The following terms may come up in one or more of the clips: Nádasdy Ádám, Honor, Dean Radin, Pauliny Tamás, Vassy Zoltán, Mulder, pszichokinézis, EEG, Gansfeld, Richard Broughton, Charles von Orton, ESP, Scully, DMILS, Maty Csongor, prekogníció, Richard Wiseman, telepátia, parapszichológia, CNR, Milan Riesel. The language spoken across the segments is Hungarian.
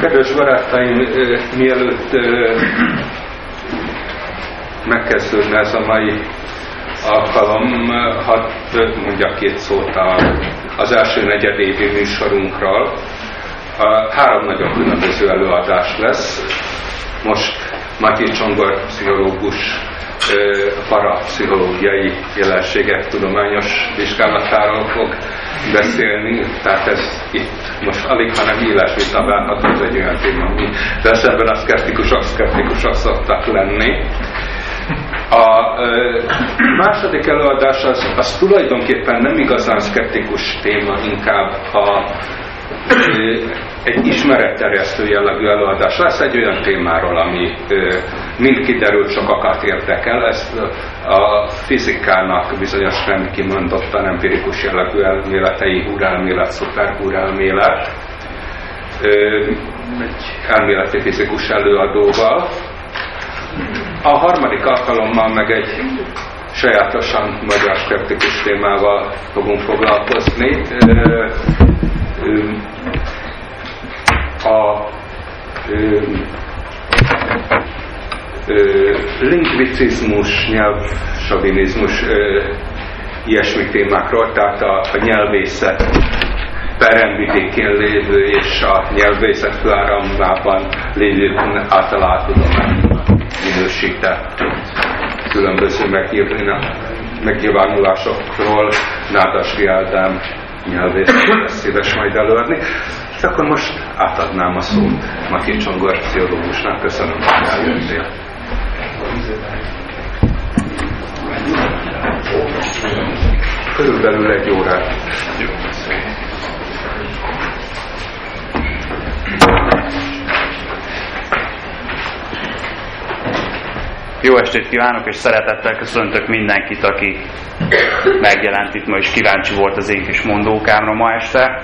Kedves barátaim, mielőtt megkezdődne ez a mai alkalom, hadd mondjak két szót az első negyedévi műsorunkról. Három nagyon különböző előadás lesz. Most Maty Csongor pszichológus parapszichológiai jelenségek tudományos vizsgálatáról fog beszélni, tehát ez itt most alig, hanem élesvita válhatott egy olyan téma, ami ebben a szkeptikusok szoktak lenni. A második előadás az tulajdonképpen nem igazán szkeptikus téma, inkább egy ismeretterjesztő jellegű előadás lesz egy olyan témáról, ami mind kiderült, sokakat érdekel. Ezt a fizikának bizonyos nem kimondottan empirikus jellegű elméletei, húrelmélet, szuperhúrelmélet, egy elméleti fizikus előadóval. A harmadik alkalommal meg egy sajátosan magyar skeptikus témával fogunk foglalkozni. Lingvicizmus, nyelvsavinizmus, ilyesmi témákról, tehát a nyelvészet peremvidékén lévő és a nyelvészet főáramlában lévő általátudományban minősített különböző megnyilvánulásokról Nádasdy Ádám nyelvészet lesz szíves majd előadni. És akkor most átadnám a szót Maty Csongor pszichológusnak. Köszönöm, hogy eljöttél. Körülbelül egy órát. Jó estét kívánok, és szeretettel köszöntök mindenkit, aki megjelent itt ma, és kíváncsi volt az én kis mondókámra ma este.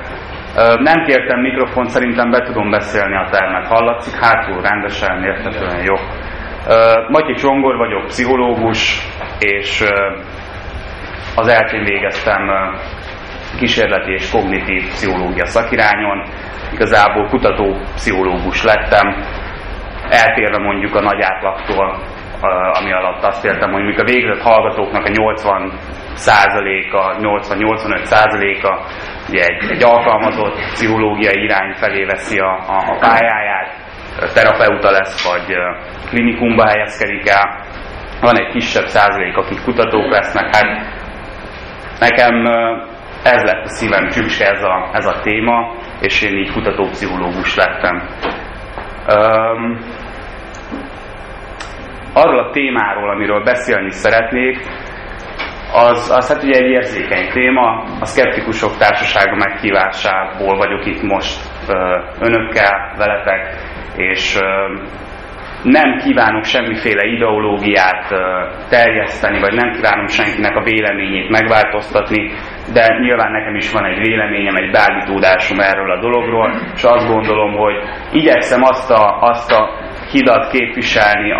Nem kértem mikrofont, szerintem be tudom beszélni a termet. Hallatszik? Hátul rendesen, értetően jó. Maty Csongor vagyok, pszichológus, és az eltén végeztem kísérleti és kognitív pszichológia szakirányon. Igazából kutató pszichológus lettem, eltérve mondjuk a nagy átlagtól, ami alatt azt értem, hogy a végzett hallgatóknak a 80%-a, 80-85%-a egy alkalmazott pszichológiai irány felé veszi a pályáját, terapeuta lesz, vagy klinikumba helyezkedik el. Van egy kisebb százalék, akik kutatók lesznek. Hát nekem ez lett a szívem csücske, ez a téma, és én így kutatópszichológus lettem. Arról a témáról, amiről beszélni szeretnék, az hát ugye egy érzékeny téma. A Szkeptikusok Társasága meghívásából vagyok itt most önökkel, veletek, és nem kívánok semmiféle ideológiát terjeszteni, vagy nem kívánom senkinek a véleményét megváltoztatni, de nyilván nekem is van egy véleményem, egy beállítódásom erről a dologról, és azt gondolom, hogy igyekszem azt a hidat képviselni,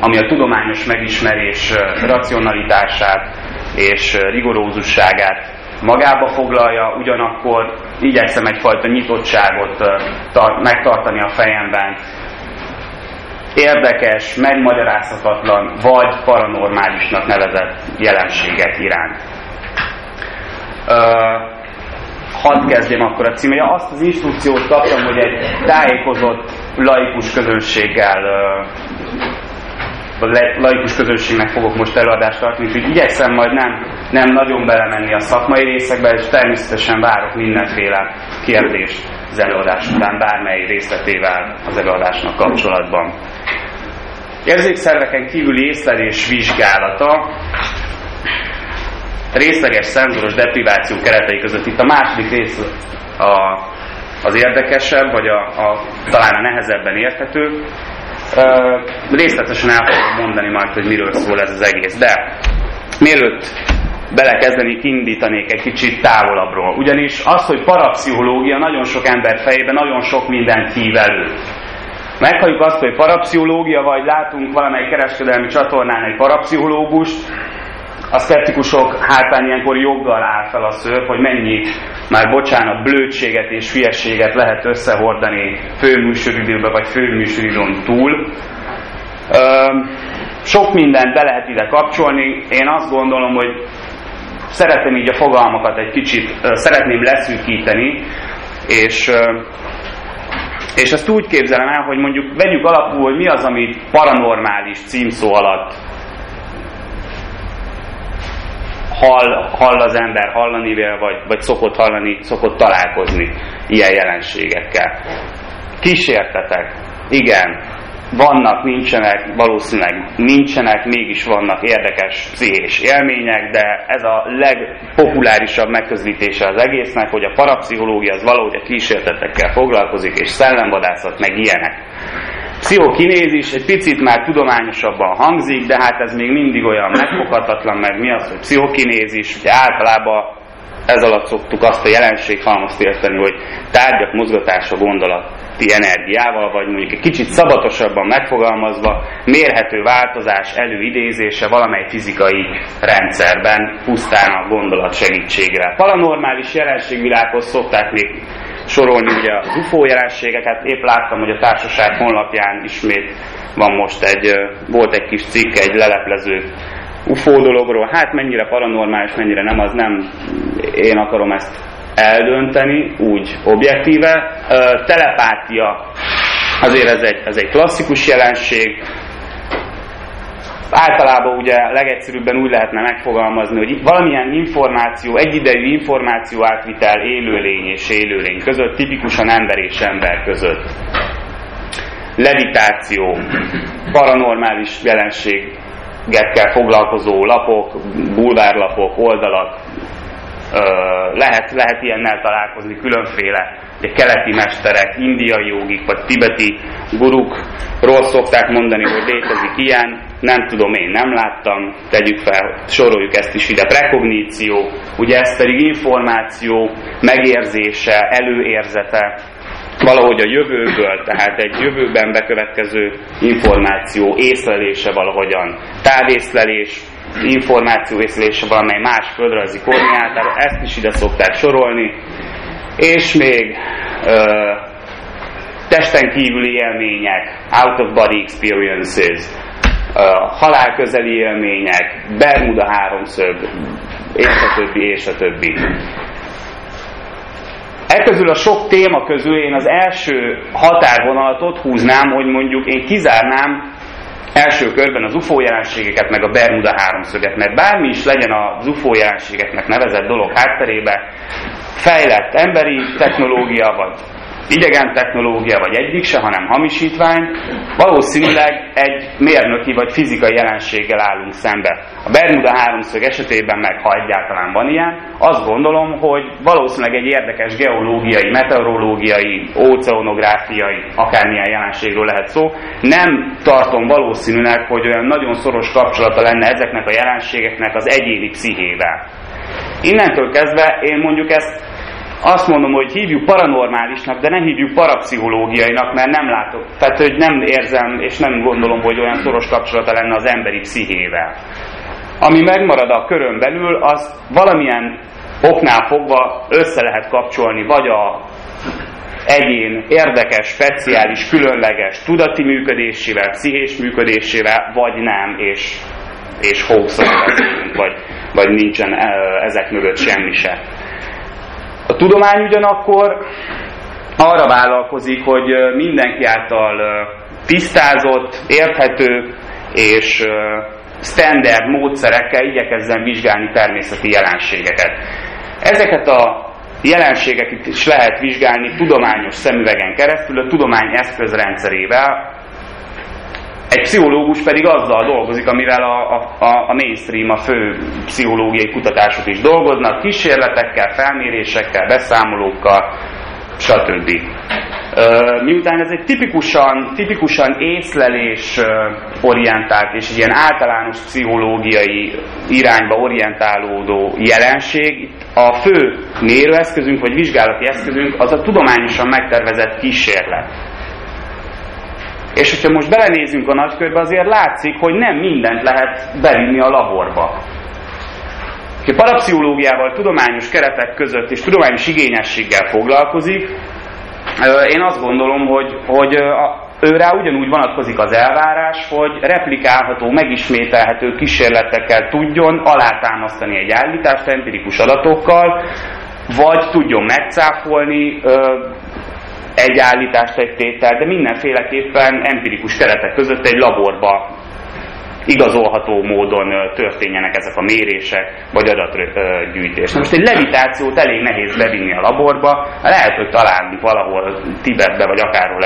ami a tudományos megismerés racionalitását és rigorózusságát magába foglalja, ugyanakkor igyekszem egyfajta nyitottságot megtartani a fejemben, érdekes, megmagyarázhatatlan vagy paranormálisnak nevezett jelenségek iránt. Hadd kezdjem akkor a címét. Azt az instrukciót kaptam, hogy egy tájékozott laikus közönséggel, laikus közönségnek fogok most előadást tartani, úgyhogy igyekszem majd nem nagyon belemenni a szakmai részekbe, és természetesen várok mindenféle kérdést az előadás után, bármely részletével az előadásnak kapcsolatban. Érzékszerveken kívüli észlelés vizsgálata, részleges szenzoros depriváció keretei között. Itt a második rész az érdekesebb, vagy talán a nehezebben érthető. Részletesen el fogom mondani majd, hogy miről szól ez az egész. De mielőtt belekezdenék, indítanék egy kicsit távolabbról. Ugyanis az, hogy parapszichológia nagyon sok ember fejében nagyon sok mindent hív elő. Meghalljuk azt, hogy parapszichológia, vagy látunk valamely kereskedelmi csatornán egy parapszichológust, A szkeptikusok hátán ilyenkor joggal áll fel a szőr, hogy mennyi, már bocsánat, blödséget és hülyeséget lehet összehordani főműsoridőbe vagy főműsoridőn túl. Sok mindent be lehet ide kapcsolni. Én azt gondolom, hogy szeretném így a fogalmakat egy kicsit, szeretném leszűkíteni, és ezt úgy képzelem el, hogy mondjuk vegyük alapul, hogy mi az, ami paranormális címszó alatt hall az ember hallani, vagy szokott hallani, szokott találkozni ilyen jelenségekkel. Kísértetek, igen, vannak, nincsenek, valószínűleg nincsenek, mégis vannak érdekes pszichés élmények, de ez a legpopulárisabb megközelítése az egésznek, hogy a parapszichológia az valahogy a kísértetekkel foglalkozik, és szellemvadászat, meg ilyenek. Pszichokinézis egy picit már tudományosabban hangzik, de hát ez még mindig olyan megfoghatatlan, mert mi az, hogy pszichokinézis, ugye általában ez alatt szoktuk azt a jelenséghalmazt érteni, hogy tárgyak mozgatása gondolati energiával, vagy mondjuk egy kicsit szabatosabban megfogalmazva mérhető változás előidézése valamely fizikai rendszerben pusztán a gondolat segítségre. Paranormális jelenségvilághoz szokták még sorolni ugye az UFO jelenségeket. Épp láttam, hogy a társaság honlapján ismét van most volt egy kis cikk, egy leleplező UFO dologról. Hát mennyire paranormális, mennyire nem, az nem én akarom ezt eldönteni, úgy objektíve. Telepátia, azért ez egy klasszikus jelenség. Általában ugye legegyszerűbben úgy lehetne megfogalmazni, hogy valamilyen információ, egyidejű információ átvitel élőlény és élőlény között, tipikusan ember és ember között. Levitáció, paranormális jelenségekkel foglalkozó lapok, bulvárlapok, oldalak, lehet ilyennel találkozni, különféle ugye, keleti mesterek, indiai jogik vagy tibeti gurukról szokták mondani, hogy létezik ilyen, nem tudom, én nem láttam, tegyük fel, soroljuk ezt is ide. Prekogníció, ugye ez pedig információ megérzése, előérzete valahogy a jövőből, tehát egy jövőben bekövetkező információ észlelése valahogyan, távészlelés, információ észlelése valamely más földrajzi koordinátára, ezt is ide szokták sorolni, és még testen kívüli élmények, out of body experiences, halálközeli élmények, Bermuda háromszög, és a többi, és a többi. Ekközül a sok téma közül én az első határvonalat ott húznám, hogy mondjuk én kizárnám első körben az UFO jelenségeket, meg a Bermuda háromszöget, mert bármi is legyen az UFO jelenségeknek nevezett dolog hátterébe, fejlett emberi technológia, vagy idegen technológia, vagy egyik se, hanem hamisítvány, valószínűleg egy mérnöki vagy fizikai jelenséggel állunk szembe. A Bermuda háromszög esetében meg, ha egyáltalán van ilyen, azt gondolom, hogy valószínűleg egy érdekes geológiai, meteorológiai, óceanográfiai, akármilyen jelenségről lehet szó. Nem tartom valószínűleg, hogy olyan nagyon szoros kapcsolata lenne ezeknek a jelenségeknek az egyéni pszichével. Innentől kezdve én mondjuk ezt azt mondom, hogy hívjuk paranormálisnak, de ne hívjuk parapszichológiainak, mert nem látok. Tehát, hogy nem érzem, és nem gondolom, hogy olyan szoros kapcsolata lenne az emberi pszichével. Ami megmarad a körön belül, az valamilyen oknál fogva össze lehet kapcsolni, vagy a egyén érdekes, speciális, különleges tudati működésével, pszichés működésével, vagy nem, és hoaxról beszélünk, vagy nincsen ezek mögött semmi se. A tudomány ugyanakkor arra vállalkozik, hogy mindenki által tisztázott, érthető és standard módszerekkel igyekezzen vizsgálni természeti jelenségeket. Ezeket a jelenségeket is lehet vizsgálni tudományos szemüvegen keresztül, a tudomány eszközrendszerével. Egy pszichológus pedig azzal dolgozik, amivel a mainstream, a fő pszichológiai kutatások is dolgoznak, kísérletekkel, felmérésekkel, beszámolókkal, stb. Miután ez egy tipikusan észlelés orientált és ilyen általános pszichológiai irányba orientálódó jelenség, a fő mérőeszközünk vagy vizsgálati eszközünk az a tudományosan megtervezett kísérlet. És hogyha most belenézünk a nagykörbe, azért látszik, hogy nem mindent lehet bevinni a laborba. aki parapszichológiával, tudományos keretek között és tudományos igényességgel foglalkozik, én azt gondolom, hogy őrá ugyanúgy vonatkozik az elvárás, hogy replikálható, megismételhető kísérletekkel tudjon alátámasztani egy állítást empirikus adatokkal, vagy tudjon megcáfolni egy állítást, egy tételt, de mindenféleképpen empirikus keretek között egy laborba igazolható módon történjenek ezek a mérések, vagy adatgyűjtés. Na most egy levitációt elég nehéz bevinni a laborba, lehet, hogy találni valahol Tibetbe, vagy akárhol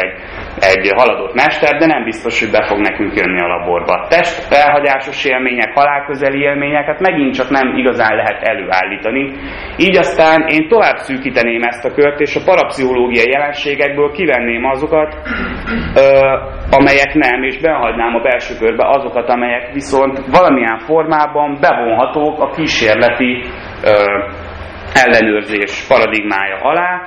egy haladott mester, de nem biztos, hogy be fog nekünk jönni a laborba. Test, elhagyásos élmények, halálközeli élményeket hát megint csak nem igazán lehet előállítani. Így aztán én tovább szűkíteném ezt a kört, és a parapszichológiai jelenségekből kivenném azokat, amelyek nem, és behagynám a belső körbe azokat, amelyek viszont valamilyen formában bevonhatók a kísérleti ellenőrzés paradigmája alá.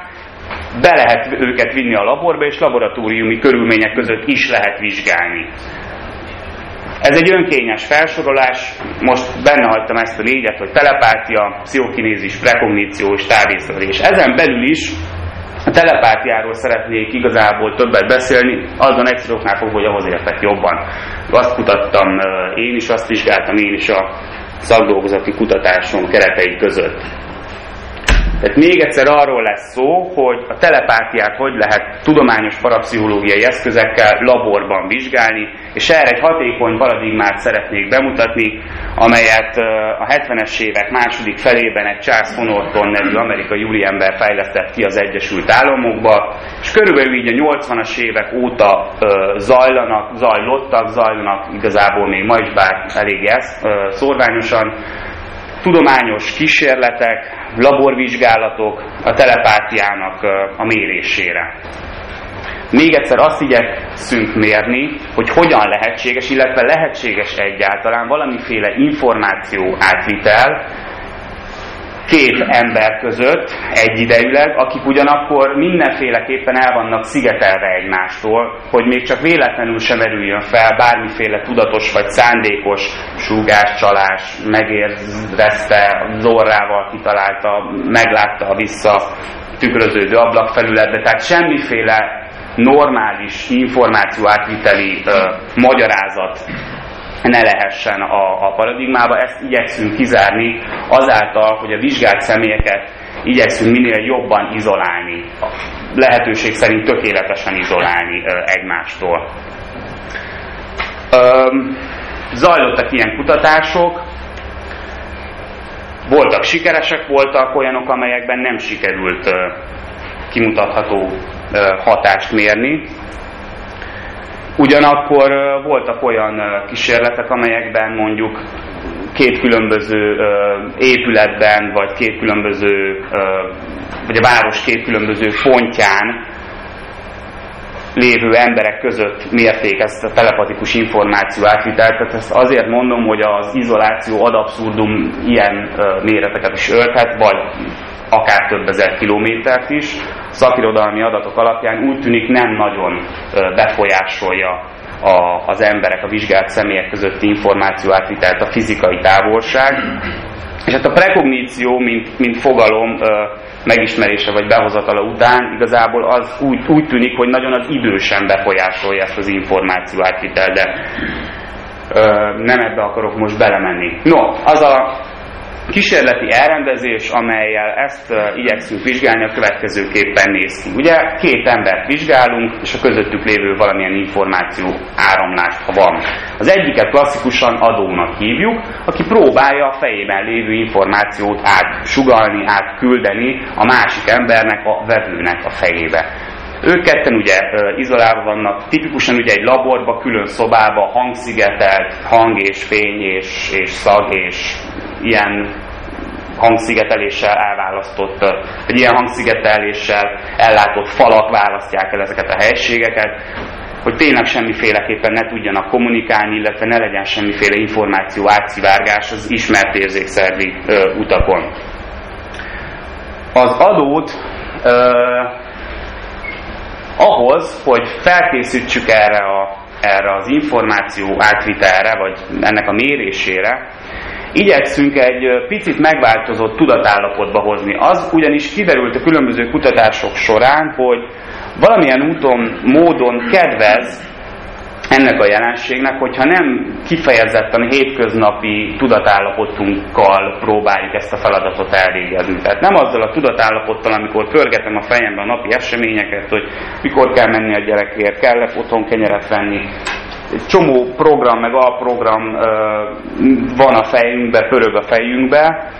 Be lehet őket vinni a laborba, és laboratóriumi körülmények között is lehet vizsgálni. Ez egy önkényes felsorolás, most benne hagytam ezt a négyet, hogy telepátia, pszichokinézis, prekogníció és távészlelés. Ezen belül is a telepátiáról szeretnék igazából többet beszélni, azon egyszerű oknál fogva, hogy ahhoz értek jobban. Azt kutattam én is, azt vizsgáltam én is a szakdolgozati kutatásom keretei között. Tehát még egyszer arról lesz szó, hogy a telepátiát hogy lehet tudományos parapszichológiai eszközekkel laborban vizsgálni, és erre egy hatékony paradigmát szeretnék bemutatni, amelyet a 70-es évek második felében egy Charles von Orton nevű amerikai úriember fejlesztett ki az Egyesült Államokba, és körülbelül így a 80-as évek óta zajlanak, igazából még ma is, bár elég szórványosan, tudományos kísérletek, laborvizsgálatok a telepátiának a mérésére. Még egyszer azt igyekszünk mérni, hogy hogyan lehetséges, illetve lehetséges egyáltalán valamiféle információ átvitel két ember között egyidejűleg, akik ugyanakkor mindenféleképpen el vannak szigetelve egymástól, hogy még csak véletlenül sem merüljön fel bármiféle tudatos vagy szándékos súgáscsalás, megérezte, zorrával kitalálta, meglátta vissza tükröződő ablakfelületbe, tehát semmiféle normális információátviteli magyarázat ne lehessen a paradigmába, ezt igyekszünk kizárni azáltal, hogy a vizsgált személyeket igyekszünk minél jobban izolálni, lehetőség szerint tökéletesen izolálni egymástól. Zajlottak ilyen kutatások, voltak sikeresek, voltak olyanok, amelyekben nem sikerült kimutatható hatást mérni. Ugyanakkor voltak olyan kísérletek, amelyekben mondjuk két különböző épületben, vagy két különböző, vagy a város két különböző pontján lévő emberek között mérték ezt a telepatikus információ átvitelt. Tehát ezt azért mondom, hogy az izoláció ad abszurdum ilyen méreteket is ölthet, vagy akár több ezer kilométert is, szakirodalmi adatok alapján úgy tűnik nem nagyon befolyásolja az emberek, a vizsgált személyek közötti információátvitelt a fizikai távolság. És hát a prekogníció, mint fogalom megismerése vagy behozatala után igazából az úgy tűnik, hogy nagyon az idő sem befolyásolja ezt az információátvitelt, de nem ebbe akarok most belemenni. No, az a kísérleti elrendezés, amellyel ezt igyekszünk vizsgálni, a következőképpen néz ki. Ugye két embert vizsgálunk, és a közöttük lévő valamilyen információ áramlást, ha van. Az egyiket klasszikusan adónak hívjuk, aki próbálja a fejében lévő információt átsugalni, átküldeni a másik embernek, a vevőnek a fejébe. Ők ketten ugye izolálva vannak, tipikusan ugye egy laborba, külön szobába, hangszigetelt, hang és fény és szag és ilyen hangszigeteléssel elválasztott, vagy ilyen hangszigeteléssel ellátott falak választják el ezeket a helységeket, hogy tényleg semmiféleképpen ne tudjanak kommunikálni, illetve ne legyen semmiféle információ átszivárgás az ismert érzékszervi utakon. Az adót ahhoz, hogy felkészítsük erre az információ átvitelre, vagy ennek a mérésére, igyekszünk egy picit megváltozott tudatállapotba hozni. Az ugyanis kiderült a különböző kutatások során, hogy valamilyen úton, módon kedvez ennek a jelenségnek, hogyha nem kifejezetten hétköznapi tudatállapotunkkal próbáljuk ezt a feladatot elvégezni. Tehát nem azzal a tudatállapottal, amikor pörgetem a fejembe a napi eseményeket, hogy mikor kell menni a gyerekért, kell-e otthon kenyeret venni. Egy csomó program, meg alprogram van a fejünkbe, pörög a fejünkbe.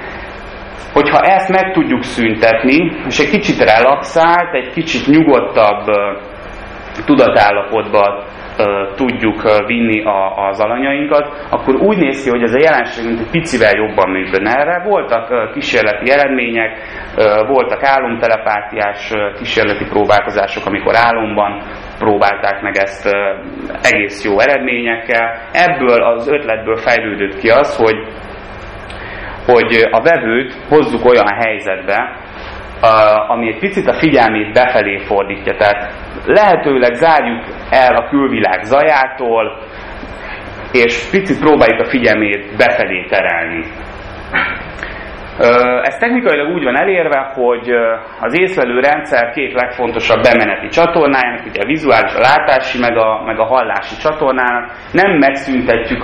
Hogyha ezt meg tudjuk szüntetni, és egy kicsit relaxált, egy kicsit nyugodtabb tudatállapotban tudjuk vinni az alanyainkat, akkor úgy néz ki, hogy ez a jelenség mint egy picivel jobban működne. Erre voltak kísérleti eredmények, voltak álomtelepátiás kísérleti próbálkozások, amikor álomban próbálták meg ezt egész jó eredményekkel. Ebből az ötletből fejlődött ki az, hogy a vevőt hozzuk olyan helyzetbe, ami egy picit a figyelmét befelé fordítja. Tehát lehetőleg zárjuk el a külvilág zajától, és picit próbáljuk a figyelmét befelé terelni. Ez technikailag úgy van elérve, hogy az észlelő rendszer két legfontosabb bemeneti csatornájának, ugye a vizuális, a látási, meg a hallási csatornának nem megszüntetjük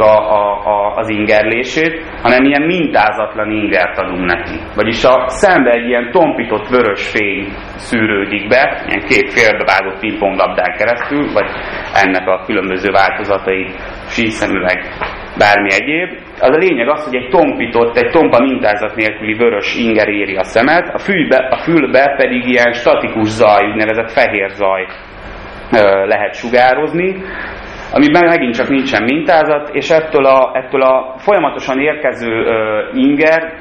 az ingerlését, hanem ilyen mintázatlan ingert adunk neki. Vagyis a szembe egy ilyen tompított vörös fény szűrődik be, ilyen két félbevágott pingponglabdán keresztül, vagy ennek a különböző változatai, síkszemüveg, bármi egyéb. Az a lényeg az, hogy egy tompított, egy tompa mintázat nélküli vörös inger éri a szemet, a fülbe pedig ilyen statikus zaj, úgynevezett fehér zaj lehet sugározni, amiben megint csak nincsen mintázat, és ettől a folyamatosan érkező inger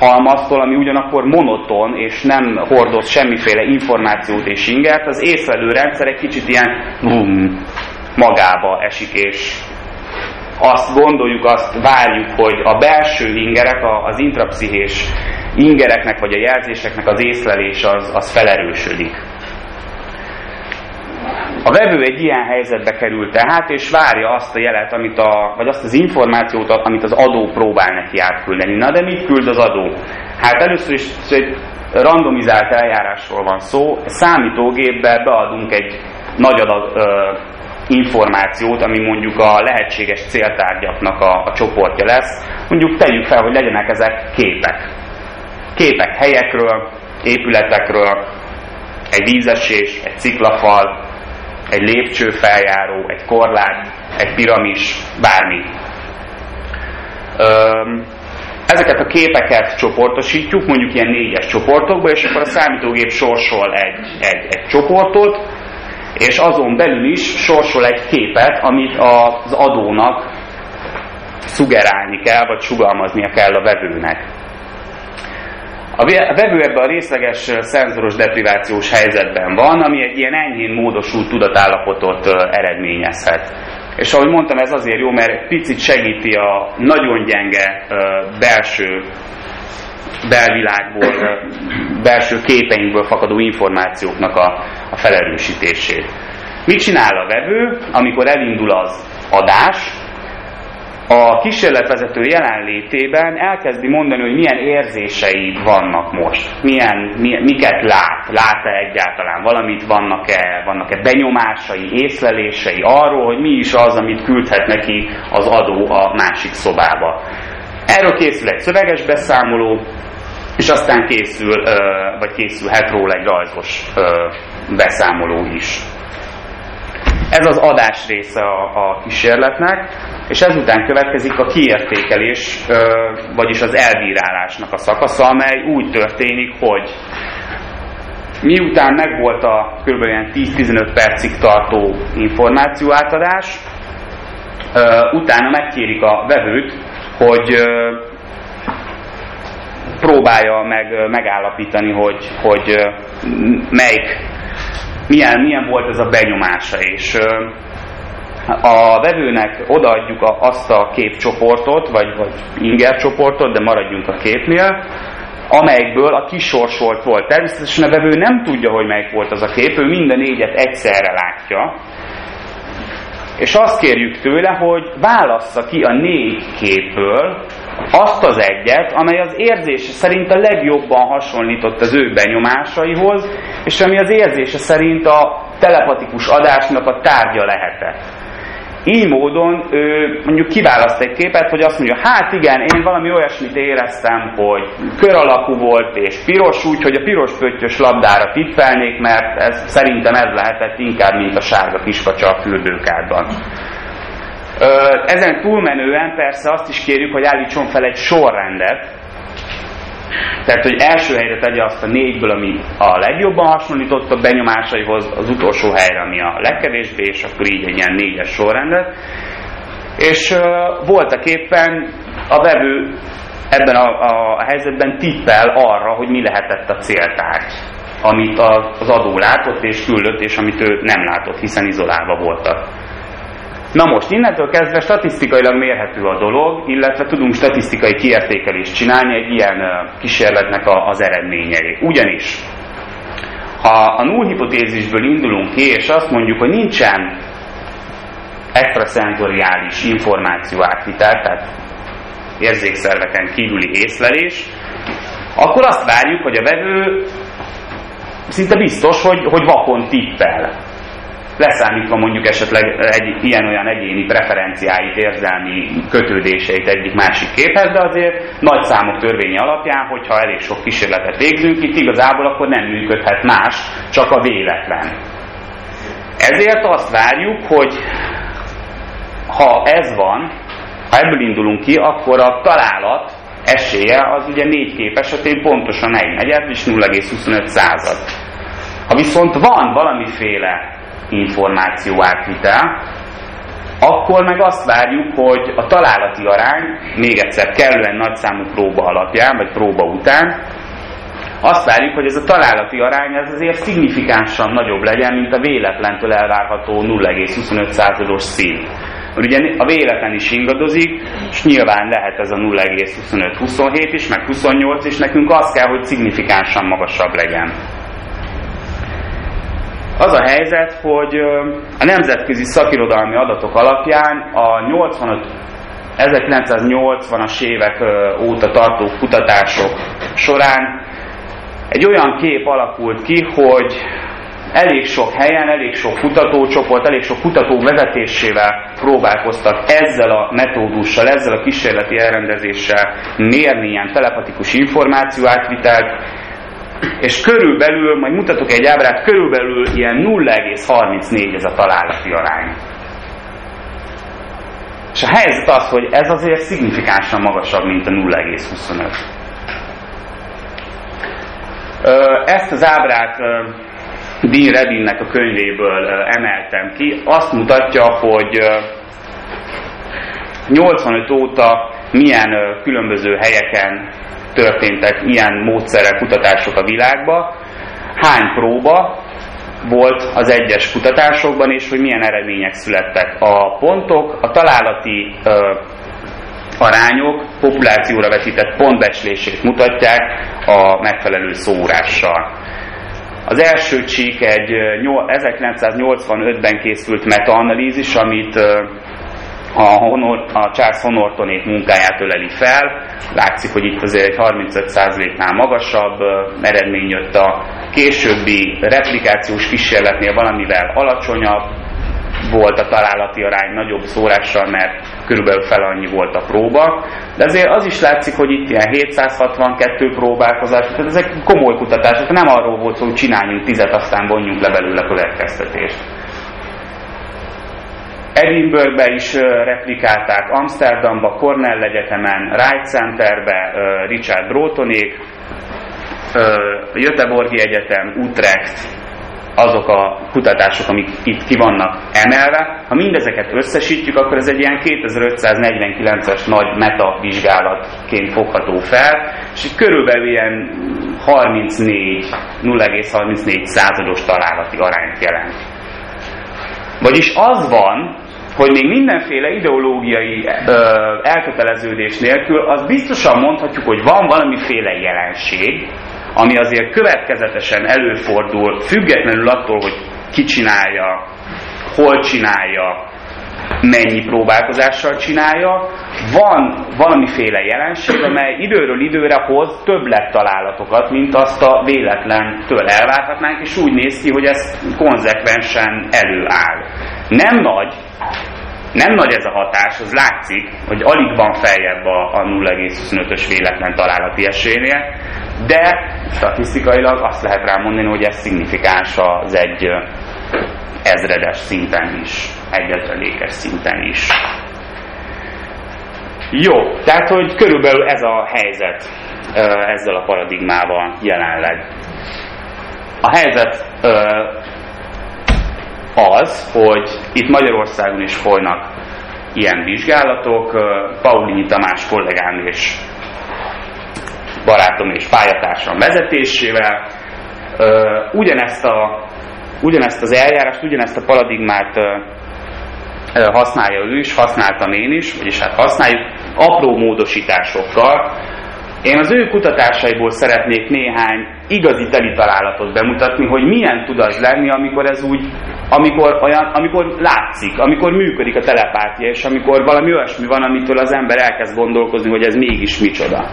halmaztól, ami ugyanakkor monoton, és nem hordoz semmiféle információt és ingert, az észlelő rendszer egy kicsit ilyen magába esik, és azt gondoljuk, azt várjuk, hogy a belső ingerek, az intrapszichés ingereknek vagy a jelzéseknek az észlelés az felerősödik. A vevő egy ilyen helyzetbe kerül tehát, és várja azt a jelet, vagy azt az információt, amit az adó próbál neki átküldeni. Na de mit küld az adó? Hát először is egy randomizált eljárásról van szó. Számítógépbe beadunk egy nagy adag információt, ami mondjuk a lehetséges céltárgyaknak a csoportja lesz. Mondjuk tegyük fel, hogy legyenek ezek képek. Képek helyekről, épületekről, egy vízesés, egy sziklafal, egy lépcsőfeljáró, egy korlát, egy piramis, bármi. Ezeket a képeket csoportosítjuk, mondjuk ilyen 4-es csoportokba, és akkor a számítógép sorsol egy csoportot, és azon belül is sorsol egy képet, amit az adónak szugerálni kell, vagy sugalmaznia kell a vevőnek. A vevő ebben a részleges szenzoros deprivációs helyzetben van, ami egy ilyen enyhén módosult tudatállapotot eredményezhet. És ahogy mondtam, ez azért jó, mert picit segíti a nagyon gyenge belvilágból, belső képeinkből fakadó információknak a felerősítését. Mit csinál a vevő, amikor elindul az adás? A kísérletvezető jelenlétében elkezdi mondani, hogy milyen érzéseid vannak most, miket lát-e egyáltalán valamit, vannak-e benyomásai, észlelései arról, hogy mi is az, amit küldhet neki az adó a másik szobába. Erről készül egy szöveges beszámoló, és aztán készülhet róla egy rajzos beszámoló is. Ez az adás része a kísérletnek, és ezután következik a kiértékelés, vagyis az elbírálásnak a szakasza, amely úgy történik, hogy miután megvolt a kb. 10-15 percig tartó információátadás, utána megkérik a vevőt, hogy próbálja megállapítani, hogy milyen volt ez a benyomása, és a vevőnek odaadjuk azt a képcsoportot, vagy ingercsoportot, de maradjunk a képnél, amelyikből a kisorsolt volt. Természetesen a vevő nem tudja, hogy melyik volt az a kép, ő minden négyet egyszerre látja, és azt kérjük tőle, hogy válassza ki a 4 képből azt az egyet, amely az érzése szerint a legjobban hasonlított az ő benyomásaihoz, és ami az érzése szerint a telepatikus adásnak a tárgya lehetett. Így módon ő mondjuk kiválaszt egy képet, hogy azt mondja, hát igen, én valami olyasmit éreztem, hogy kör alakú volt és piros, úgyhogy a piros pöttyös labdára tippelnék, mert ez, szerintem ez lehetett inkább, mint a sárga kiskacsa a fürdőkádban. Ezen túlmenően persze azt is kérjük, hogy állítson fel egy sorrendet, tehát, hogy első helyre tegye azt a négyből, ami a legjobban hasonlított a benyomásaihoz, az utolsó helyre, ami a legkevésbé, és akkor így egy ilyen négyes sorrendet. És voltak éppen a vevő ebben a helyzetben tippel arra, hogy mi lehetett a céltárgy, amit az adó látott és küldött, és amit ő nem látott, hiszen izolálva voltak. Na most, innentől kezdve statisztikailag mérhető a dolog, illetve tudunk statisztikai kiértékelést csinálni egy ilyen kísérletnek az eredményei. Ugyanis, ha a null hipotézisből indulunk ki, és azt mondjuk, hogy nincsen extraszenzoriális információátvitel, tehát érzékszerveken kívüli észlelés, akkor azt várjuk, hogy a vevő szinte biztos, hogy vakon tippel. Leszámítva mondjuk esetleg egy ilyen-olyan egyéni preferenciáit, érzelmi kötődéseit egyik-másik képhez, de azért nagy számok törvényi alapján, hogyha elég sok kísérletet végzünk itt, igazából akkor nem működhet más, csak a véletlen. Ezért azt várjuk, hogy ha ez van, ha ebből indulunk ki, akkor a találat esélye az ugye 4 kép esetén pontosan 1/4 és 0,25%. Ha viszont van valamiféle információ átvitel, akkor meg azt várjuk, hogy a találati arány, még egyszer kellően nagyszámú próba alapján, vagy próba után, azt várjuk, hogy ez a találati arány ez azért szignifikánsan nagyobb legyen, mint a véletlentől elvárható 0,25%-os szint. Ugye a véletlen is ingadozik, és nyilván lehet ez a 0,25, 27 is, meg 28 is, nekünk az kell, hogy szignifikánsan magasabb legyen. Az a helyzet, hogy a nemzetközi szakirodalmi adatok alapján a 1980-as évek óta tartó kutatások során egy olyan kép alakult ki, hogy elég sok helyen, elég sok kutatócsoport, elég sok kutató vezetésével próbálkoztak ezzel a metódussal, ezzel a kísérleti elrendezéssel mérni ilyen telepatikus információátvitelt, és körülbelül, majd mutatok egy ábrát, körülbelül ilyen 0,34 ez a találati arány. És a helyzet az, hogy ez azért szignifikánsan magasabb, mint a 0,25. Ezt az ábrát Dean Radinnek a könyvéből emeltem ki. Azt mutatja, hogy 85 óta milyen különböző helyeken történtek ilyen módszerrel kutatások a világban, hány próba volt az egyes kutatásokban, és hogy milyen eredmények születtek. A pontok, a találati arányok populációra vetített pontbecslését mutatják a megfelelő szórással. Az első csík egy 1985-ben készült metaanalízis, amit a Charles von Ortonék munkáját öleli fel. Látszik, hogy itt azért egy 35%-nál magasabb eredmény jött, a későbbi replikációs kísérletnél valamivel alacsonyabb volt a találati arány, nagyobb szórással, mert körülbelül fel annyi volt a próba. De azért az is látszik, hogy itt ilyen 762 próbálkozás, tehát ezek komoly kutatások, nem arról volt szó, hogy csináljunk 10, aztán vonjunk le belőle a következtetést. Edinburghbe is replikálták, Amsterdamba, Cornell egyetemen, Wright Centerbe, Richard Broughtonék, Göteborgi Egyetem, Utrecht, azok a kutatások, amik itt ki vannak emelve. Ha mindezeket összesítjük, akkor ez egy ilyen 2549-es nagy metavizsgálatként fogható fel, és itt körülbelül ilyen 0,34%-os találati arányt jelent. Vagyis az van, hogy még mindenféle ideológiai elköteleződés nélkül azt biztosan mondhatjuk, hogy van valamiféle jelenség, ami azért következetesen előfordul, függetlenül attól, hogy ki csinálja, hol csinálja, mennyi próbálkozással csinálja. Van valamiféle jelenség, amely időről időre hoz többlet találatokat, mint azt a véletlentől elvárhatnánk, és úgy néz ki, hogy ez konzekvensen előáll. Nem nagy ez a hatás, az látszik, hogy alig van feljebb a 0,25-ös véletlen találati esélynél, de statisztikailag azt lehet rá mondani, hogy ez szignifikáns az 1/1000-es szinten is, 1/1000-es szinten is. Jó, tehát hogy körülbelül ez a helyzet ezzel a paradigmával jelenleg. A helyzet az, hogy itt Magyarországon is folynak ilyen vizsgálatok. Pauliny Tamás kollégám és barátom és pályatársam vezetésével ugyanezt az eljárást, ugyanezt a paradigmát használja ő is, használtam én is, vagyis hát használjuk apró módosításokkal. Én az ő kutatásaiból szeretnék néhány igazi telitalálatot bemutatni, hogy milyen tud az lenni, amikor ez úgy, amikor látszik, amikor működik a telepátia, és amikor valami olyasmi van, amitől az ember elkezd gondolkozni, hogy ez mégis micsoda.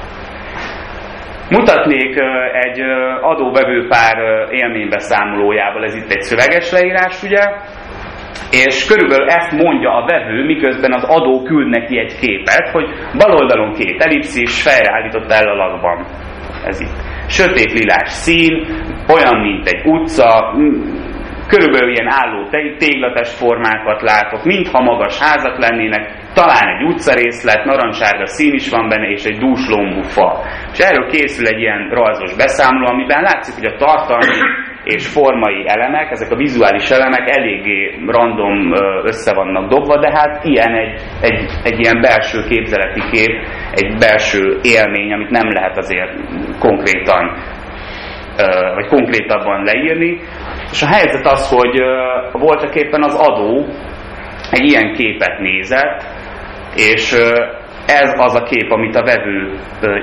Mutatnék egy adóvevőpár élménybeszámolójával, ez itt egy szöveges leírás, ugye? És körülbelül ezt mondja a vevő, miközben az adó küld neki egy képet, hogy bal oldalon két ellipszis, fejreállított ellalakban. Ez itt. Sötét lilás szín, olyan, mint egy utca, körülbelül ilyen álló téglates formákat látok, mintha magas házak lennének, talán egy utcarészlet, narancsárga szín is van benne, és egy dús lombú fa. És erről készül egy ilyen rajzos beszámoló, amiben látszik, hogy a tartalmi és formai elemek, ezek a vizuális elemek eléggé random össze vannak dobva, de hát ilyen egy ilyen belső képzeleti kép, egy belső élmény, amit nem lehet azért konkrétan, vagy konkrétabban leírni. És a helyzet az, hogy voltak éppen az adó egy ilyen képet nézett, és ez az a kép, amit a vevő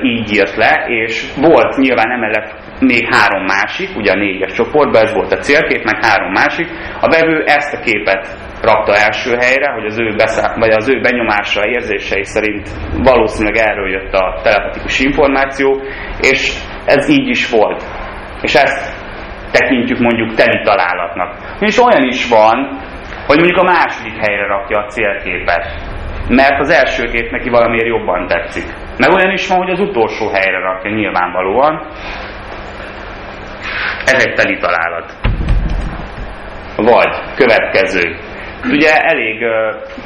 így írt le, és volt nyilván emellett még három másik, ugye a 4-es csoportban ez volt a célkép, meg három másik. A vevő ezt a képet rakta első helyre, hogy az ő benyomása, érzései szerint valószínűleg erről jött a telepatikus információ, és ez így is volt. És ezt tekintjük mondjuk teli találatnak. És olyan is van, hogy mondjuk a második helyre rakja a célképet, mert az első kép neki valamiért jobban tetszik. Meg olyan is van, hogy az utolsó helyre rakja nyilvánvalóan. Ez egy teli találat. Vagy következő. Ugye elég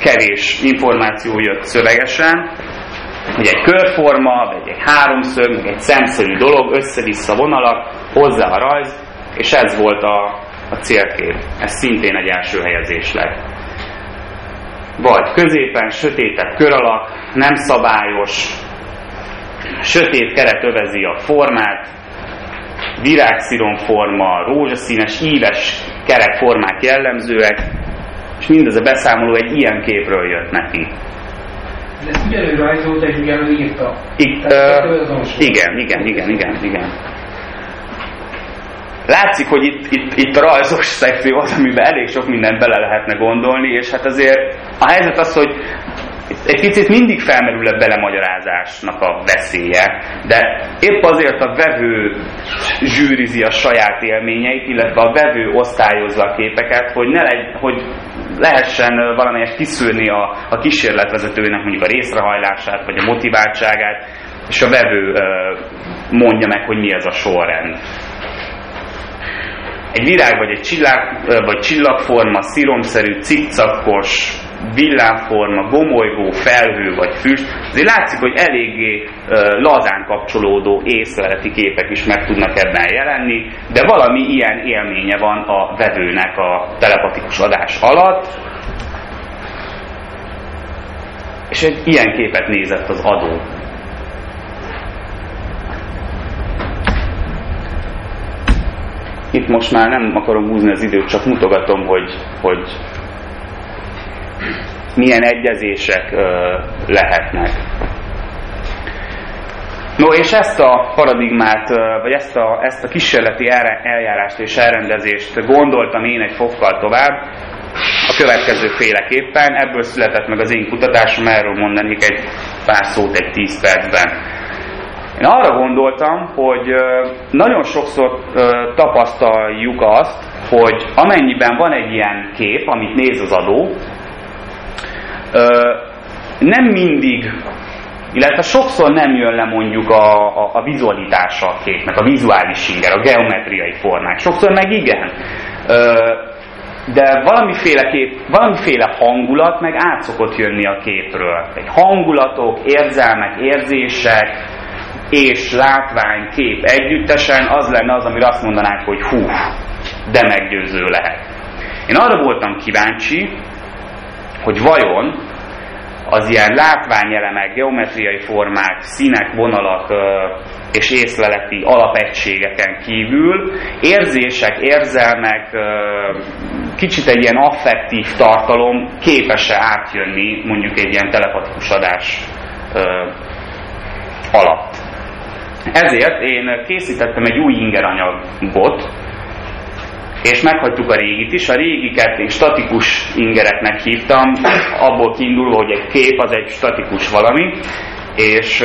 kevés információ jött szövegesen, hogy egy körforma, vagy egy háromszög, meg egy szemszerű dolog, össze-vissza vonalak, hozzá a rajz, és ez volt a célkép. Ez szintén egy első helyezés lett. Vagy középen sötétebb kör alak, nem szabályos, sötét keret övezi a formát, virágsziromforma, rózsaszínes, íves kerekformák jellemzőek, és mindez a beszámoló egy ilyen képről jött neki. De ezt ugyanúgy rajzolta, és ugyanúgy írta. Igen. Látszik, hogy itt a rajzos szekció az, amiben elég sok mindent bele lehetne gondolni, és hát azért a helyzet az, hogy egy picit mindig felmerül a belemagyarázásnak a veszélye, de épp azért a vevő zsűrizi a saját élményeit, illetve a vevő osztályozza a képeket, hogy, hogy lehessen valamelyest kiszűrni a kísérletvezetőnek mondjuk a részrehajlását, vagy a motiváltságát, és a vevő mondja meg, hogy mi ez a sorrend. Egy virág vagy egy csillagforma, sziromszerű, cikcakos, villámforma, gomolygó, felhő vagy füst. Azért látszik, hogy eléggé lazán kapcsolódó észleleti képek is meg tudnak ebben jelenni, de valami ilyen élménye van a vevőnek a telepatikus adás alatt. És egy ilyen képet nézett az adó. Itt most már nem akarom húzni az időt, csak mutogatom, hogy milyen egyezések lehetnek. No, és ezt a paradigmát, vagy ezt a kísérleti eljárást és elrendezést gondoltam én egy fokkal tovább, a következő féleképpen. Ebből született meg az én kutatásom, erről mondanék egy pár szót egy 10 percben. Én arra gondoltam, hogy nagyon sokszor tapasztaljuk azt, hogy amennyiben van egy ilyen kép, amit néz az adó, nem mindig, illetve sokszor nem jön le mondjuk a vizualitása a képnek, a vizuális inger, a geometriai formák. Sokszor meg igen. De valamiféle hangulat meg át szokott jönni a képről. Egy hangulatok, érzelmek, érzések és látvány, kép együttesen az lenne az, amire azt mondanánk, hogy hú, de meggyőző lehet. Én arra voltam kíváncsi, hogy vajon az ilyen látványelemek, geometriai formák, színek, vonalak és észleleti alapegységeken kívül érzések, érzelmek, kicsit egy ilyen affektív tartalom képes-e átjönni mondjuk egy ilyen telepatikus adás alatt. Ezért én készítettem egy új ingeranyagot, és meghagytuk a régit is. A régiket én statikus ingereknek hívtam, abból kiindulva, hogy egy kép az egy statikus valami, és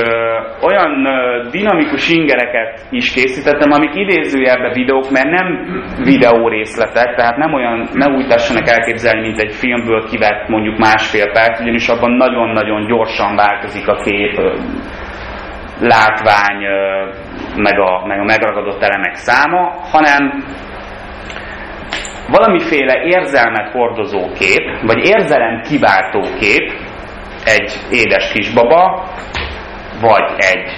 olyan dinamikus ingereket is készítettem, amik idézőjelben videók, mert nem videó részletek, tehát nem olyan, ne úgy tessenek elképzelni, mint egy filmből kivett mondjuk másfél perc, ugyanis abban nagyon-nagyon gyorsan változik a kép, látvány, meg a megragadott elemek száma, hanem valamiféle érzelmet hordozó kép, vagy érzelem kiváltó kép, egy édes kisbaba, vagy egy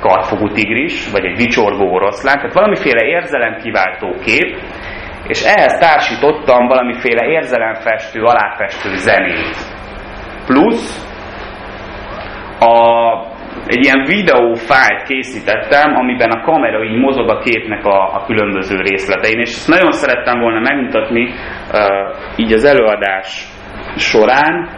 kartfogú tigris, vagy egy vicsorgó oroszlán, tehát valamiféle érzelem kiváltó kép, és ehhez társítottam valamiféle érzelemfestő, aláfestő zenét. Plusz egy ilyen videófájt készítettem, amiben a kamera így mozog a képnek a különböző részletein, és ezt nagyon szerettem volna megmutatni így az előadás során.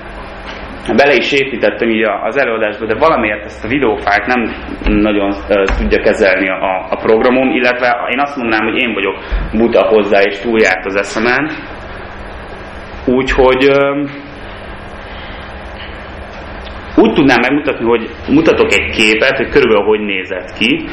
Bele is építettem így az előadásba, de valamiért ezt a videófájt nem nagyon tudja kezelni a programom, illetve én azt mondanám, hogy én vagyok buta hozzá, és túljárt az eszemen. Úgyhogy úgy tudnám megmutatni, hogy mutatok egy képet, hogy körülbelül hogy nézett ki.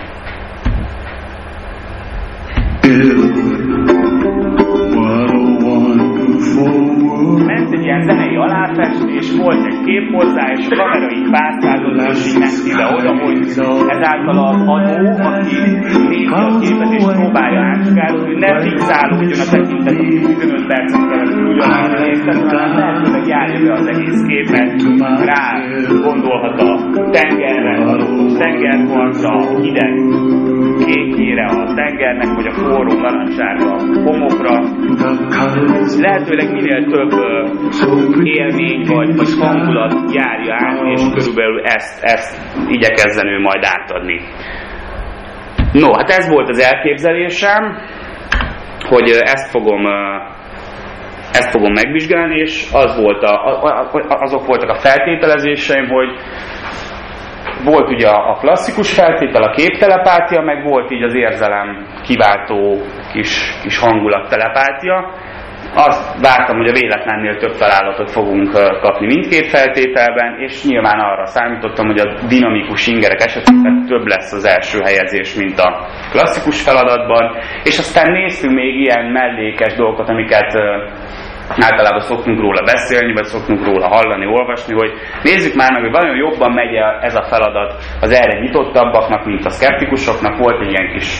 Ment egy ilyen zenei aláfestés, volt egy kép hozzá, és a kamera így pásztázott, és így ment ide-oda, hogy ezáltal az adó, aki nézi a képet és próbálja átsugálni, ne fixálódjon a tekintet, aki 15 percet keresztül ugyanarra néztet, hanem lehetőleg járja be az egész képet, rá gondolhat a tengerre, a tengerpartra, hideg kékére, a tengernek, vagy a forró narancsára, a homokra, lehetőleg minél több élmény vagy hangulat járja át, és körülbelül ezt igyekezzen ő majd átadni. No, hát ez volt az elképzelésem, hogy ezt fogom megvizsgálni, és azok voltak a feltételezéseim, hogy volt ugye a klasszikus feltétel, a képtelepátia, meg volt így az érzelem kiváltó kis hangulattelepátia. Azt vártam, hogy a véletlennél több találatot fogunk kapni mindkét feltételben, és nyilván arra számítottam, hogy a dinamikus ingerek esetében több lesz az első helyezés, mint a klasszikus feladatban, és aztán néztünk még ilyen mellékes dolgokat, amiket általában szoktunk róla beszélni, vagy szoktunk róla hallani, olvasni, hogy nézzük már meg, hogy vajon jobban megy ez a feladat az erre nyitottabbaknak, mint a szkeptikusoknak. Volt egy ilyen kis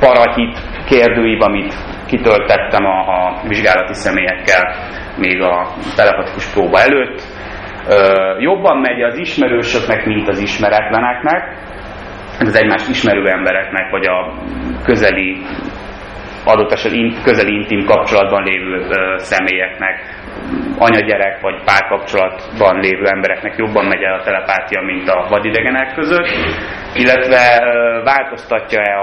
parahit kérdőív, amit kitöltettem a vizsgálati személyekkel még a telepatikus próba előtt. Jobban megy az ismerősöknek, mint az ismeretleneknek, az egymást ismerő embereknek, vagy a közeli, adott esetben közeli intim kapcsolatban lévő személyeknek, anyagyerek vagy párkapcsolatban lévő embereknek jobban megy el a telepátia, mint a vadidegenek között, illetve változtatja-e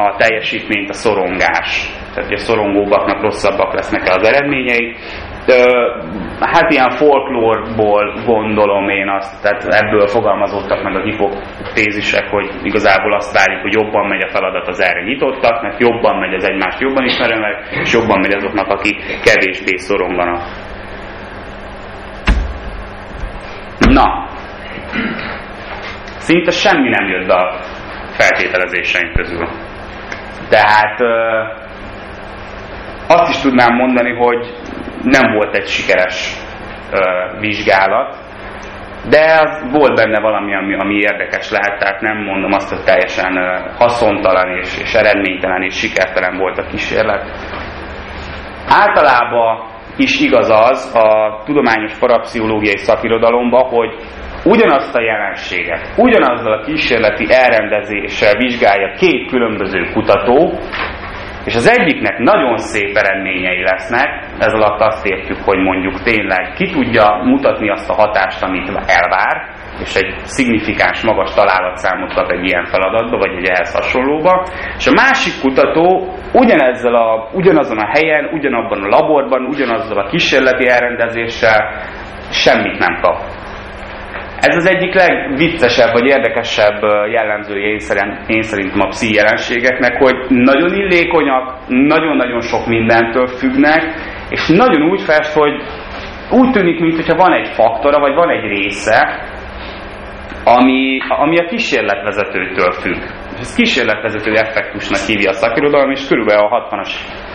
a teljesítményt a szorongás. Tehát, hogy a szorongóbbaknak rosszabbak lesznek az eredményei. hát ilyen folklórból gondolom én azt, tehát ebből fogalmazódtak meg a hipotézisek, hogy igazából azt várjuk, hogy jobban megy a feladat az erre nyitottak, mert jobban megy az egymást jobban ismerőnek, és jobban megy azoknak, akik kevésbé szoronganak. Na, szinte semmi nem jött be a feltételezéseink közül. Tehát azt is tudnám mondani, hogy nem volt egy sikeres vizsgálat, de az volt benne valami, ami érdekes lehet, tehát nem mondom azt, hogy teljesen haszontalan és eredménytelen és sikertelen volt a kísérlet. Általában is igaz az a tudományos parapszichológiai szakirodalomban, hogy ugyanazt a jelenséget, ugyanazzal a kísérleti elrendezéssel vizsgálja két különböző kutató, és az egyiknek nagyon szép eredményei lesznek, ez alatt azt értjük, hogy mondjuk tényleg ki tudja mutatni azt a hatást, amit elvár, és egy szignifikáns magas találatszámot kap egy ilyen feladatba, vagy egy ehhez hasonlóba. És a másik kutató ugyanazon a helyen, ugyanabban a laborban, ugyanazzal a kísérleti elrendezéssel semmit nem kap. Ez az egyik legviccesebb vagy érdekesebb jellemzője én szerintem a pszichi jelenségeknek, hogy nagyon illékonyak, nagyon-nagyon sok mindentől függnek, és nagyon úgy fest, hogy úgy tűnik, mintha van egy faktora, vagy van egy része, ami a kísérletvezetőtől függ. Ez kísérletvezető effektusnak hívja a szakirodalom, és körülbelül a 60-as,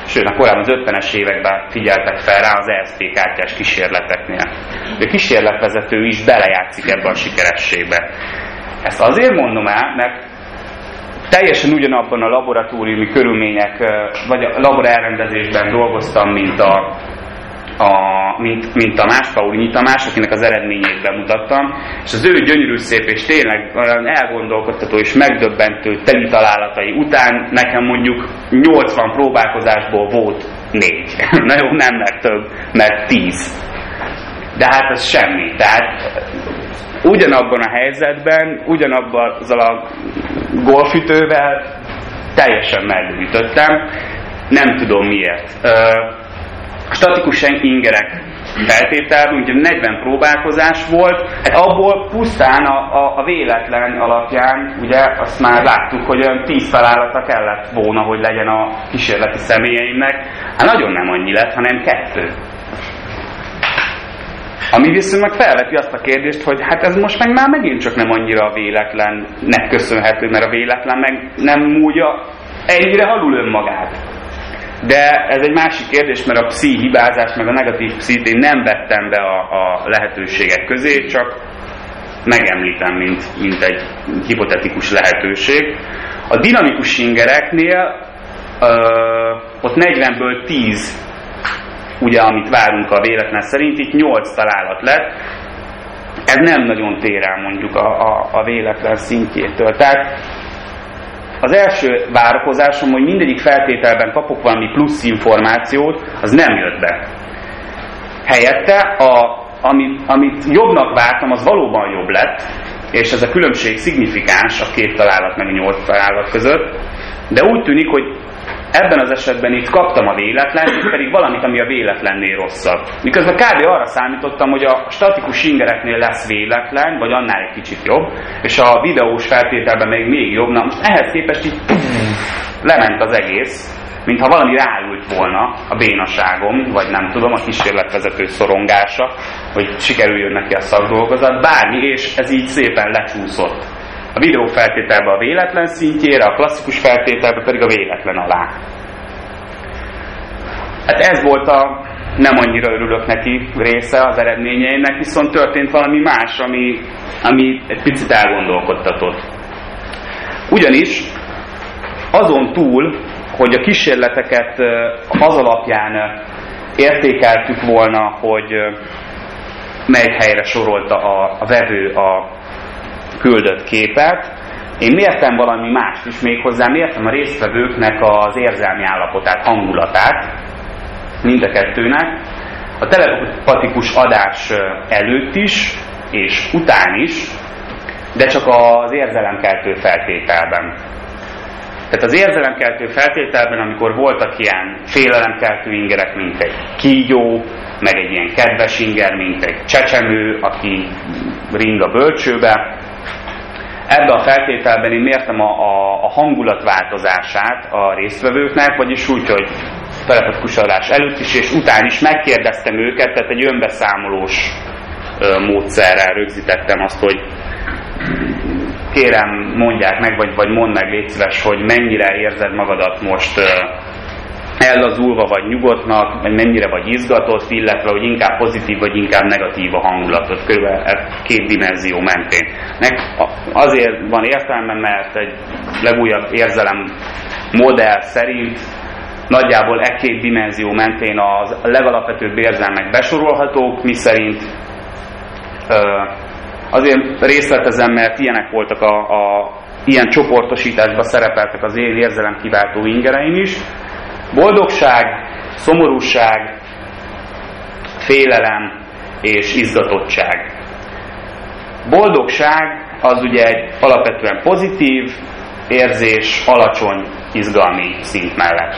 sőt, korábban az 50-es években figyeltek fel rá az ESP kártyás kísérleteknél. A kísérletvezető is belejátszik ebbe a sikerességbe. Ezt azért mondom el, mert teljesen ugyanabban a laboratóriumi körülmények, vagy a labor elrendezésben dolgoztam, mint Tamás, Pauliny Tamás, akinek az eredményét bemutattam, és az ő gyönyörű szép és tényleg olyan elgondolkodtató és megdöbbentő teli találatai után nekem mondjuk 80 próbálkozásból volt 4. Na jó, nem lett több, mert 10. De hát ez semmi. Tehát ugyanabban a helyzetben, ugyanabban a golfütővel teljesen megdöbbítöttem. Nem tudom miért. A statikus ingerek feltételben, ugye 40 próbálkozás volt, hát abból pusztán a véletlen alapján, ugye azt már láttuk, hogy olyan 10 találata kellett volna, hogy legyen a kísérleti személyeimnek. Hát nagyon nem annyi lett, hanem 2. Ami viszont meg felveti azt a kérdést, hogy hát ez most meg már megint csak nem annyira a véletlennek köszönhető, mert a véletlen meg nem múlja ennyire halul önmagát. De ez egy másik kérdés, mert a pszichi hibázás, meg a negatív pszichit én nem vettem be a lehetőségek közé, csak megemlítem, mint egy hipotetikus lehetőség. A dinamikus ingereknél ott 40-ből 10, ugye, amit várunk a véletlen szerint, itt 8 találat lett. Ez nem nagyon tér el mondjuk a véletlen szintjétől. Tehát az első várakozásom, hogy mindegyik feltételben kapok valami plusz információt, az nem jött be. Helyette, amit jobbnak vártam, az valóban jobb lett, és ez a különbség szignifikáns a 2 találat meg a 8 találat között, de úgy tűnik, hogy ebben az esetben itt kaptam a véletlen, és pedig valamit, ami a véletlennél rosszabb. Miközben kb. Arra számítottam, hogy a statikus ingereknél lesz véletlen, vagy annál egy kicsit jobb, és a videós feltételben még jobb. Na, most ehhez képest így lement az egész, mintha valami ráült volna a bénaságom, vagy nem tudom, a kísérletvezető szorongása, hogy sikerüljön neki a szakdolgozat, bármi, és ez így szépen lecsúszott. A videó feltételben a véletlen szintjére, a klasszikus feltételben pedig a véletlen alá. Hát ez volt a nem annyira örülök neki része az eredményeinek, viszont történt valami más, ami egy picit elgondolkodtatott. Ugyanis azon túl, hogy a kísérleteket az alapján értékeltük volna, hogy melyik helyre sorolta a vevő a küldött képet, én mértem valami mást is, méghozzá mértem a résztvevőknek az érzelmi állapotát, hangulatát, mind a kettőnek. A telepatikus adás előtt is, és után is, de csak az érzelemkeltő feltételben. Tehát az érzelemkeltő feltételben, amikor voltak ilyen félelemkeltő ingerek, mint egy kígyó, meg egy ilyen kedves inger, mint egy csecsemő, aki ring a bölcsőbe. Ebbe a feltételben én mértem a hangulatváltozását a résztvevőknek, vagyis úgy, hogy telepatkusadás előtt is, és után is megkérdeztem őket, tehát egy önbeszámolós módszerrel rögzítettem azt, hogy kérem, mondják meg, vagy mondd meg, légy szíves, hogy mennyire érzed magadat most ellazulva, vagy nyugodtnak, vagy mennyire vagy izgatott, illetve, hogy inkább pozitív, vagy inkább negatív a hangulatod. Körülbelül két dimenzió mentén. Azért van értelme, mert egy legújabb érzelem modell szerint nagyjából két dimenzió mentén a legalapvetőbb érzelmek besorolhatók, miszerint azért részletezem, mert ilyenek voltak ilyen csoportosításban szerepeltek az én érzelemkiváltó ingereim is. Boldogság, szomorúság, félelem és izgatottság. Boldogság az ugye egy alapvetően pozitív érzés, alacsony izgalmi szint mellett.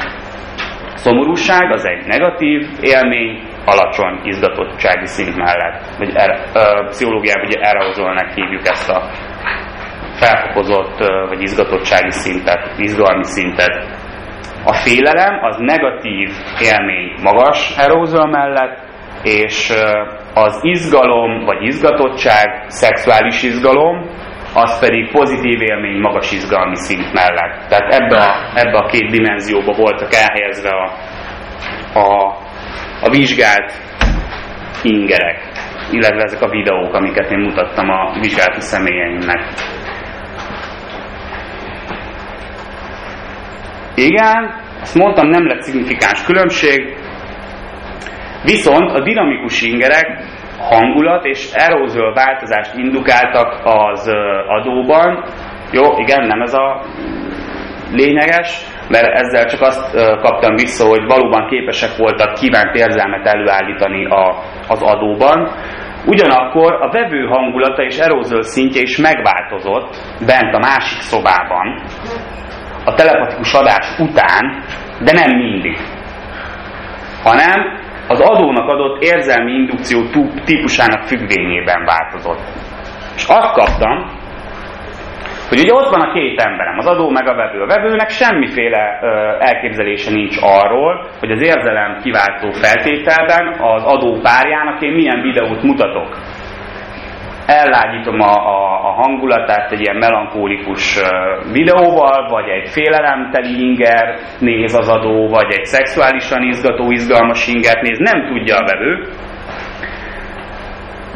Szomorúság az egy negatív élmény, alacsony izgatottsági szint mellett. Vagy pszichológiában ugye arousalnek hívjuk ezt a felfokozott vagy izgatottsági szintet, izgalmi szintet. A félelem az negatív élmény magas arousal mellett, és az izgalom vagy izgatottság, szexuális izgalom, az pedig pozitív élmény magas izgalmi szint mellett. Tehát ebbe a két dimenzióba voltak elhelyezve a vizsgált ingerek, illetve ezek a videók, amiket én mutattam a vizsgálati személyeimnek. Igen, azt mondtam, nem lett szignifikáns különbség, viszont a dinamikus ingerek hangulat és arousal változást indukáltak az adóban. Jó, igen, nem ez a lényeges, mert ezzel csak azt kaptam vissza, hogy valóban képesek voltak kívánt érzelmet előállítani az adóban. Ugyanakkor a vevő hangulata és arousal szintje is megváltozott bent a másik szobában a telepatikus adás után, de nem mindig, hanem az adónak adott érzelmi indukció típusának függvényében változott. És azt kaptam, hogy ugye ott van a két emberem, az adó meg a vevő. A vevőnek semmiféle elképzelése nincs arról, hogy az érzelem kiváltó feltételben az adó párjának én milyen videót mutatok. Ellágyítom a hangulatát egy ilyen melankólikus videóval, vagy egy félelemteli inger néz az adó, vagy egy szexuálisan izgató, izgalmas ingert néz, nem tudja a vevő.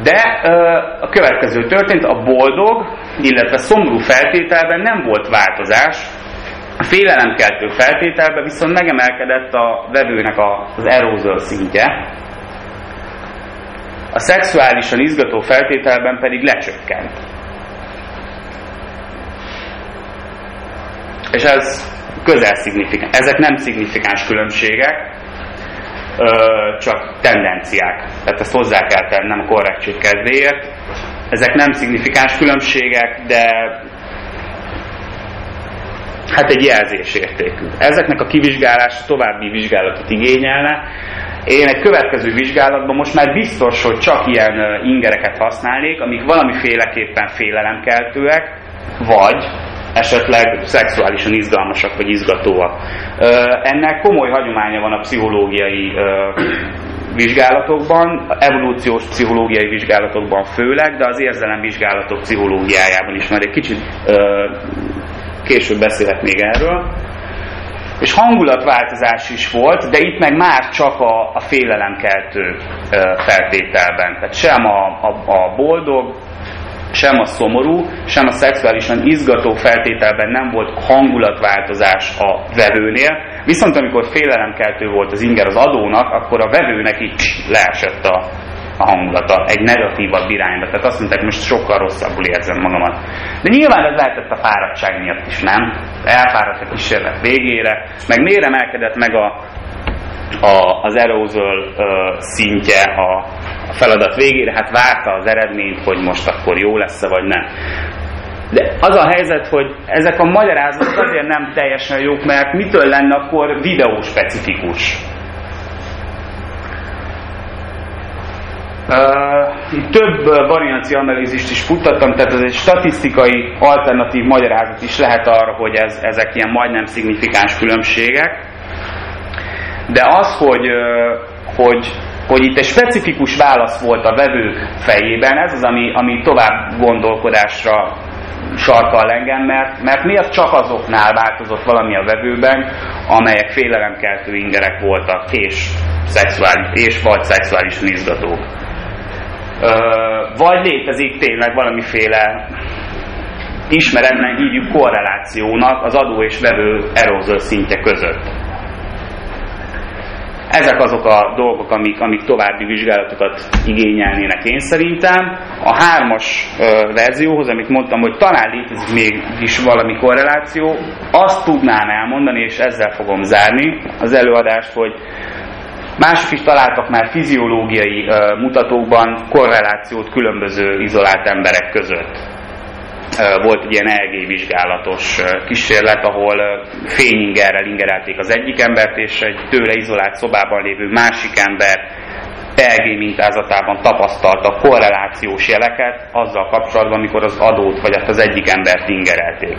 De a következő történt, a boldog, illetve szomorú feltételben nem volt változás, a félelemkeltő feltételben viszont megemelkedett a vevőnek az arousal szintje, a szexuálisan izgató feltételben pedig lecsökkent. És ez közel szignifikáns. Ezek nem szignifikáns különbségek, csak tendenciák. Tehát ezt hozzá kell tennem a korrektség kedvéért. Ezek nem szignifikáns különbségek, de hát egy jelzésértékű. Ezeknek a kivizsgálása további vizsgálatot igényelne. Én egy következő vizsgálatban most már biztos, hogy csak ilyen ingereket használnék, amik valamiféleképpen félelemkeltőek, vagy esetleg szexuálisan izgalmasak vagy izgatóak. Ennek komoly hagyománya van a pszichológiai vizsgálatokban, evolúciós pszichológiai vizsgálatokban főleg, de az érzelemvizsgálatok pszichológiájában is már egy kicsit később beszélek még erről. És hangulatváltozás is volt, de itt meg már csak a félelemkeltő feltételben. Tehát sem a boldog, sem a szomorú, sem a szexuálisan izgató feltételben nem volt hangulatváltozás a vevőnél, viszont amikor félelemkeltő volt az inger az adónak, akkor a vevőnek itt leesett a hangulata egy negatívabb irányba. Tehát azt mondták, most sokkal rosszabbul érzem magamat. De nyilván ez lehetett a fáradtság miatt is, nem? Elfáradt a kísérlet végére, meg miért emelkedett meg az arousal szintje a feladat végére, hát várta az eredményt, hogy most akkor jó lesz-e, vagy nem. De az a helyzet, hogy ezek a magyarázatok azért nem teljesen jók, mert mitől lenne akkor videóspecifikus? Több variancia analízist is futtattam, tehát ez egy statisztikai alternatív magyarázat is lehet arra, hogy ezek ilyen majdnem szignifikáns különbségek. De az, hogy itt egy specifikus válasz volt a vevők fejében, ez az, ami tovább gondolkodásra sarkal engem, mert miért csak azoknál változott valami a vevőben, amelyek félelemkeltő ingerek voltak, és vagy szexuálisan izgatók. Vagy létezik tényleg valamiféle ismeretlen, hívjuk korrelációnak az adó és vevő erózó szintje között. Ezek azok a dolgok, amik további vizsgálatokat igényelnének én szerintem. A 3-as verzióhoz, amit mondtam, hogy talán létezik mégis valami korreláció, azt tudnám elmondani, és ezzel fogom zárni az előadást, hogy mások is találtak már fiziológiai mutatókban korrelációt különböző izolált emberek között. Volt egy ilyen EEG vizsgálatos kísérlet, ahol fényingerrel ingerelték az egyik embert, és egy tőle izolált szobában lévő másik ember EEG mintázatában tapasztalta korrelációs jeleket azzal kapcsolatban, amikor az adót vagy az egyik embert ingerelték.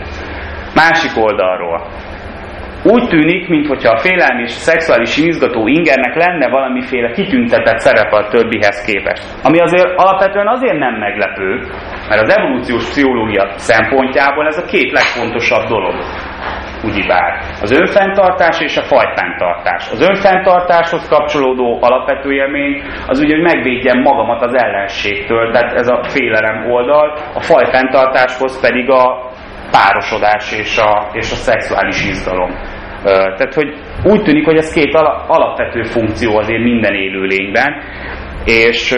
Másik oldalról. Úgy tűnik, mintha a félelmi és szexuális izgató ingernek lenne valamiféle kitüntetett szerepe a többihez képest. Ami azért alapvetően azért nem meglepő, mert az evolúciós pszichológia szempontjából ez a két legfontosabb dolog. Ugyebár az önfenntartás és a fajfenntartás. Az önfenntartáshoz kapcsolódó alapvető élmény az ugye, hogy megvédjem magamat az ellenségtől, tehát ez a félelem oldal, a fajfenntartáshoz pedig a párosodás és a szexuális izgalom. Tehát, hogy úgy tűnik, hogy ez két alapvető funkció azért minden élőlényben, és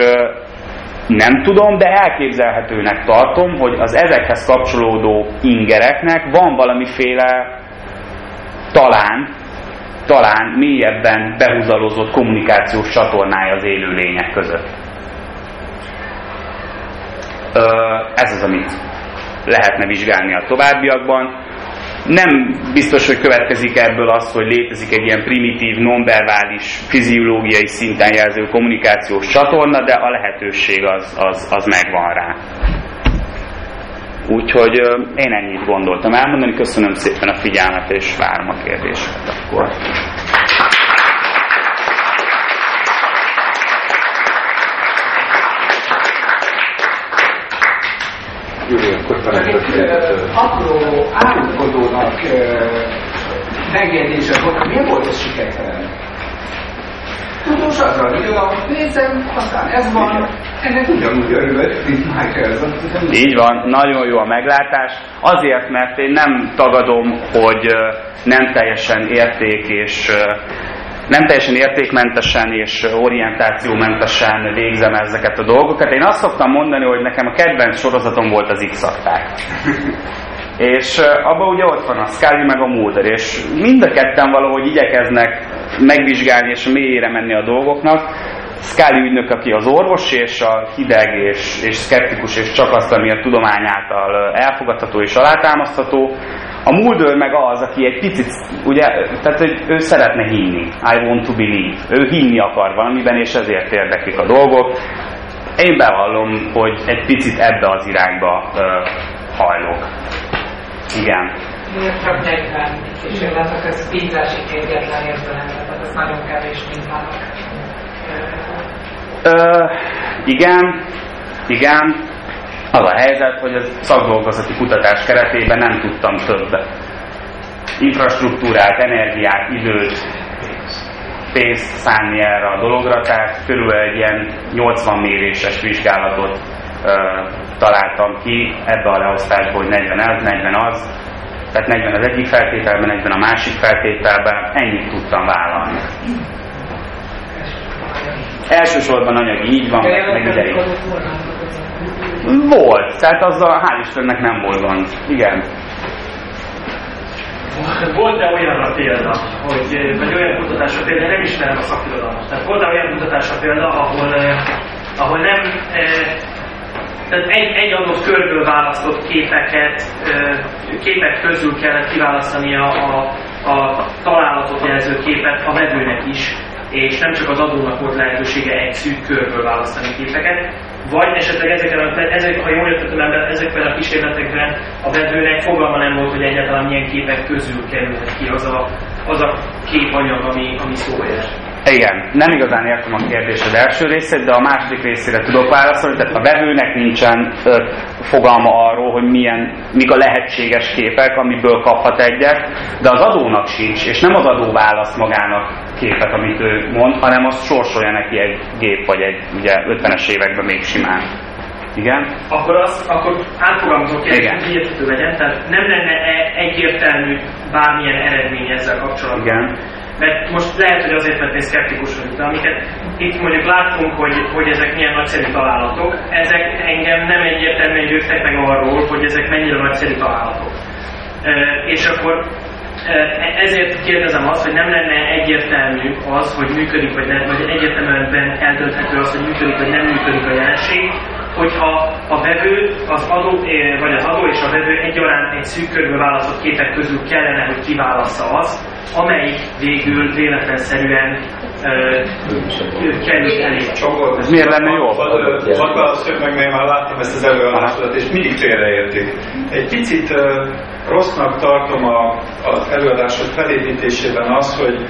nem tudom, de elképzelhetőnek tartom, hogy az ezekhez kapcsolódó ingereknek van valamiféle talán mélyebben behúzalozott kommunikációs csatornája az élőlények között. Ez az, amit lehetne vizsgálni a továbbiakban. Nem biztos, hogy következik ebből az, hogy létezik egy ilyen primitív, nonverbális, fiziológiai szinten jelző kommunikációs csatorna, de a lehetőség az megvan rá. Úgyhogy én ennyit gondoltam elmondani. Köszönöm szépen a figyelmet, és várom a kérdéseket akkor. Apró álmodónak megjegyzése volt, miért volt ez sikertelen? Tudós azzal, hogy nézem, aztán ez van, ennek ugyanúgy örülök, mint Michael. Így van, nagyon jó a meglátás. Azért, mert én nem tagadom, hogy nem teljesen érték és nem teljesen értékmentesen és orientációmentesen végzem ezeket a dolgokat. Én azt szoktam mondani, hogy nekem a kedvenc sorozatom volt az X-akták. És abban ugye ott van a Scully meg a Mulder, és mind a ketten valahogy igyekeznek megvizsgálni és mélyére menni a dolgoknak. Scully ügynök, aki az orvos, és a hideg, és szkeptikus, és csak azt, ami a tudomány által elfogadható és alátámasztható. A Mulder meg az, aki egy picit, ugye, tehát hogy ő szeretne hinni. I want to believe. Ő hinni akar valamiben, és ezért érdeklik a dolgok. Én bevallom, hogy egy picit ebbe az irányba hajlok. Igen. Miért csak 40 kísérletek, ez pízásig egyetlen értelemben, tehát ez nagyon kevés mintának. Igen. Az a helyzet, hogy a szakdolgozati kutatás keretében nem tudtam többet. Infrastruktúrát, energiát, időt, pénzt szánni erre a dologra, tehát körülbelül egy ilyen 80 méréses vizsgálatot találtam ki ebbe a leosztásból, hogy 40 az, tehát 40 az egyik feltételben, 40 a másik feltételben, ennyit tudtam vállalni. Elsősorban anyagi, így van, meg ideig. Volt, tehát azzal hál' Istennek nem volt gond. Igen. Volt-e olyanra példa, vagy olyan kutatásra példa, nem ismerem a szakirodalmat, tehát volt-e olyan kutatásra példa, ahol nem, tehát egy adott körből választott képek közül kellett kiválasztani a találatot jelző képet a vevőnek is, és nem csak az adónak volt lehetősége egy szűk körből választani képeket, vagy esetleg ha jól értettem ebben, ezekben a kísérletekben a vevőnek fogalma nem volt, hogy egyáltalán milyen képek közül kerülhet ki az a képanyag, ami szóba jár. Igen, nem igazán értem a kérdésed első részét, de a második részére tudok válaszolni, tehát a vevőnek nincsen fogalma arról, hogy mik a lehetséges képek, amiből kaphat egyet, de az adónak sincs, és nem az adó választ magának képet, amit ő mond, hanem azt sorsolja neki egy gép, vagy egy ugye 50-es években még simán. Igen? Akkor átfogalmazok kérdést, hogy érthető legyen, tehát nem lenne egyértelmű bármilyen eredmény ezzel kapcsolatban. Igen. Mert most lehet, hogy azért mert én szkeptikus vagyok, de amiket itt mondjuk láttunk, hogy ezek milyen nagyszerű találatok, ezek engem nem egyértelműen győztek meg arról, hogy ezek mennyire nagyszerű találatok. És akkor ezért kérdezem azt, hogy nem lenne egyértelmű az, hogy működik vagy nem, vagy egyértelműen eldönthető az, hogy működik vagy nem működik a jelenség, hogyha a vevő, az adó, vagy az adó és a vevő egyaránt egy szűk körből választott képek közül kellene, hogy kiválassza azt, amelyik végül véletlenszerűen került elé. Csongor, miért lenne jó? Hadd válaszoljuk meg, mert már láttam ezt az előadásodat, és mindig félreértik. Egy picit rossznak tartom az előadásod felépítésében az, hogy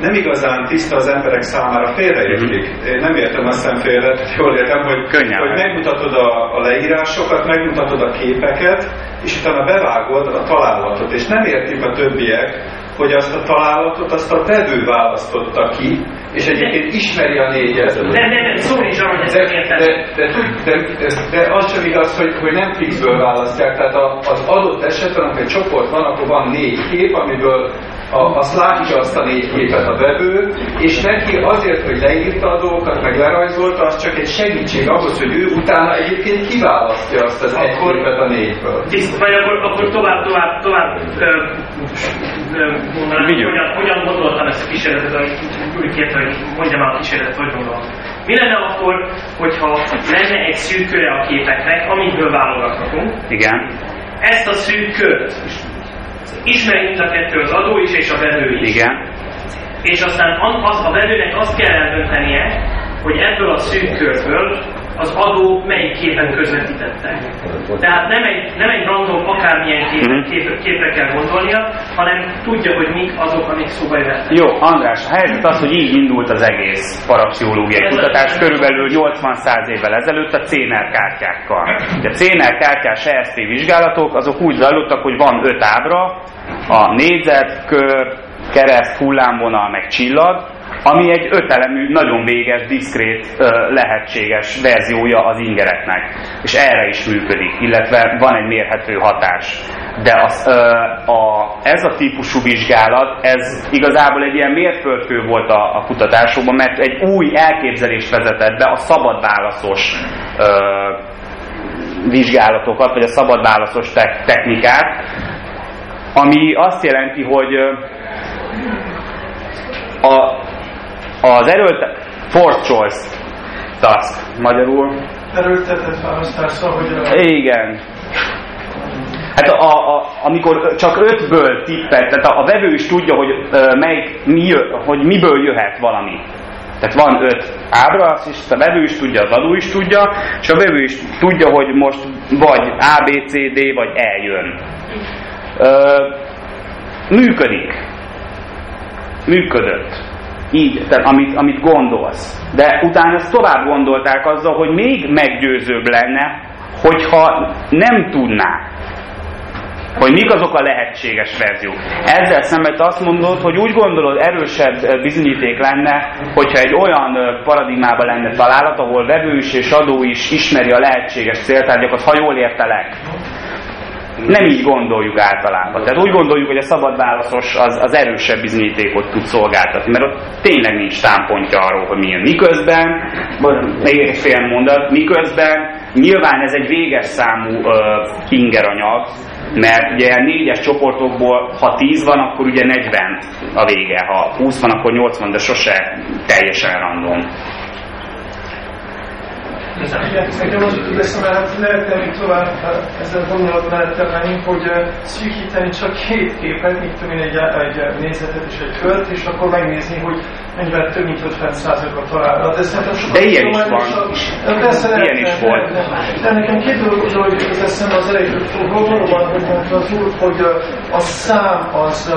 nem igazán tiszta az emberek számára, félreértik. Én nem értem aztán félre, jól értem, hogy megmutatod a leírásokat, megmutatod a képeket, és utána bevágod a találatot. És nem értik a többiek, hogy azt a találatot, azt a vevő választotta ki, és egyébként ismeri a négyezőt. Nem, szó nincs arra, hogy ezt értem. De az sem igaz, hogy nem fixből választják. Tehát az adott esetben, amikor egy csoport van, akkor van négy kép, amiből azt látja azt a négy képet a vevő, és neki azért, hogy leírta a dolgokat, meg lerajzolta, az csak egy segítség ahhoz, hogy ő utána egyébként kiválasztja azt az egy képet a négyből. Vagy akkor tovább mondanám, hogyan gondoltam ezt a kísérletet, amit kérte, hogy mondjam már a kísérletet, hogy gondolom. Mi lenne akkor, hogyha lenne egy szűk köre a képeknek, amiből válogathatunk? Igen. Ezt a szűk kört ismerjük a kettő, az adó is és a vevő is. Igen. És aztán a vevőnek azt kell eldöntenie, hogy ebből a szűk körből az adó melyik képen közvetítette. Tehát nem egy random akármilyen képre kell gondolnia, hanem tudja, hogy mik azok, amik szóba jöhetnek. Jó, András, a helyzet az, hogy így indult az egész parapszichológiai kutatás körülbelül 80-100 évvel ezelőtt a CNR kártyákkal. A CNR kártyás EST vizsgálatok azok úgy zajlottak, hogy van 5 ábra, a négyzet, kör, kereszt, hullámvonal, meg csillag, ami egy ötelemű, nagyon véges, diszkrét, lehetséges verziója az ingereknek. És erre is működik, illetve van egy mérhető hatás. De ez a típusú vizsgálat, ez igazából egy ilyen mérföldkő volt a kutatásokban, mert egy új elképzelést vezetett be a szabadválaszos vizsgálatokat, vagy a szabadválaszos technikát, ami azt jelenti, hogy forced choice task, magyarul. Erőltetett választás, igen. Hát amikor csak 5-ből tippelt, tehát a vevő is tudja, hogy miből jöhet valami. Tehát van 5 ábra, és a vevő is tudja, az adó is tudja, és a vevő is tudja, hogy most vagy A, B, C, D, vagy E jön. Működik. Működött. Így, tehát amit gondolsz. De utána ezt tovább gondolták azzal, hogy még meggyőzőbb lenne, hogyha nem tudná, hogy mik azok a lehetséges verziók. Ezzel szemben azt mondod, hogy úgy gondolod, erősebb bizonyíték lenne, hogyha egy olyan paradigmában lenne találat, ahol vevő is és adó is ismeri a lehetséges céltárgyakat, ha jól értelek. Nem így gondoljuk általában. Tehát úgy gondoljuk, hogy a szabadválaszos az erősebb bizonyítékot tud szolgáltatni, mert ott tényleg nincs támpontja arról, hogy milyen. Miközben, még fél mondat, miközben nyilván ez egy véges számú ingeranyag, mert ugye 4-es csoportokból, ha 10 van, akkor ugye 40 a vége, ha 20 van, akkor 80, de sose teljesen random. Nekem az ügyeszem el, hát lehetne még tovább ezzel gondolatnál tenni, hogy szűkíteni csak két képet, mint tudom én egy nézetet és egy kört, és akkor megnézni, hogy amivel több mint 50%-ra találhat. De ilyen is van. Ilyen is volt. De nekem két dolog, hogy az eszembe az elejétől valóban, hogy mondta az úr, hogy a szám az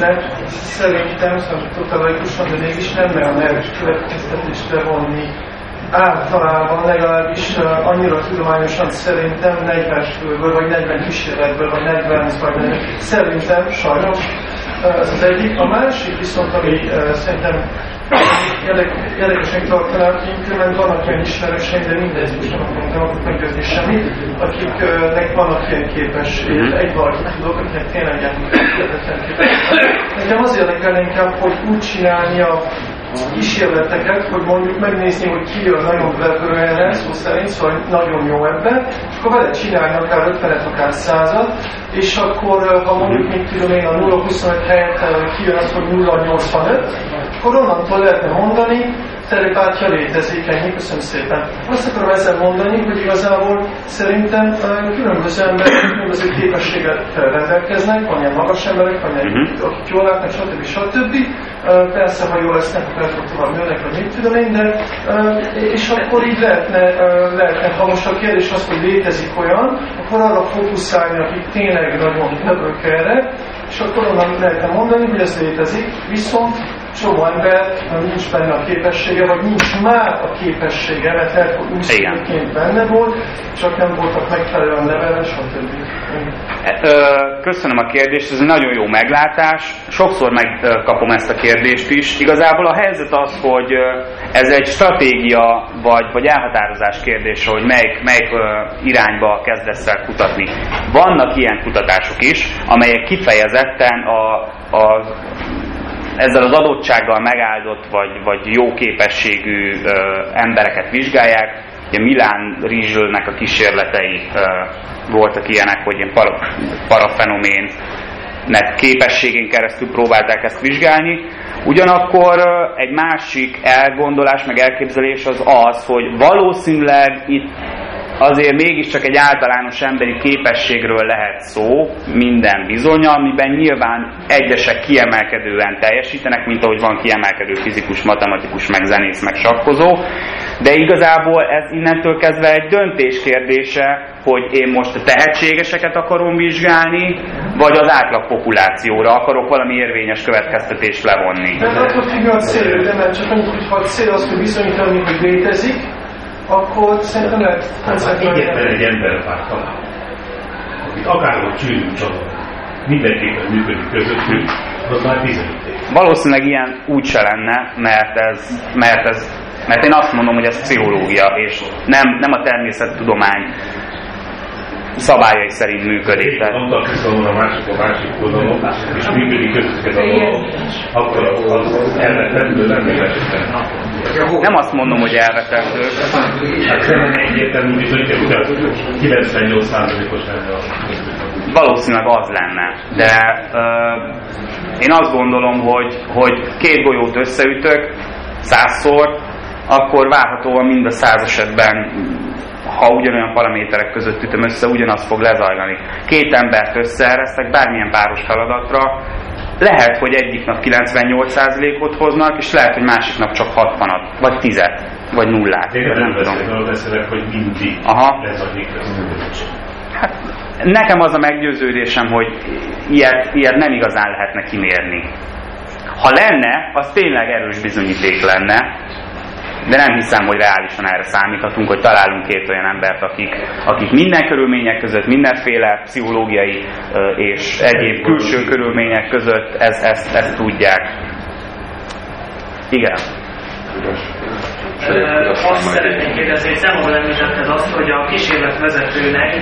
nem szerintem, szóval totalikusan, de mégis nem olyan erős következtetésre vonni. Általában legalábbis annyira tudományosan szerintem 40 főből, vagy 40 kísérletből, vagy 40 vagy szerintem sajnos. Ez az egyik. A másik viszont, ami szerintem érdekesen tartanak, különben vannak olyan ismerőseim, de mindezt is nem meggyőzni semmit, akiknek vannak ilyen képesség. Egy valaki tudok, akinek tényleg ilyen képesség. Nekem az érdekel inkább, hogy úgy csinálni a kísérleteket, hogy mondjuk megnézni, hogy ki jön nagyon bevően, szó szerint, szóval nagyon jó ebben, és akkor vele csinálni akár 50-et, akár 100-at, és akkor, ha mondjuk, mint tudom én, a 0-25 helyett kijön az, hogy 0-85, akkor onnantól lehetne mondani, terepátja létezik, ennyi, köszönöm szépen. Azt akarom ezzel mondani, hogy igazából szerintem különböző emberek különböző képességet rendelkeznek, van ilyen magas emberek, van ilyen, akik jól látnak, stb. Stb. Persze, ha jól lesznek, akkor lehet, hogy tovább jönnek, vagy mit tudom én, de és akkor így lehetne, ha most a kérdés az, hogy létezik olyan, akkor arra fókuszálni, akik tényleg nagyon hevők erre, és akkor onnan lehetne mondani, hogy ez létezik, viszont csomó ember nincs benne a képessége, vagy nincs már a képessége, mert elkor úszóként benne volt, csak nem voltak megfelelően nevelve, stb. Köszönöm a kérdést, ez egy nagyon jó meglátás. Sokszor megkapom ezt a kérdést is. Igazából a helyzet az, hogy ez egy stratégia, vagy elhatározás kérdése, hogy melyik irányba kezdesz el kutatni. Vannak ilyen kutatások is, amelyek kifejezetten ezzel az adottsággal megáldott, vagy jó képességű embereket vizsgálják. Ugye Milan Rieselnek a kísérletei voltak ilyenek, hogy ilyen parafenoménnek képességén keresztül próbálták ezt vizsgálni. Ugyanakkor egy másik elgondolás, meg elképzelés az, hogy valószínűleg itt azért mégiscsak egy általános emberi képességről lehet szó, minden bizony, amiben nyilván egyesek kiemelkedően teljesítenek, mint ahogy van kiemelkedő fizikus, matematikus, meg zenész, meg sakkozó, de igazából ez innentől kezdve egy döntés kérdése, hogy én most a tehetségeseket akarom vizsgálni, vagy az átlag populációra akarok valami érvényes következtetést levonni. De akkor függ a cél, de nem csak annyit, hogy ha a cél az, hogy bizonyítani, hogy létezik, akkor szerintem lehet. Egyetlen egy ember vár talál, aki akárhol csűrünk csalódni, mindenképpen működik közöttünk, az már bizonyíték. Valószínűleg ilyen úgy se lenne, mert én azt mondom, hogy ez pszichológia, és nem a természettudomány szabályai szerint működik. Annak viszont a másik oldalon, és működik közöttük a dolog, akkor az elvetendő nem működik. Nem azt mondom, hogy elvetendő. Hát nem egyértelmű bizonyítani, hogy 98%-os lenne az. Valószínűleg az lenne. De én azt gondolom, hogy két golyót összeütök 100-szor, akkor várhatóan mind a 100 esetben, ha ugyanolyan paraméterek között ütöm össze, ugyanaz fog lezajlani. Két embert összeeresztek bármilyen páros feladatra, lehet, hogy egyik nap 98%-ot hoznak, és lehet, hogy másik nap csak 60-at, vagy 10-et, vagy 0-át. Én nem tudom. Beszélek, hogy mindig lezajlik között. Hát, nekem az a meggyőződésem, hogy ilyet nem igazán lehetne kimérni. Ha lenne, az tényleg erős bizonyíték lenne, de nem hiszem, hogy reálisan erre számíthatunk, hogy találunk két olyan embert, akik minden körülmények között, mindenféle pszichológiai és egyéb külső körülmények között ezt tudják. Igen. Azt szeretném kérdezni, hogy számomra említetted azt, hogy a kísérletvezetőnek,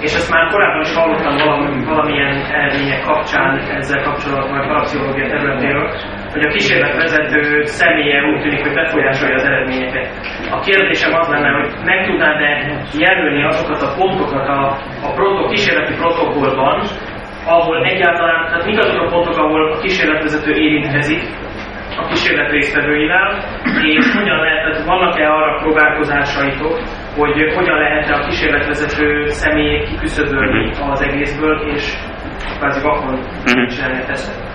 és ezt már korábban is hallottam valamilyen eredmények kapcsán ezzel kapcsolatban a pszichológia területéről, hogy a kísérletvezető személye úgy tűnik, hogy befolyásolja az eredményeket. A kérdésem az lenne, hogy meg tudnád-e jelölni azokat a pontokat a kísérleti protokollban, ahol egyáltalán, tehát mik azok a pontok, ahol a kísérletvezető érintkezik a kísérlet résztvevőivel, és hogyan lehet, vannak-e arra próbálkozásaitok, hogy hogyan lehetne a kísérletvezető személyét kiküszöbölni az egészből, és akkor csinálni a tesztet.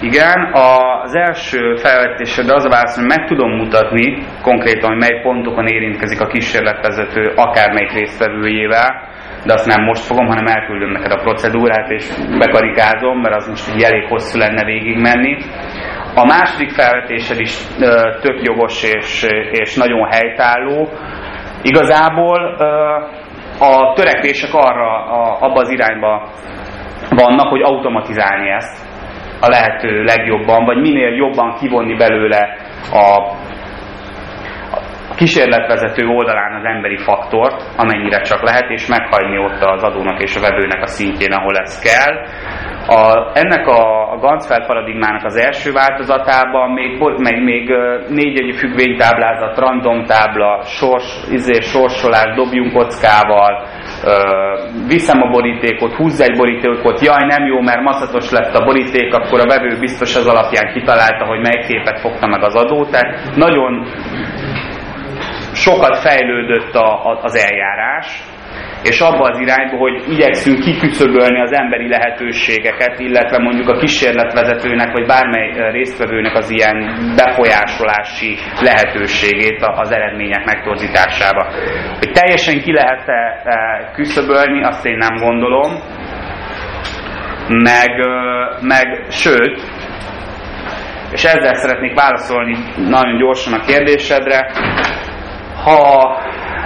Igen, az első felvetésedre az a válasz, hogy meg tudom mutatni konkrétan, hogy mely pontokon érintkezik a kísérletvezető akármelyik résztvevőjével, de azt nem most fogom, hanem elküldöm neked a procedúrát, és bekarikázom, mert az most így elég hosszú lenne végigmenni. A második felvetésed is tök jogos és nagyon helytálló. Igazából a törekvések abba az irányba vannak, hogy automatizálni ezt a lehető legjobban, vagy minél jobban kivonni belőle a kísérletvezető oldalán az emberi faktort, amennyire csak lehet, és meghagyni ott az adónak és a vevőnek a szintjén, ahol ez kell. Ennek a Gansfeld paradigmának az első változatában még négyjegyű függvénytáblázat, random tábla, sorsolás, dobjunk kockával, viszem a borítékot, húzz egy borítékot, jaj nem jó, mert maszatos lett a boríték, akkor a vevő biztos az alapján kitalálta, hogy melyik képet fogta meg az adó. Tehát nagyon sokat fejlődött az eljárás, és abba az irányba, hogy igyekszünk kiküszöbölni az emberi lehetőségeket, illetve mondjuk a kísérletvezetőnek, vagy bármely résztvevőnek az ilyen befolyásolási lehetőségét az eredmények megtorzításába. Hogy teljesen ki lehet-e küszöbölni, azt én nem gondolom, meg sőt, és ezzel szeretnék válaszolni nagyon gyorsan a kérdésedre, ha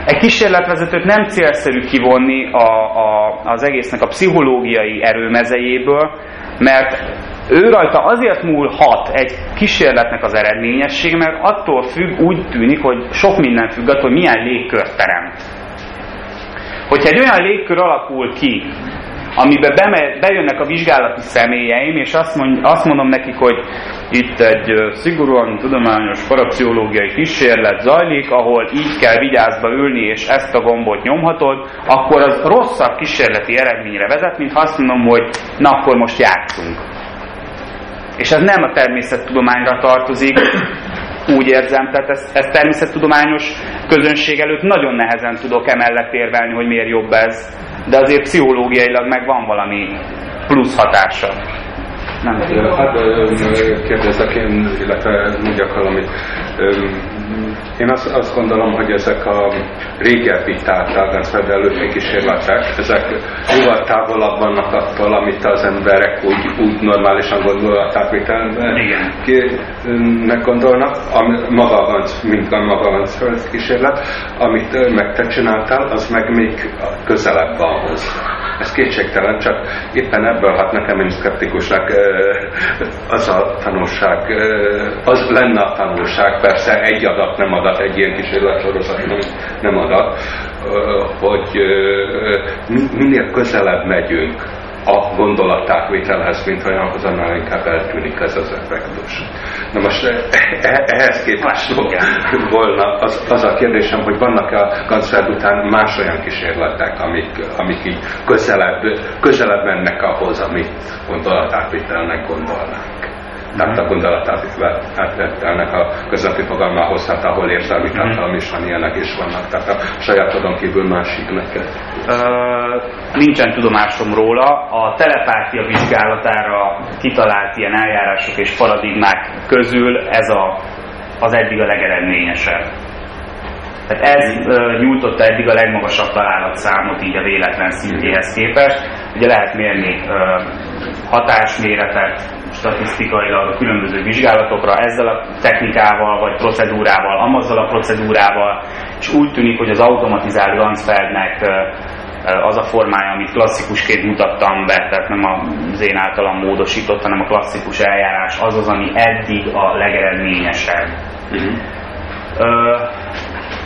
egy kísérletvezetőt nem célszerű kivonni az egésznek a pszichológiai erőmezejéből, mert ő rajta azért múlhat egy kísérletnek az eredményesség, mert attól függ, úgy tűnik, hogy sok minden függ attól, hogy milyen légkört teremt. Hogyha egy olyan légkör alakul ki, amiben bejönnek a vizsgálati személyeim, és azt mondom nekik, hogy itt egy szigorúan tudományos parapszichológiai kísérlet zajlik, ahol így kell vigyázba ülni, és ezt a gombot nyomhatod, akkor az rosszabb kísérleti eredményre vezet, mint ha azt mondom, hogy na akkor most játszunk. És ez nem a természettudományra tartozik, úgy érzem, tehát ezt természettudományos közönség előtt nagyon nehezen tudok emellett érvelni, hogy miért jobb ez, de azért pszichológiailag meg van valami plusz hatása. Nem tudom. Hát kérdezek én, illetve mondjak valamit. Én azt gondolom, hogy ezek a régebbi tárgyalásban előtti kísérletek, ezek jóval távolabb vannak attól, amit az emberek úgy normálisan gondolták, mint meg gondolnak, maga van a kísérlet, amit meg te csináltál, az meg még közelebb van ahhoz. Ez kétségtelen, csak éppen ebből hát nekem én szkeptikusnak az a tanulság, az lenne a tanulság, persze egy adat nem adat, egy ilyen kísérletsorozat nem adat, hogy minél közelebb megyünk a gondolatátvételhez, mint olyanhoz, annál inkább eltűnik ez az effektus. Na most ehhez képest volna az a kérdésem, hogy vannak-e a Gansfeld után más olyan kísérletek, amik így közelebb mennek ahhoz, amit gondolatátvételnek gondolnánk. Tehát a gondolatátvételnek a közvetlen fogalmához, tehát ahol érzelmi tartalom is van, ilyenek is vannak, tehát a sajátodon kívül másik neked. Nincsen tudomásom róla, a telepátia vizsgálatára kitalált ilyen eljárások és paradigmák közül ez az eddig a legeredményesebb. Tehát ez nyújtotta eddig a legmagasabb találatszámot így a véletlen szintjéhez képest. Ugye lehet mérni hatásméretet statisztikailag a különböző vizsgálatokra ezzel a technikával, vagy procedúrával, amazzal a procedúrával, és úgy tűnik, hogy az automatizált Gansfeldnek az a formája, amit klasszikusként mutattam be, tehát nem az én általam módosított, hanem a klasszikus eljárás az az, ami eddig a legeredményesebb.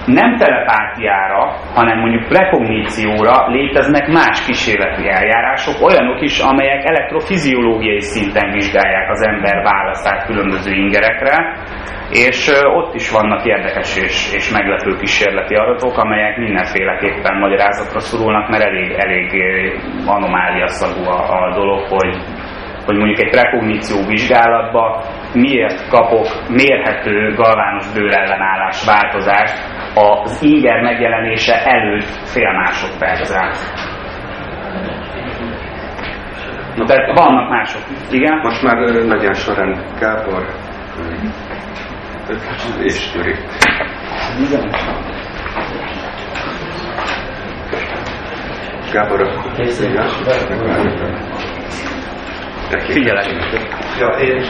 Nem telepátiára, hanem mondjuk rekognícióra léteznek más kísérleti eljárások, olyanok is, amelyek elektrofiziológiai szinten vizsgálják az ember válaszát különböző ingerekre, és ott is vannak érdekes és meglepő kísérleti adatok, amelyek mindenféleképpen magyarázatra szorulnak, mert elég anomáliaszagú a dolog, hogy mondjuk egy rekogníció vizsgálatban miért kapok mérhető galvános bőrellenállás változást az inger megjelenése előtt fél másodpercre. Na, tehát vannak mások. Igen? Most már legyen során Gábor és Gyuri. Gábor, akkor figyelek. Ja, én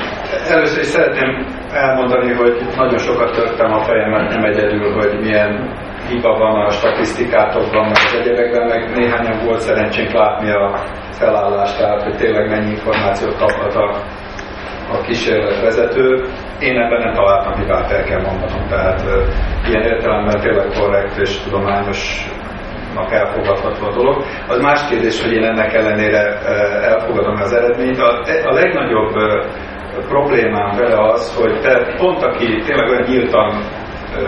először is szeretném elmondani, hogy nagyon sokat törtem a fejemet, nem egyedül, hogy milyen hiba van a statisztikátokban, meg az egyébekben, meg néhányan volt szerencsénk látni a felállást, tehát hogy tényleg mennyi információt kaphat a kísérletvezető. Én ebben nem találtam hibát, el kell mondanom, tehát ilyen értelemben tényleg korrekt és tudományosnak elfogadható a dolog. Az más kérdés, hogy én ennek ellenére elfogadom az eredményt. A legnagyobb problémám vele az, hogy te pont aki tényleg olyan nyíltan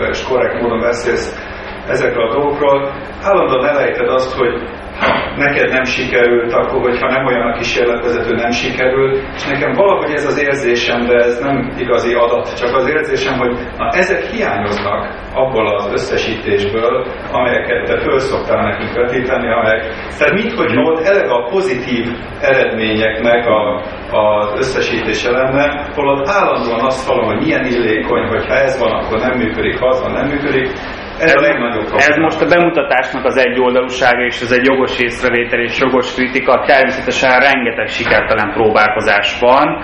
és korrekt módon beszélsz ezekről a dolgokról, állandóan elejted azt, hogy neked nem sikerült, akkor hogyha nem olyan a kísérletvezető, nem sikerült, és nekem valahogy ez az érzésem, de ez nem igazi adat, csak az érzésem, hogy na, ezek hiányoznak abból az összesítésből, amelyeket te föl szoktál nekünk vetíteni, amelyek... Tehát minthogyha ott eleve a pozitív eredményeknek az összesítése lenne, holott állandóan azt hallom, hogy milyen illékony, hogyha ez van, akkor nem működik, ha az van, nem működik. Ez a legnagyobb probléma. Ez most a bemutatásnak az egyoldalúsága, és ez egy jogos észrevétel és jogos kritika. Természetesen rengeteg sikertelen próbálkozás van,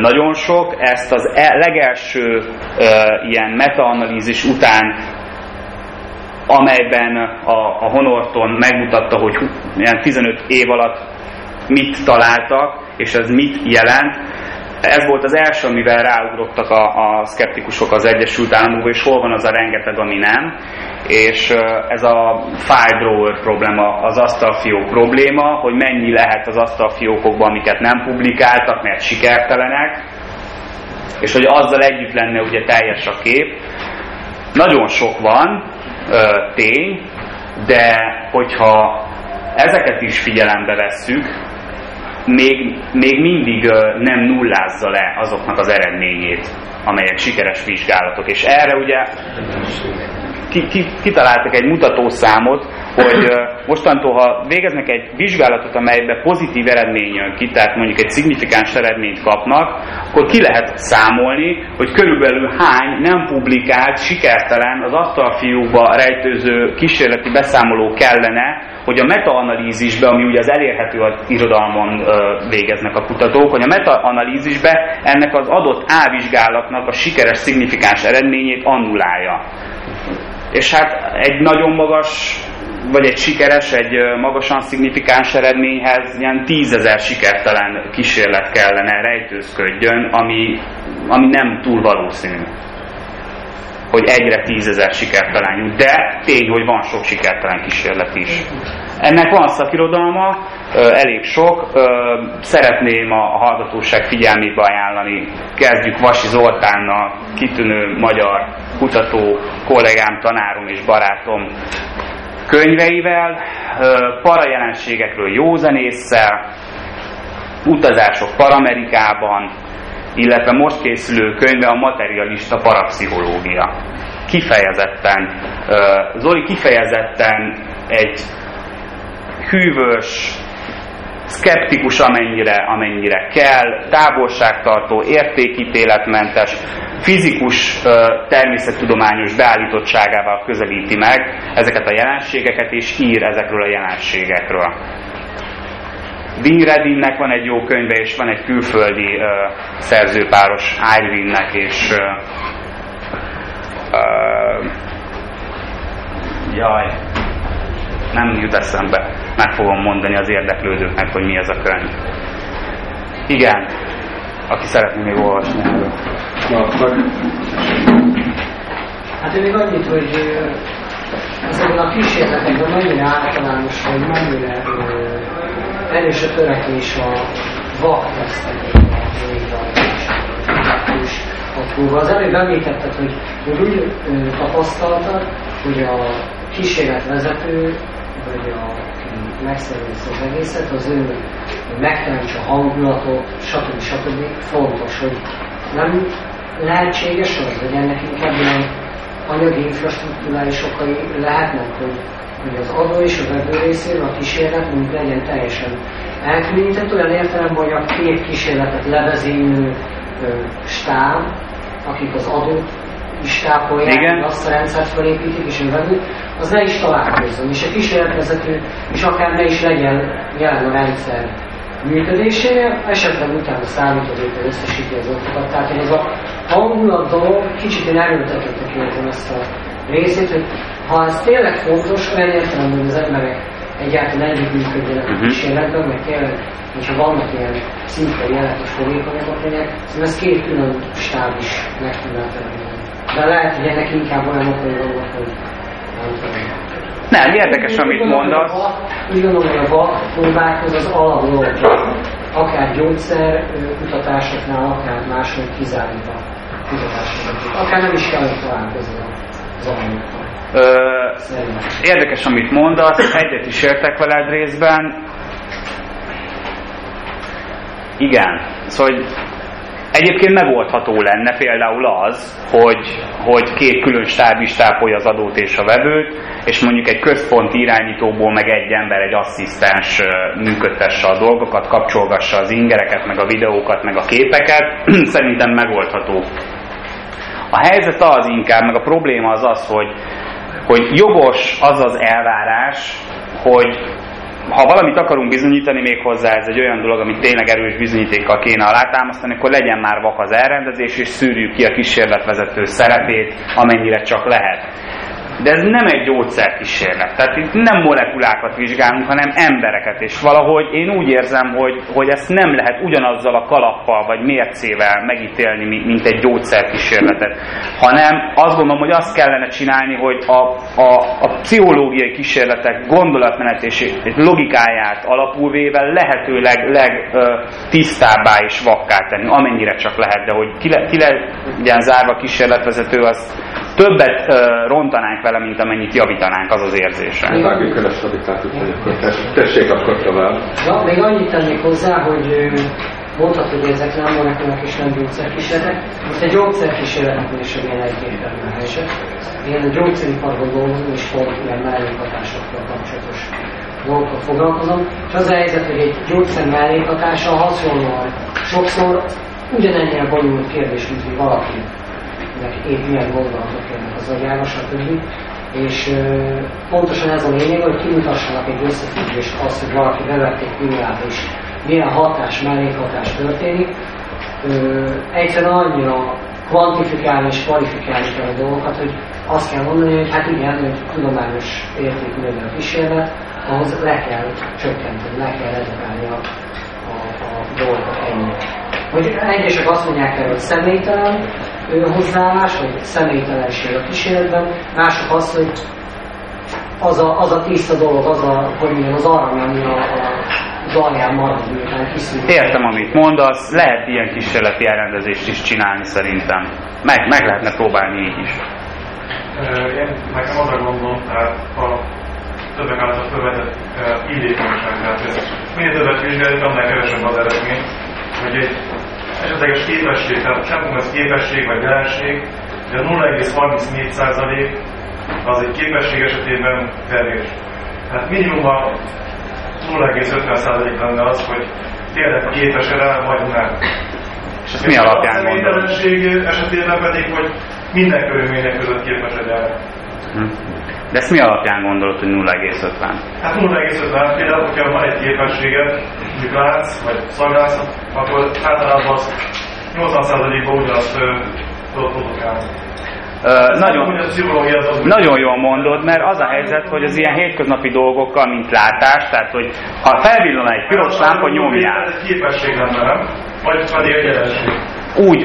nagyon sok. Ezt az legelső ilyen metaanalízis után, amelyben a Honorton megmutatta, hogy 15 év alatt mit találtak, és ez mit jelent. Ez volt az első, amivel ráugrottak a szkeptikusok az Egyesült Államokba, és hol van az a rengeteg, ami nem. És ez a file drawer probléma, az asztalfiók probléma, hogy mennyi lehet az asztalfiókokban, amiket nem publikáltak, mert sikertelenek, és hogy azzal együtt lenne ugye teljes a kép. Nagyon sok van, tény, de hogyha ezeket is figyelembe vesszük, még mindig nem nullázza le azoknak az eredményét, amelyek sikeres vizsgálatok. És erre ugye kitaláltak egy mutatószámot, hogy mostantól, ha végeznek egy vizsgálatot, amelyben pozitív eredmény jön ki, tehát mondjuk egy szignifikáns eredményt kapnak, akkor ki lehet számolni, hogy körülbelül hány nem publikált, sikertelen, az asztalfiókba rejtőző kísérleti beszámoló kellene, hogy a metaanalízisbe, ami ugye az elérhető az irodalmon végeznek a kutatók, hogy a metaanalízisbe ennek az adott A-vizsgálatnak a sikeres, szignifikáns eredményét annulálja. És hát egy nagyon magas, vagy egy sikeres, egy magasan szignifikáns eredményhez ilyen 10 000 sikertelen kísérlet kellene rejtőzködjön, ami nem túl valószínű, hogy egyre 10 000 sikertelen jut. De tény, hogy van sok sikertelen kísérlet is. Ennek van szakirodalma, elég sok. Szeretném a hallgatóság figyelmébe ajánlani. Kezdjük Vassy Zoltánnal, kitűnő magyar kutató, kollégám, tanárom és barátom könyveivel, parajelenségekről jó zenésszel, utazások Paramerikában, illetve most készülő könyve a materialista parapszichológia. Kifejezetten, Zoli kifejezetten egy hűvös, szkeptikus amennyire kell, távolságtartó, értékítéletmentes, fizikus természettudományos beállítottságával közelíti meg ezeket a jelenségeket, és ír ezekről a jelenségekről. Dean Radinnek van egy jó könyve, és van egy külföldi szerzőpáros Irwinnek, és nem jut eszembe, meg fogom mondani az érdeklődőknek, hogy mi ez a könyv. Igen, aki szeretné még olvasni erről. Hát én még annyit, hogy azon a kísérletekben mennyire általános, vagy mennyire erős a törekvés a vaktesztekben, a az előbb említetted, hogy úgy tapasztaltad, hogy a kísérletvezető, vagy aki megszervezi az egészet, az ő megteremtse a hangulatot, stb. Fontos, hogy nem lehetséges az, hogy ennek inkább ilyen anyagi infrastruktúrális okai lehetnek, hogy az adó és a vevő részéről a kísérlet úgy legyen teljesen elkülönített olyan értelemben, hogy a két kísérletet levezénylő stáb, akik az adót is tápolják, azt a rendszert felépítik és önvedik, az ne is találkozzon, és a kísérletvezető is akár ne is legyen jelen a rendszer működésére, esetleg utána számítógépen összesíti az adatokat. Tehát ez a hangulat dolog kicsit én erőltetettek értem ezt a részét, hogy ha ez tényleg fontos, olyan értelemben, hogy az emberek egyáltalán együttműködjenek a kísérletben, meg tényleg, hogyha vannak ilyen szintén jelentős fogékonyatok lények, szóval ez két külön stáb is meg tudná tenni. De lehet, hogy ennek inkább olyan okony dolgok, hogy nem tudom. Nem, érdekes, amit mondasz. Úgy gondolom, hogy a próbálkoz az alapdolgok, akár gyógyszer kutatásoknál, akár máshol kizárítva kutatásoknál. Akár nem is kell találkozni az alanyokkal. Érdekes, amit mondasz, egyet is értek veled részben. Igen, szóval egyébként megoldható lenne például az, hogy két külön stáb is tápolja az adót és a vevőt, és mondjuk egy központi irányítóból meg egy ember, egy asszisztens működtesse a dolgokat, kapcsolgassa az ingereket, meg a videókat, meg a képeket. Szerintem megoldható. A helyzet az inkább, meg a probléma az az, hogy jogos az az elvárás, hogy ha valamit akarunk bizonyítani még hozzá, ez egy olyan dolog, amit tényleg erős bizonyítékkal kéne alátámasztani, akkor legyen már vak az elrendezés, és szűrjük ki a kísérletvezető szerepét, amennyire csak lehet. De ez nem egy gyógyszerkísérlet, tehát itt nem molekulákat vizsgálunk, hanem embereket, és valahogy én úgy érzem, hogy ezt nem lehet ugyanazzal a kalappal vagy mércével megítélni, mint egy gyógyszerkísérletet, hanem azt gondolom, hogy azt kellene csinálni, hogy a pszichológiai kísérletek gondolatmenet és logikáját alapulvével lehetőleg legtisztábbá és vakká tenni, amennyire csak lehet, de hogy ki legyen zárva kísérletvezető, az többet rontanánk vele, mint amennyit javítanánk, az az érzésre. Még annyit tennék hozzá, hogy mondhatod, hogy ezek nem molekulának és nem gyógyszerkísérletek. Most egy gyógyszerkísérletnek is olyan egyértelmű a helyzet. Én a gyógyszeriparban dolgozom, és pont ilyen mellékhatásokkal kapcsolatos dolgokkal foglalkozom. És az a helyzet, hogy egy gyógyszer mellékhatása hasonlóan sokszor ugyanennyire bonyolult kérdés, mint hogy valaki épp milyen gondolnak ennek az agyára, stb. És pontosan ez a lényeg, hogy kimutassanak egy összefüggést azt, hogy valaki bevették pillanát, és milyen hatás, mellékhatás történik. Egyszerűen annyira kvantifikálni és kvalifikálni kell a dolgokat, hogy azt kell mondani, hogy hát igen, hogy tudományos értékű legyen a kísérlet, ahhoz le kell csökkenteni, le kell redukálni a dolgokat ennyire. Hogy egyesek azt mondják el, hogy személytelen hozzáállás, vagy személytelenség a kísérletben, mások azt, hogy az a tiszta dolog, az arany, ami az alján marad, miután kiszűnik. Értem, amit mondasz, lehet ilyen kísérleti elrendezést is csinálni szerintem. Meg lehetne próbálni így is. Én nekem arra gondolom, tehát a többek által felvetett illékonyságát, hogy minél többet vizsgáljuk, annál kevesebb az eredmény. Hogy egy esetleges képesség, tehát sem tudom, ez képesség vagy jelenség, de a 0,34% az egy képesség esetében terés. Tehát minimum a 0,50% lenne az, hogy tényleg képes erre, vagy nem. És ezt mi alapján mondod? A jelenség esetében pedig, hogy minden körülmények között képes erre. De ezt mi alapján gondolod, hogy 0,50? Hát 0,50, például, hogyha van egy képességed, mondjuk látsz, vagy szagrász, akkor általában az 80%-ban ugyanazt tudod produkálni. Nagyon jól mondod, mert az a helyzet, hogy az ilyen hétköznapi dolgokkal, mint látás, tehát, hogy ha felvillan egy piros lámpa, nyomjál. Ez egy képesség lenne, vagy pedig egy jelenség.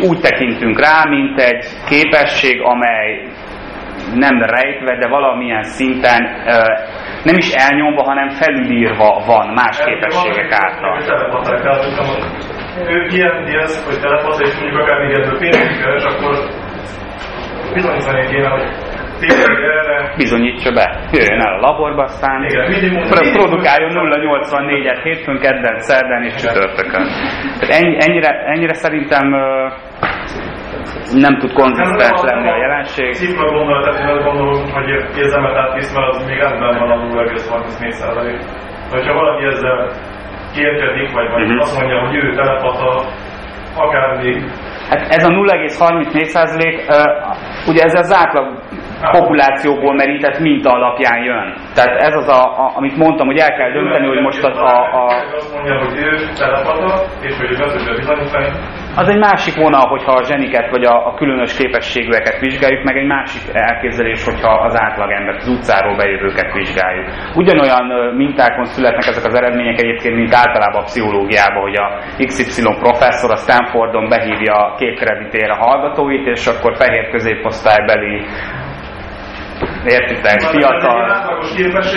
Úgy tekintünk rá, mint egy képesség, amely nem rejtve, de valamilyen szinten nem is elnyomva, hanem felülírva van más képességek által. Ő ilyen ez, hogy telepasszal, és mondjuk akár még ebből pénzünk kell, és akkor bizonyítani kéne, hogy tényleg erre... Bizonyítsa be. Jöjjön el a laborba, aztán produkáljon 0,84-et hétfőn, kedden, szerdán és csütörtökön. Ennyire szerintem... nem tud konzisztens lenni a jelenség. Cifra gondolat, én azt gondolom, hogy érzemet átvisz, mert az még rendben van a 0,34%. Ha valaki ezzel kérkedik, vagy azt mondja, hogy ő telepata, akár még. Hát ez a 0,34% ugye ez az átlag populációból merített minta alapján jön. Tehát ez az, amit mondtam, hogy el kell dönteni, hogy most azt mondja, hogy ő telepata, és hogy ő tudja bizonyítani. Az egy másik vonal, hogyha a zseniket vagy a különös képességűeket vizsgáljuk, meg egy másik elképzelés, hogyha az átlagember, az utcáról bejövőket vizsgáljuk. Ugyanolyan mintákon születnek ezek az eredmények egyébként, mint általában a pszichológiában, hogy a XY professzor a Stanfordon behívja két kreditére a hallgatóit, és akkor fehér középosztálybeli, értitek, fiatal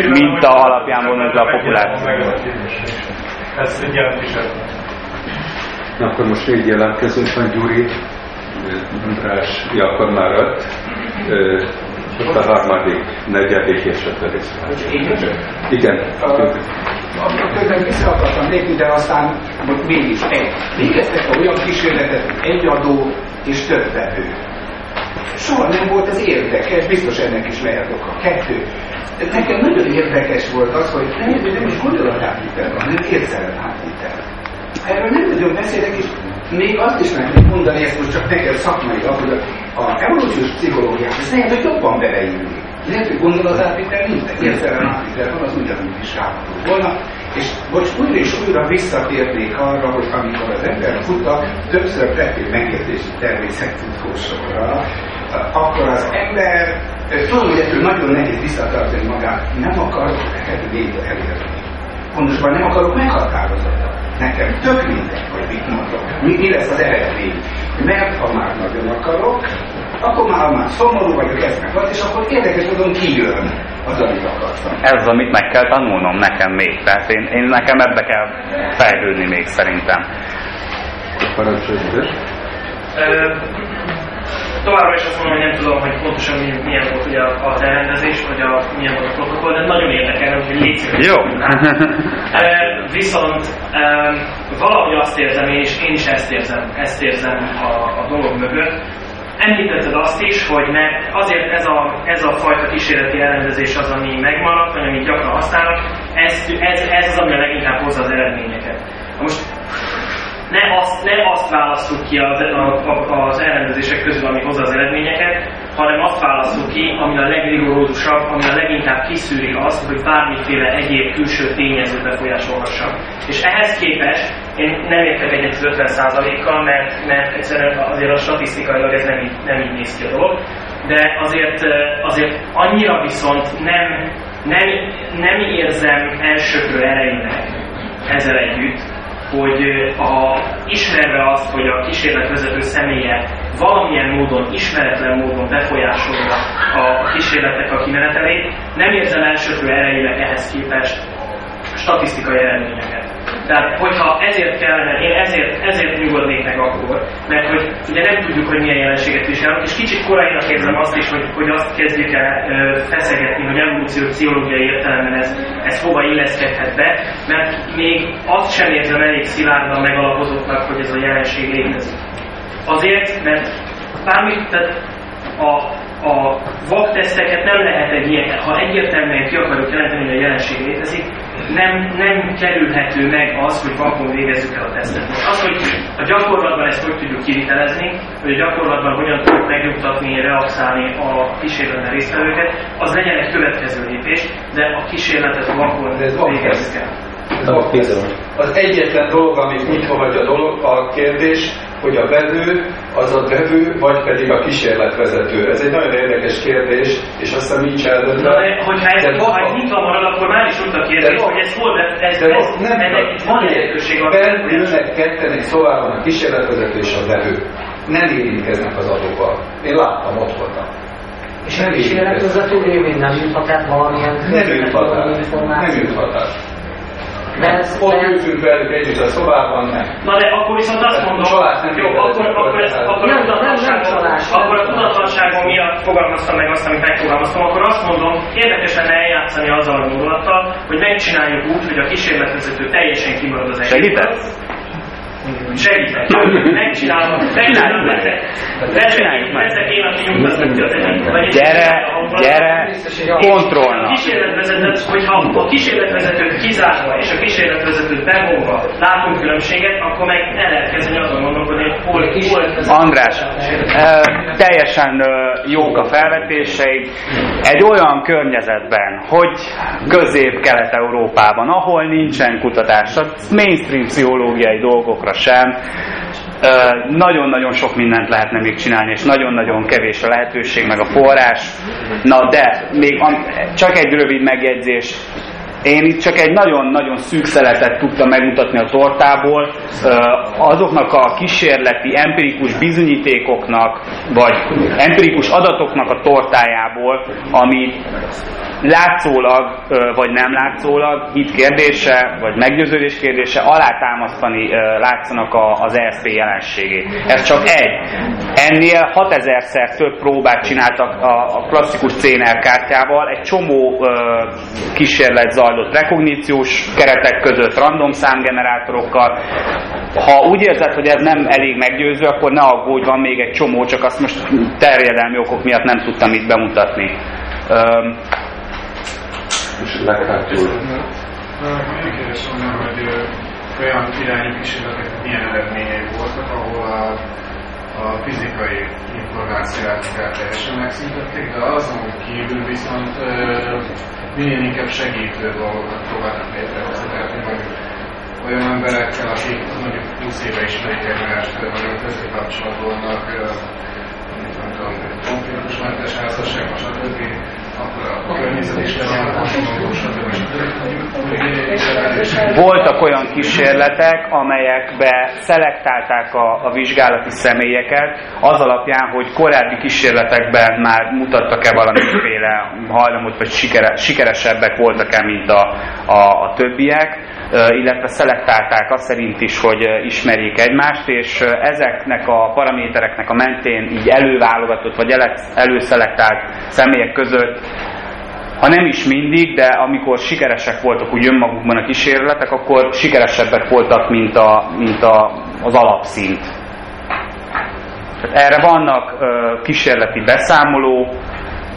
minta alapján vonulja a populációt. Ez egy ilyen kísérlet. Na, akkor most négy jelentkezőnk van, Gyuri, András, Jakab maradt, ott a harmadik, negyedik és ötödik. Igen. Közben vissza akartam lépni, de aztán mégis egy. Végeztek olyan kísérletet, egy adó és több vevő. Soha nem volt ez érdekes, biztos ennek is lehet oka. Kettő. Nekem nagyon érdekes volt az, hogy nem is gondolatátvittel van, nem érzelmetátvittel. Erről nem nagyon beszélek, és még azt is meg mondani, ezt most csak neked szakmai, hogy az evolúciós pszichológiát, ez lehet, hogy jobban beleírni. Lehet, hogy gondolatátvittel nincs, érzelem átvittel van, az ugyanúgy is ráható volna. És most újra és újra visszatérnék arra, hogy amikor az ember futta, többször tettél megértési természetfuttósorra, akkor az ember, tudom, hogy ettől nagyon nehéz visszatartani magát, nem akar neked végül elérni. Pontosban nem akarok meghatározatlan. Nekem tök mindegy, hogy mit mondok. Mi lesz az eredmény? Mert ha már nagyon akarok, akkor már szomorú vagyok, ez meg az, és akkor érdekes módon kijön az, amit akartam. Ez az, amit meg kell tanulnom nekem még. Tehát én nekem ebbe kell fejlődni még szerintem. Továbbra is azt mondom, hogy nem tudom, hogy pontosan milyen volt ugye az elrendezés, vagy milyen volt a protokoll, de nagyon érdekel, hogy létszőt. Jó. Viszont valahogy azt érzem, és én is ezt érzem a dolog mögött. Említetted azt is, hogy azért ez a fajta kísérleti elrendezés az, ami megmaradt, vagy amit gyakran használnak, ez az, ami a leginkább hozza az eredményeket. Most ne azt válasszuk ki az elrendezések közül, ami hozza az eredményeket, hanem azt válasszuk ki, ami a legrigorózusabb, ami a leginkább kiszűri azt, hogy bármiféle egyéb külső tényezőt befolyásolhassa. És ehhez képest én nem értek egyet az 50%-kal, mert egyszerűen azért a statisztikailag ez nem így néz ki a dolog, de azért annyira viszont nem érzem elsőprő erejének ezzel együtt, hogy ismerve azt, hogy a kísérletvezető személye valamilyen módon, ismeretlen módon befolyásolja a kísérletek a kimenetelét, nem érzem elsőprő erejének ehhez képest statisztikai eredményeket. Tehát, hogyha ezért kellene, én ezért nyugodnék meg akkor, mert hogy ugye nem tudjuk, hogy milyen jelenséget vizsgálunk, és kicsit korainak érzem azt is, hogy azt kezdjük el feszegetni, hogy evolúció pszichológiai értelemben ez hova illeszkedhet be, mert még azt sem érzem elég szilárdan megalapozottnak, hogy ez a jelenség létezik. Azért, mert bármit, tehát a vakteszteket nem lehet egy ilyen, ha egyértelműen ki akarjuk jelenteni, hogy a jelenség létezik, nem kerülhető meg az, hogy vakon végezzük el a tesztet. Most az, hogy a gyakorlatban ezt hogy tudjuk kivitelezni, hogy a gyakorlatban hogyan tudjuk megnyugtatni, relaxálni a kísérletben résztvevőket, az legyen egy következő lépés, de a kísérletet vakon végezzük el. Az egyetlen dolog, amit nyitva vagy a dolog, a kérdés, hogy a vevő, az a vevő, vagy pedig a kísérletvezető. Ez egy nagyon érdekes kérdés, és aztán nincs eldöntve. De hogyha ez nyitva marad, akkor már is úgy a kérdés, hogy ez hol ennek van lehetőség a vevő. Jönnek ketten egy szobában a kísérletvezető és a vevő. Nem érintkeznek az adóval. Én láttam, ott voltam. És a kísérletvezető révén nem juthat át valamilyen információt. Ott ültünk velük együtt a szobában, nem. Na de akkor viszont azt mondom, akkor a tudatlanságom miatt fogalmaztam meg azt, amit megfogalmaztam, akkor azt mondom, érdekesen eljátszani azzal a gondolattal, hogy megcsináljuk úgy, hogy a kísérletvezető teljesen kimarad az egészből. Segített? segítek. Megcsinálom. Ezek én, aki nyugtasznak ki az enyém. Gyere, kontrollnak. A kísérletvezetőt, hogyha a kísérletvezetőt kizárva és a kísérletvezetőt bevonva látunk különbséget, akkor meg el lehet kezdeni azon gondolkodni, hogy hol kísérletvezetőt. András, teljesen jók a felvetéseid. Egy olyan környezetben, hogy Közép-Kelet-Európában, ahol nincsen kutatás, a mainstream pszichológiai dolgokra sem, nagyon-nagyon sok mindent lehetne még csinálni, és nagyon-nagyon kevés a lehetőség, meg a forrás. Na de, még csak egy rövid megjegyzés. Én itt csak egy nagyon-nagyon szűk szeletet tudtam megmutatni a tortából. Azoknak a kísérleti, empirikus bizonyítékoknak, vagy empirikus adatoknak a tortájából, amit látszólag, vagy nem látszólag, hit kérdése, vagy meggyőződés kérdése alátámasztani látszanak az ESP jelenségét. Ez csak egy. Ennél 6000-szer több próbát csináltak a klasszikus CNR kártyával, egy csomó kísérlet zajlott rekogníciós keretek között, random számgenerátorokkal. Ha úgy érzed, hogy ez nem elég meggyőző, akkor ne aggódj, van még egy csomó, csak azt most terjedelmi okok miatt nem tudtam itt bemutatni. Mindig kérdés onnan, hogy olyan irányú kísérletek milyen eredményei voltak, ahol a fizikai információt kell teljesen megszüntették, de azon kívül viszont minél inkább segítő dolgokat próbálnak létrehozni. Tehát mondjuk olyan emberekkel, akik mondjuk 20 éve ismerik egymást, nagyon közé kapcsolatolnak, konfliktusmentes házasság, most a többi, akkor a környezet is legyen, Voltak olyan kísérletek, amelyekbe szelektálták a vizsgálati személyeket, az alapján, hogy korábbi kísérletekben már mutattak-e valamiféle hajlamot, vagy sikeresebbek voltak-e, mint a többiek, illetve szelektálták azt szerint is, hogy ismerjék egymást, és ezeknek a paramétereknek a mentén így előválogatott, vagy előszelektált személyek között, ha nem is mindig, de amikor sikeresek voltak úgy önmagukban a kísérletek, akkor sikeresebbek voltak, mint az alapszint. Erre vannak kísérleti beszámolók,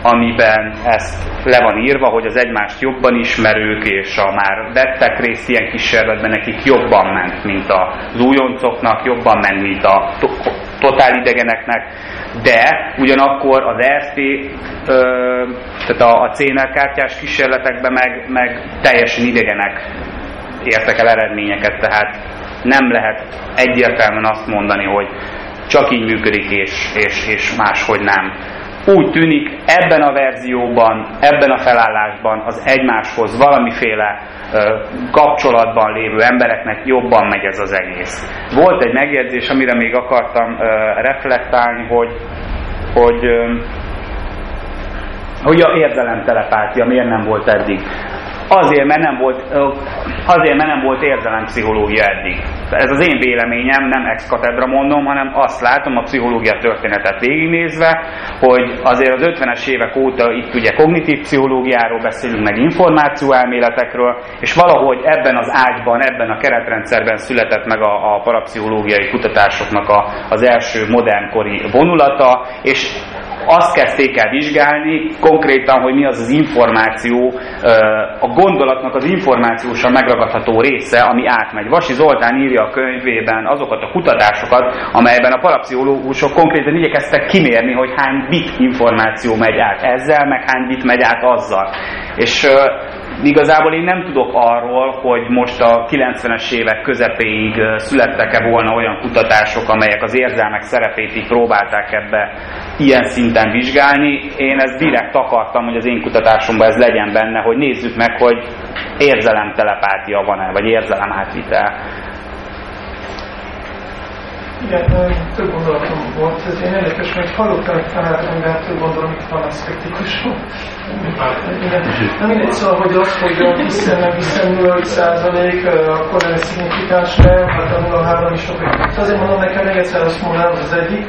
amiben ezt le van írva, hogy az egymást jobban ismerők, és a már vettek részt ilyen kísérletben, nekik jobban ment, mint az újoncoknak, jobban ment, mint a totál idegeneknek, de ugyanakkor az ESP, tehát a CNR kártyás kísérletekben meg teljesen idegenek értek el eredményeket, tehát nem lehet egyértelműen azt mondani, hogy csak így működik, és máshogy nem. Úgy tűnik, ebben a verzióban, ebben a felállásban az egymáshoz valamiféle kapcsolatban lévő embereknek jobban megy ez az egész. Volt egy megjegyzés, amire még akartam reflektálni, hogy a érzelemtelepátia miért nem volt eddig. Azért, mert nem volt érzelempszichológia eddig. Ez az én véleményem, nem ex-katedra mondom, hanem azt látom a pszichológia történetet végignézve, hogy azért az 50-es évek óta itt ugye kognitív pszichológiáról beszélünk, meg információelméletekről, és valahogy ebben az ágyban, ebben a keretrendszerben született meg a parapszichológiai kutatásoknak az első modernkori vonulata, és azt kezdték el vizsgálni konkrétan, hogy mi az az információ, a gondolatnak az információsan megragadható része, ami átmegy. Vassy Zoltán írja a könyvében azokat a kutatásokat, amelyben a parapszichológusok konkrétan igyekeztek kimérni, hogy hány bit információ megy át ezzel, meg hány bit megy át azzal. És igazából én nem tudok arról, hogy most a 90-es évek közepéig születtek-e volna olyan kutatások, amelyek az érzelmek szerepét így próbálták ebbe ilyen szinten vizsgálni. Én ezt direkt akartam, hogy az én kutatásomban ez legyen benne, hogy nézzük meg, hogy érzelemtelepátia van-e, vagy érzelemátvitel. Igen, több gondolatom volt, ez én érdekes, mert hallottam egy tanárban, mert több gondolom, itt van az kritikusok. Nem mindegy, szóval, hogy az, hogy a 10-5% akkor ez szignifikáns, mert hát a 0,3 is sokkal. Szóval azért mondom nekem, még egyszer azt mondanám, az egyik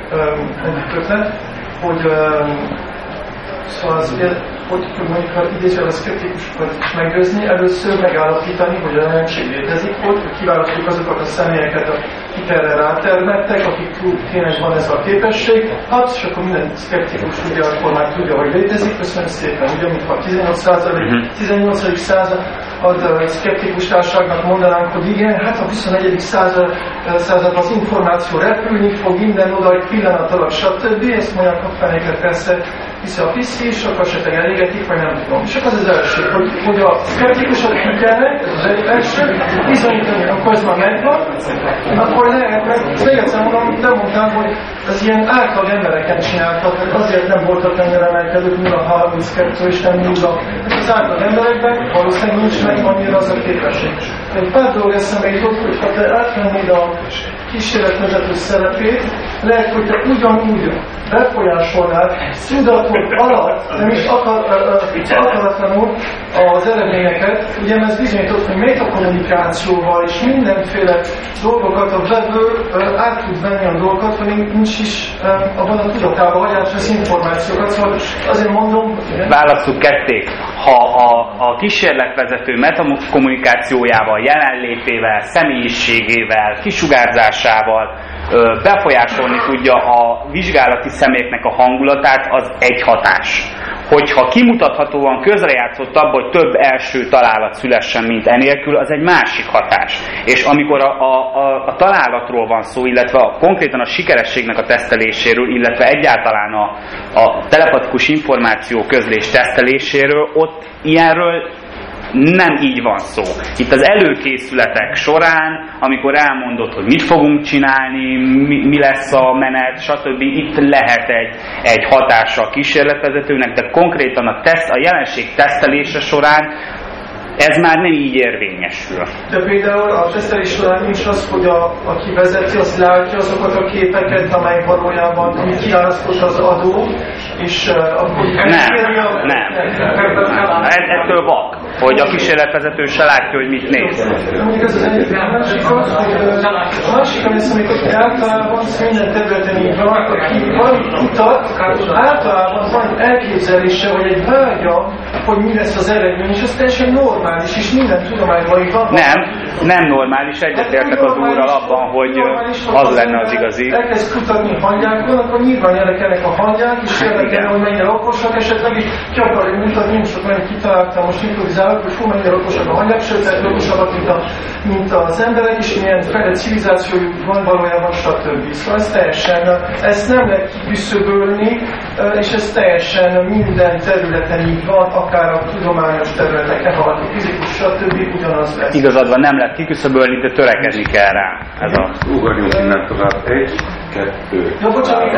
ötlet, hogy szóval az, hogy mondjuk, ha idézően a szkeptikusokat is meggyőzni, először megállapítani, hogy a nemség létezik ott, hogy kiválasztjuk azokat a személyeket, akik erre rátermettek, akik tényleg van ez a képesség, hát és akkor minden szkeptikus ugye akkor már tudja, hogy létezik, köszönöm szépen, ugye, mintha 18. század szkeptikus társaságnak mondanánk, hogy igen, hát a 21. század az információ repülni fog, minden oda, egy pillanat alatt, stb. Ezt mondják a fenéket persze, vissza a piszi, sokkal se tegelégetik, vagy nem tudom. És akkor az első, hogy a szkeptikusok ütelnek, az első, bizonyítani, akkor ez már megvan, akkor lehet, mert egyszerűen mondom, de mondtam, hogy ez ilyen átlag embereken csináltak, azért nem voltak emberemelkedők, 0-32 és nem 0. Az átlag emberekben valószínűleg nincs meg annyira az a képesség. Egy pár dolog eszembe jutott, hogy ha te átvennéd a kísérletvezető szerepét, lehet, hogy te ugyanúgy befolyásolnád tudatod alatt, nem is akaratlanul az eredményeket, ugye ez bizonyított, hogy metakommunikációval és mindenféle dolgokat a vevő át tud venni a dolgokat, hogy nincs is abban a tudatában hagyás az információkat, szóval azért mondom... Válasszuk ketté. Ha a kísérletvezető metakommunikációjával, jelenlétével, személyiségével, kisugárzásával befolyásolni tudja a vizsgálati személyeknek a hangulatát, az egy hatás. Hogyha kimutathatóan közrejátszott abba, hogy több első találat szülessen, mint enélkül, az egy másik hatás. És amikor a találatról van szó, illetve konkrétan a sikerességnek a teszteléséről, illetve egyáltalán a telepatikus információ közlés teszteléséről, ott ilyenről nem így van szó. Itt az előkészületek során, amikor elmondod, hogy mit fogunk csinálni, mi lesz a menet, stb. Itt lehet egy hatása a kísérletvezetőnek, de konkrétan a jelenség tesztelése során ez már nem így érvényesül. De például a tesztelés során nincs az, hogy aki vezeti, az látja azokat a képeket, amely valójában kiárasztott az adó, és akkor nem. Ettől vak, hogy a kísérletvezető se látja, hogy mit néz. Mondjuk ez az egyik másikhoz, hogy a másik, amikor általában minden területen így van, aki van utat, általában van elképzelése, hogy egy vágya, hogy mi lesz az eredmény, és az teljesen normális, és minden tudományban így van. Nem normális, egyetértek az úrral abban, hogy az lenne az igazi. Elkezd kutatni hangyákon, akkor nyilván jelekenek a hangyák, és jelekenek, hogy mennyire okosak, esetleg így ki akarja mutatni, nem sok mennyit kitaláltam, most improvizálok, hogy fú, mennyire okosak a hangyák, sőt, okosabbak, mint az emberek, és milyen fejlett civilizációjuk van valójában, stb. Szóval ez teljesen, ezt nem lehet kiküszöbölni, és ez teljesen minden területen így van, akár a tudományos területeken, valaki fizikus, stb. Ugyanaz lesz. Igazad van, nem lehet kiküszöbölni, de törekedni kell rá. Ez a... Ugorjunk innen tovább. 1, 2... Ja, bocsánat,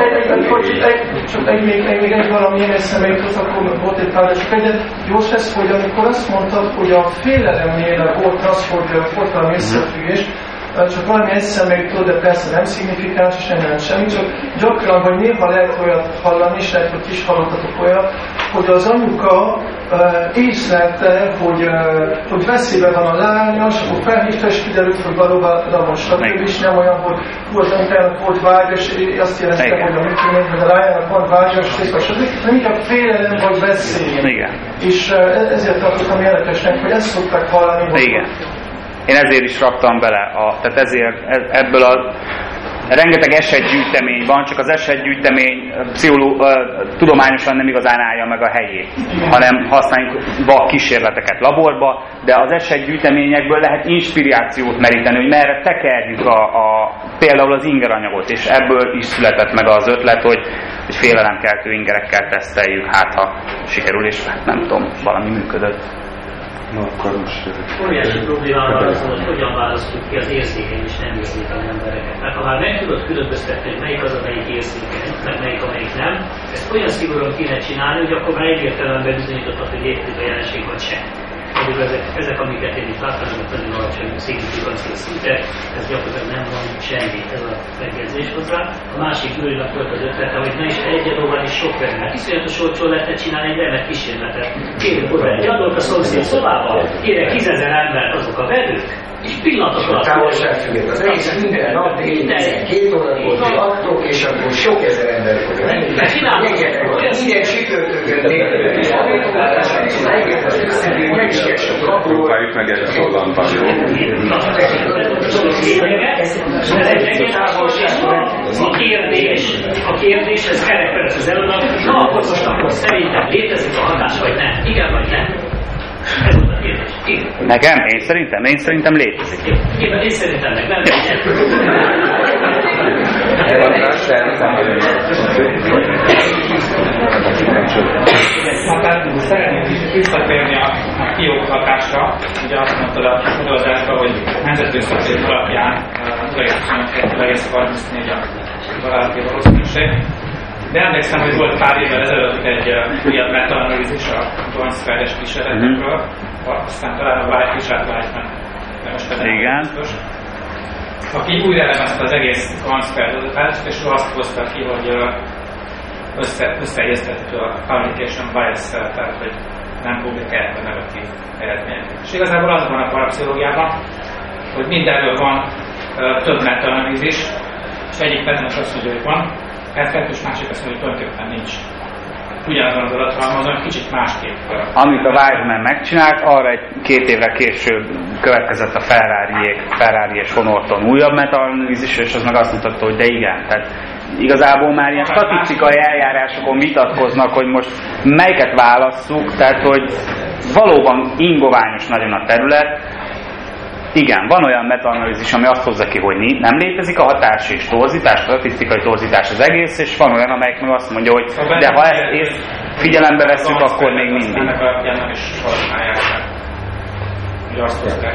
egy valamilyen eszembe jutott, akkor volt egy pár esetet. Jós lesz, hogy amikor azt mondtad, hogy a félelemnél volt az, hogy a fortalmi összefüggés, csak valami eszembe jutott, de persze nem szignifikáns, és nem semmi, csak gyakran, vagy néha lehet olyat hallani, és lehet, hogy ti is hallottatok olyat, hogy az anyuka észlelte, hogy veszélyben van a lánya, és akkor felhívta, és kiderült, hogy valóban stb. És nem olyan, hogy az anyukának volt vágya, és azt jelezte, hogy a mikének, hogy a lányának van vágya, stb. Nem inkább félelem vagy veszély. És ezért tartottam érdekesnek, hogy ezt szokták hallani, hogy... Én ezért is raktam bele, tehát ezért ebből a rengeteg esetgyűjtemény van, csak az esetgyűjtemény tudományosan nem igazán állja meg a helyét, hanem használjuk vak kísérleteket laborba, de az esetgyűjteményekből lehet inspirációt meríteni, hogy merre tekerjük például az ingeranyagot, és ebből is született meg az ötlet, hogy félelemkeltő ingerekkel teszteljük, hát ha sikerül, és nem tudom, valami működött. Óriási problémával az, hogy hogyan választjuk ki az érzékeny és nem érzékeny embereket. Mert ha már meg tudod különböztetni, hogy melyik az, amelyik érzékeny, meg melyik, amelyik nem, ezt olyan szigorúan kéne csinálni, hogy akkor már egyértelműen bebizonyítottak, hogy létezik a jelenség vagy sem. Pedig ezek, amiket én itt láttam, hogy nagyon alacsony szignifikáció szinte, ez gyakorlatilag nem van semmi, ez a megjegyzés hozzá. A másik nőinak volt az ötlete, hogy ne is egy adóban is sok rendben. Iszonyatos olcsón lehetne csinálni egy remek kísérletet. Kérjük oda egy adót a szomszéd szobába, kérek 10 000 embert, azok a vedők. És pillanatok alatt. A távolságfüggő. Az egész minden nap, minden 2 órakor adtok, és akkor sok ezer ember fogja. De csinálom. Minden csütörtökön nélkül. Megpróbáljuk meg ezt a hollandban, jó? Ez egy a kérdés, ez kerekperec az előadnak, na akkor most akkor szerintem létezik a hatás, vagy nem? Igen, vagy nem? Ez volt a kérdés. Igen. Nekem? Én szerintem létezik. Igen, én szerintem meg nem létezik. Akár szeretnék is visszatérni a fiók hatásra, ugye azt mondtad a kutatózásban, hogy nemzetőszakért alapján az 34 a valaki valószínűség. De emlékszem, hogy volt pár évvel ezelőtt egy újabb metaanalízis a Donskajdes kísérletekről, aztán talán a Richard Wiseman, de most pedig biztos, aki újra elemezte az egész Donskajdes, és azt hozta ki, hogy összeegyeztethető a publication bias-szel, tehát hogy nem publikálják a negatív eredményeket. És igazából az van a parapszichológiában, hogy mindenről van több metaanalízis, és egyik metaanalízis azt mondja, hogy van, kettős, másik azt mondja, hogy tulajdonképpen nincs. Ugyanazon az adathalmazon, kicsit másképp. Amit a Wiseman megcsinált, arra egy-két évvel később következett a Ferrari és von Orton újabb metaanalízis, és az meg azt mutatta, hogy de igen. Tehát igazából már ilyen statisztikai eljárásokon vitatkoznak, hogy most melyiket válasszuk, tehát hogy valóban ingoványos nagyon a terület. Igen, van olyan metaanalízis, ami azt hozza ki, hogy nem létezik a hatás és torzítás, statisztikai torzítás az egész, és van olyan, amelyik meg azt mondja, hogy de ha ezt figyelembe vesszük, akkor még mindig.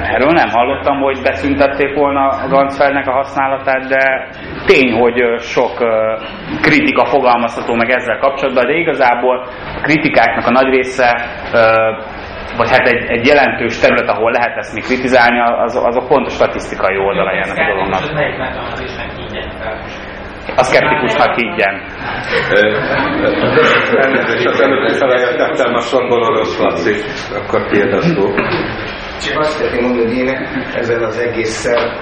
Erről nem hallottam, hogy beszüntették volna a Ganzfeldnek a használatát, de tény, hogy sok kritika fogalmazható meg ezzel kapcsolatban, de igazából a kritikáknak a nagy része, vagy hát egy jelentős terület, ahol lehet ezt még kritizálni, azok pont statisztikai oldala jönnek a dolognak. A szkeptikusnak higgyen. Az előtt tettem a sorból orosz Laci, akkor tiéd a szó. Csak azt szeretném mondani, hogy én ezzel az egésszel,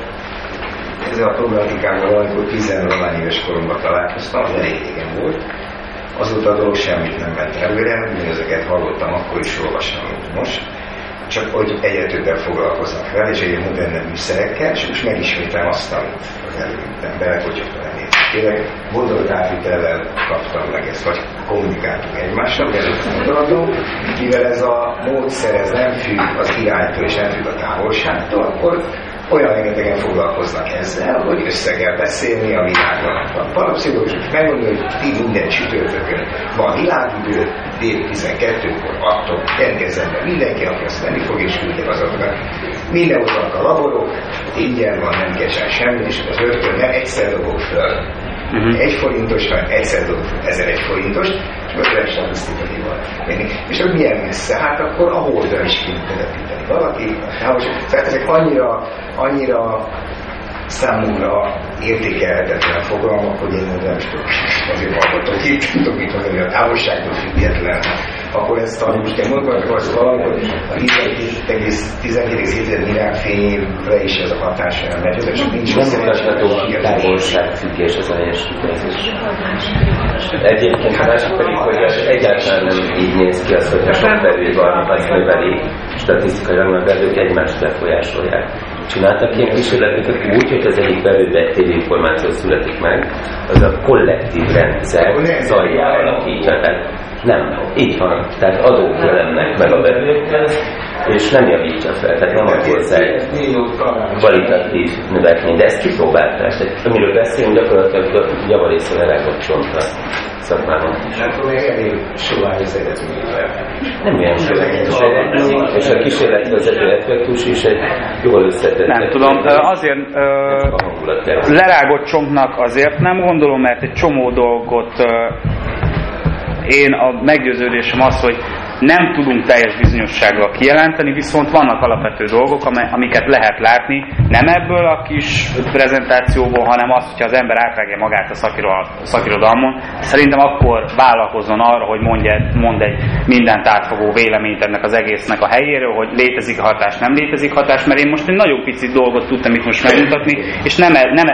ezzel a problematikával valamikor 10-11 éves koromban találkoztam, az elég régen volt. Azóta a dolog semmit nem ment előre, mert ezeket hallottam, akkor is olvastam, mint most. Csak hogy egyre többen foglalkoznak vele, és egyre modernebb műszerekkel, és most megismétem azt, amit az előttem bele, hogyha felnéztek. Tényleg gondolatávitellel kaptam meg ezt, vagy kommunikáltunk egymással, de ez gondolató, mivel ez a módszer ez nem függ az iránytól és nem függ a távolságtól, akkor olyan rengetegen foglalkoznak ezzel, hogy össze kell beszélni a világban. A parapszichológus megmondja, hogy ti minden csütörtökön van világidő, dél 12-kor attól jelentkezzen be mindenki, aki azt menni fog és küldje azoknak. Minden ott vannak a laborok, ingyen van, nem kell semmi, és az ötkön nem egyszer dobok föl. Egy forintos, hanem egyszer dobok föl 1001 forintos, és most nem statisztikai van. És akkor milyen messze? Hát akkor a holdra is kitelepíteni valaki. Tehát ezek annyira számomra értékelhetetlen fogalmak, hogy én nem tudok azért hallgatok itt, tudok itt mondani, a távolságtól független. Akkor ezt tanuljuk, de mondhatjuk azt valamit, a 17,7 világfényre is ez a hatása nem megy, és nincs megszerethető a távolságfüggés az egyesítkezés. Egyébként a másik pedig, hogy egyáltalán nem így néz ki az, hogy a sok belül van, azt növeli, statisztikailag a belők egymást befolyásolják. Csináltak ilyen kísérleteket úgy, hogy az egyik belőbe egy tév információ születik meg, az a kollektív rendszer zajjá alakítja. Nem, így van. Tehát adók jelennek meg a belőkhez, és nem javítja fel. Tehát nem ad hozzá egy kvalitatív növekmény. De ezt kipróbálták. Tehát amiről beszélünk, gyakorlatilag javarészen elágott csontra szakmában. Hát még elég sovány az eredményben. Nem ilyen sovány. És a kísérletvezető effektus is egy jól összetett. Nem tudom, azért lerágott csontnak azért nem gondolom, mert egy csomó dolgot én a meggyőződésem az, hogy nem tudunk teljes bizonyossággal kijelenteni, viszont vannak alapvető dolgok, amiket lehet látni, nem ebből a kis prezentációból, hanem azt, hogyha az ember átrágja magát a szakirodalmon, szerintem akkor vállalkozzon arra, hogy mond egy mindent átfogó véleményt ennek az egésznek a helyéről, hogy létezik hatás, nem létezik hatás, mert én most egy nagyon picit dolgot tudtam itt most megmutatni, és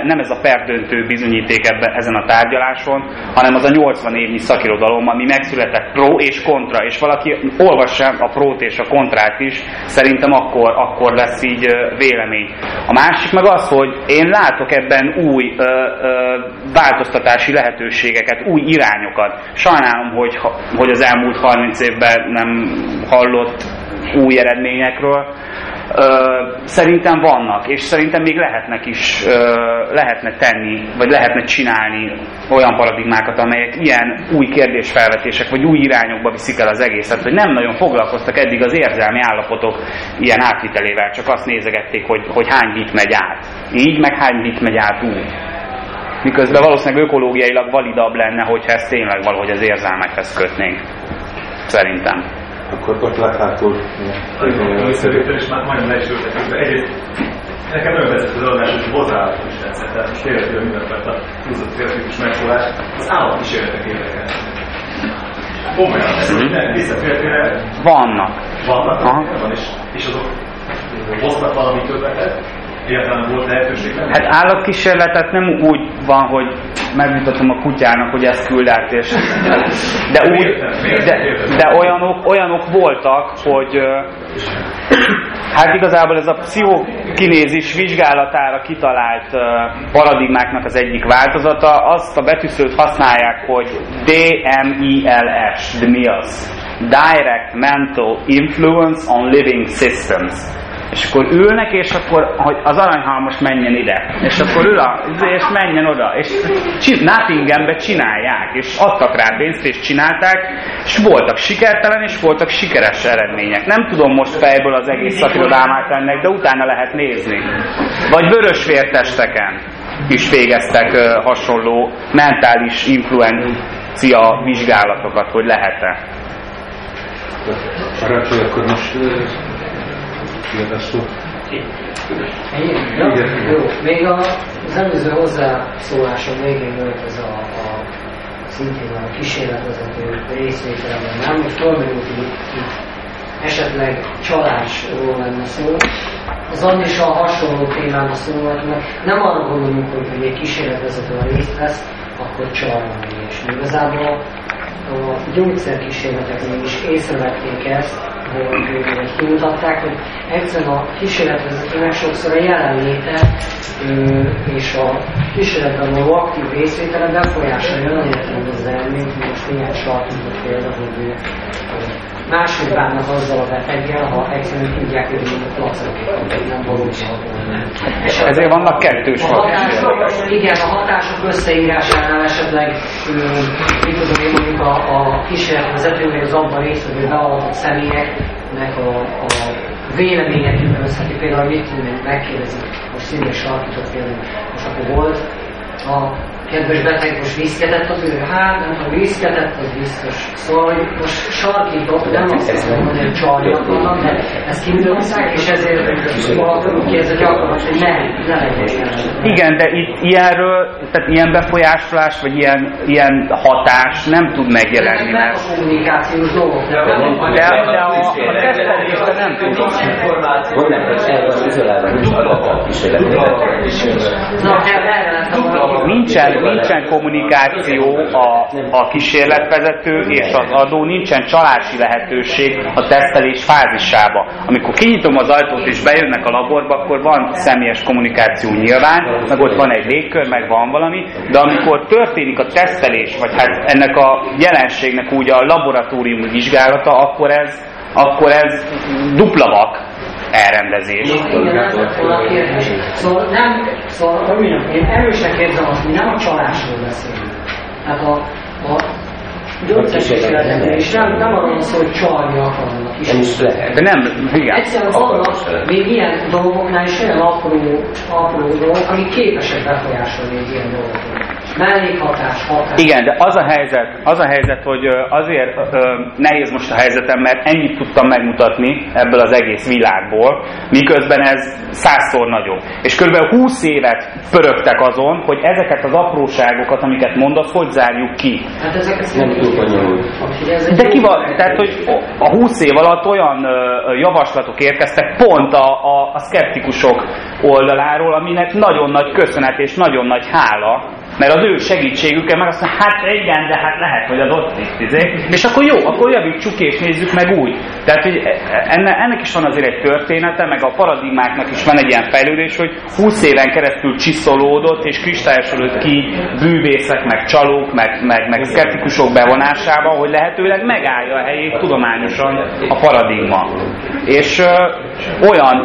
nem ez a perdöntő bizonyíték ezen a tárgyaláson, hanem az a 80 évnyi szakirodalom, ami megszületett pro és kontra, és valaki aki olvassa a prót és a kontrát is, szerintem akkor lesz így vélemény. A másik meg az, hogy én látok ebben új változtatási lehetőségeket, új irányokat. Sajnálom, hogy az elmúlt 30 évben nem hallott új eredményekről. Szerintem vannak, és szerintem még lehetne tenni, vagy lehetne csinálni olyan paradigmákat, amelyek ilyen új kérdésfelvetések, vagy új irányokba viszik el az egészet, hogy nem nagyon foglalkoztak eddig az érzelmi állapotok ilyen átvitelével, csak azt nézegették, hogy hány bit megy át. Így, meg hány bit megy át úgy. Miközben valószínűleg ökológiailag validabb lenne, hogyha ezt tényleg valahogy az érzelmekhez kötnénk. Szerintem. Akkor ott látható. Szerintem is már majdnem leisültek. Egyrészt nekem önvezet az adás, hogy hozzáállatos rendszer, tehát most érhető mindenfelt a húzott grafikus megszólás, az állatkísérletek érdekel. Komolyan, ez visszatértére vannak, és azok hoznak valami többeket, értelem volt lehetőség. Hát állatkísérletet nem úgy van, hogy megmutatom a kutyának, hogy ezt küld át, és de olyanok voltak, hogy hát igazából ez a pszichokinézis vizsgálatára kitalált paradigmáknak az egyik változata, azt a betűszőt használják, hogy DMILS, de mi az? Direct Mental Influence on Living Systems. És akkor ülnek, és akkor hogy az aranyhalmos menjen ide, és akkor ül és menjen oda, és Nottinghambe csinálják, és adtak rá pénzt, és csinálták, és voltak sikertelen, és voltak sikeres eredmények. Nem tudom most fejből az egész szakirodalmát ennek, de utána lehet nézni. Vagy vörösvértesteken is végeztek hasonló mentális influencia vizsgálatokat, hogy lehet-e. Parancsolj, akkor most... Jó, még az előző hozzászóláson végén volt ez a szintén a kísérletvezető részvételben. Nem most fölmerült, hogy esetleg csalásról lenne szó. Az Andrissal hasonló témán a szó, mert nem arra gondolunk, hogy egy kísérletvezetően részt vesz, akkor csalálni. És igazából a gyógyszerkísérleteknél is észrevették ezt, hogy kimutatták, hogy egyszerűen a kísérletvezetőnek sokszor a jelenléte és a kísérletben való aktív részvétele befolyásolja olyan életlenül az elményt, mint most néhány sarkított példa, hogy máshogy bánnak azzal a beteggel, ha egyszerűen tudják, hogy a placebók nem valóságban. Ezért vannak kettős hatások. Igen, a hatások összeírásánál esetleg mondjuk a kísérletvezető, vagy az abban részvevő beavatott személyeknek a véleménye tükrözheti. Például mit tudnék megkérdezni, most szintén sarkított például, most akkor volt a kedves beteg, most viszketett az ő, nem ha viszketett, az biztos. Szóval, hogy most sarkítok, nem azt mondom, hogy csalják vannak, de ezt kimutassák, és ezért valahogy ki ez a gyakorlat, hogy ne legyen ilyen. Igen, de itt ilyenről, tehát ilyen befolyásolás, vagy ilyen hatás nem tud megjelenni. Nem a kommunikációs dolgok. De a tesztelésben nem tud. Nincsen kommunikáció a kísérletvezető és az adó, nincsen csalási lehetőség a tesztelés fázisába. Amikor kinyitom az ajtót és bejönnek a laborba, akkor van személyes kommunikáció nyilván, meg ott van egy légkör, meg van valami, de amikor történik a tesztelés, vagy hát ennek a jelenségnek úgy a laboratóriumi vizsgálata, akkor ez dupla vak elrendezés. Igen, ez lett volna a kérdés. Szóval én erősen érzem azt, hogy nem a csalásról beszélünk. Tehát a gyógyszerkísérleteknél is nem arról szó, hogy csalni akarnak is. De nem, igen. Egyszerűen vannak még ilyen dolgoknál is olyan apró dolgok, amik képesek befolyásolni egy ilyen dolgokról. Mellékhatás. Igen, de az a helyzet, hogy azért nehéz most a helyzetem, mert ennyit tudtam megmutatni ebből az egész világból, miközben ez 100-szor nagyobb. És körülbelül 20 évet pörögtek azon, hogy ezeket az apróságokat, amiket mondasz, hogy zárjuk ki. Hát ezeket nem tudjuk. De ki van, tehát, hogy a 20 év alatt olyan javaslatok érkeztek pont a szkeptikusok oldaláról, aminek nagyon nagy köszönet és nagyon nagy hála, Mert az ő segítségükkel már azt mondja, hát igen, de hát lehet, hogy az ott tisztizék. És akkor jó, akkor javítsuk és nézzük meg úgy. Tehát, hogy ennek is van azért egy története, meg a paradigmáknak is van egy ilyen fejlődés, hogy 20 éven keresztül csiszolódott és kristályosodott ki bűvészek, meg csalók, meg szkeptikusok bevonásával, hogy lehetőleg megállja a helyét tudományosan a paradigma. És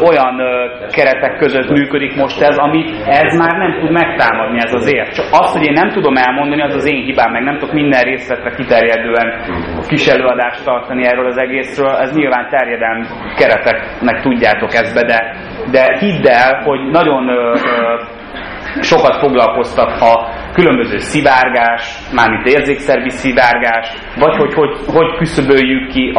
olyan keretek között működik most ez, amit ez már nem tud megtámadni, ez az ér. Csak azt, hogy én nem tudom elmondani, az az én hibám, meg nem tudok minden részletre kiterjedően kis előadást tartani erről az egészről, ez nyilván terjedelmi kereteknek tudjátok ezt be, de hidd el, hogy nagyon sokat foglalkoztak a különböző szivárgás, mármint érzékszervi szivárgás, vagy hogy küszöböljük ki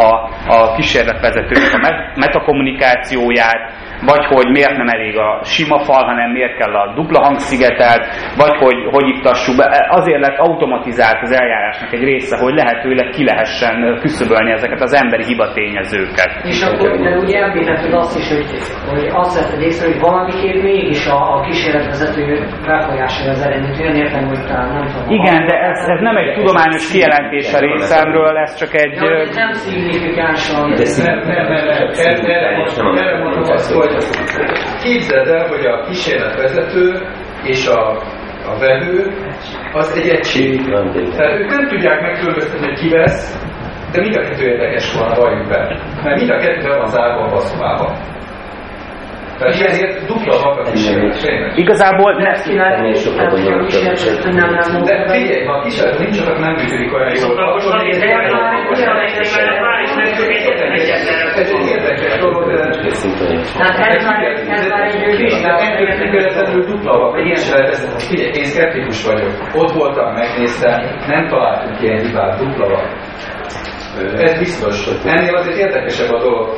a kísérletvezetők a metakommunikációját, vagy hogy miért nem elég a sima fal, hanem miért kell a dupla hangszigetelt, vagy hogy iktassuk be. Azért lett automatizált az eljárásnak egy része, hogy lehetőleg ki lehessen küszöbölni ezeket az emberi hibatényezőket. És akkor ugye említetted azt is, hogy azt vetted észre, hogy valamiképp mégis a kísérletvezető befolyásolja az eredményt. Olyan értem, hogy talán nem tudom. Igen, de ez nem egy tudományos kijelentés a részemről, ez csak egy... Ez nem szignifikánsan. Képzeld el, hogy a kísérletvezető és a vevő az egy egység. Tehát ők nem tudják megkülönböztetni, hogy ki vesz, de mind a kettő érdekes van a bajukban. Mert mind a kettő be van zárva a baszobában. Tehát ezért dupla van a kísérletvezetőnek. Igazából nem csinálni sokat a kísérletvezetőnek. De figyelj, ha a kísérlet nincs, akkor nem működik olyan jól. Ez egy érdekes dolog, de ettől dupla van, hogy kísérleteztetek. Figyelj, én szkeptikus vagyok. Ott voltam, megnéztem, nem találtunk ilyen hibát, dupla van. Ez biztos. Ennél azért érdekesebb a dolog.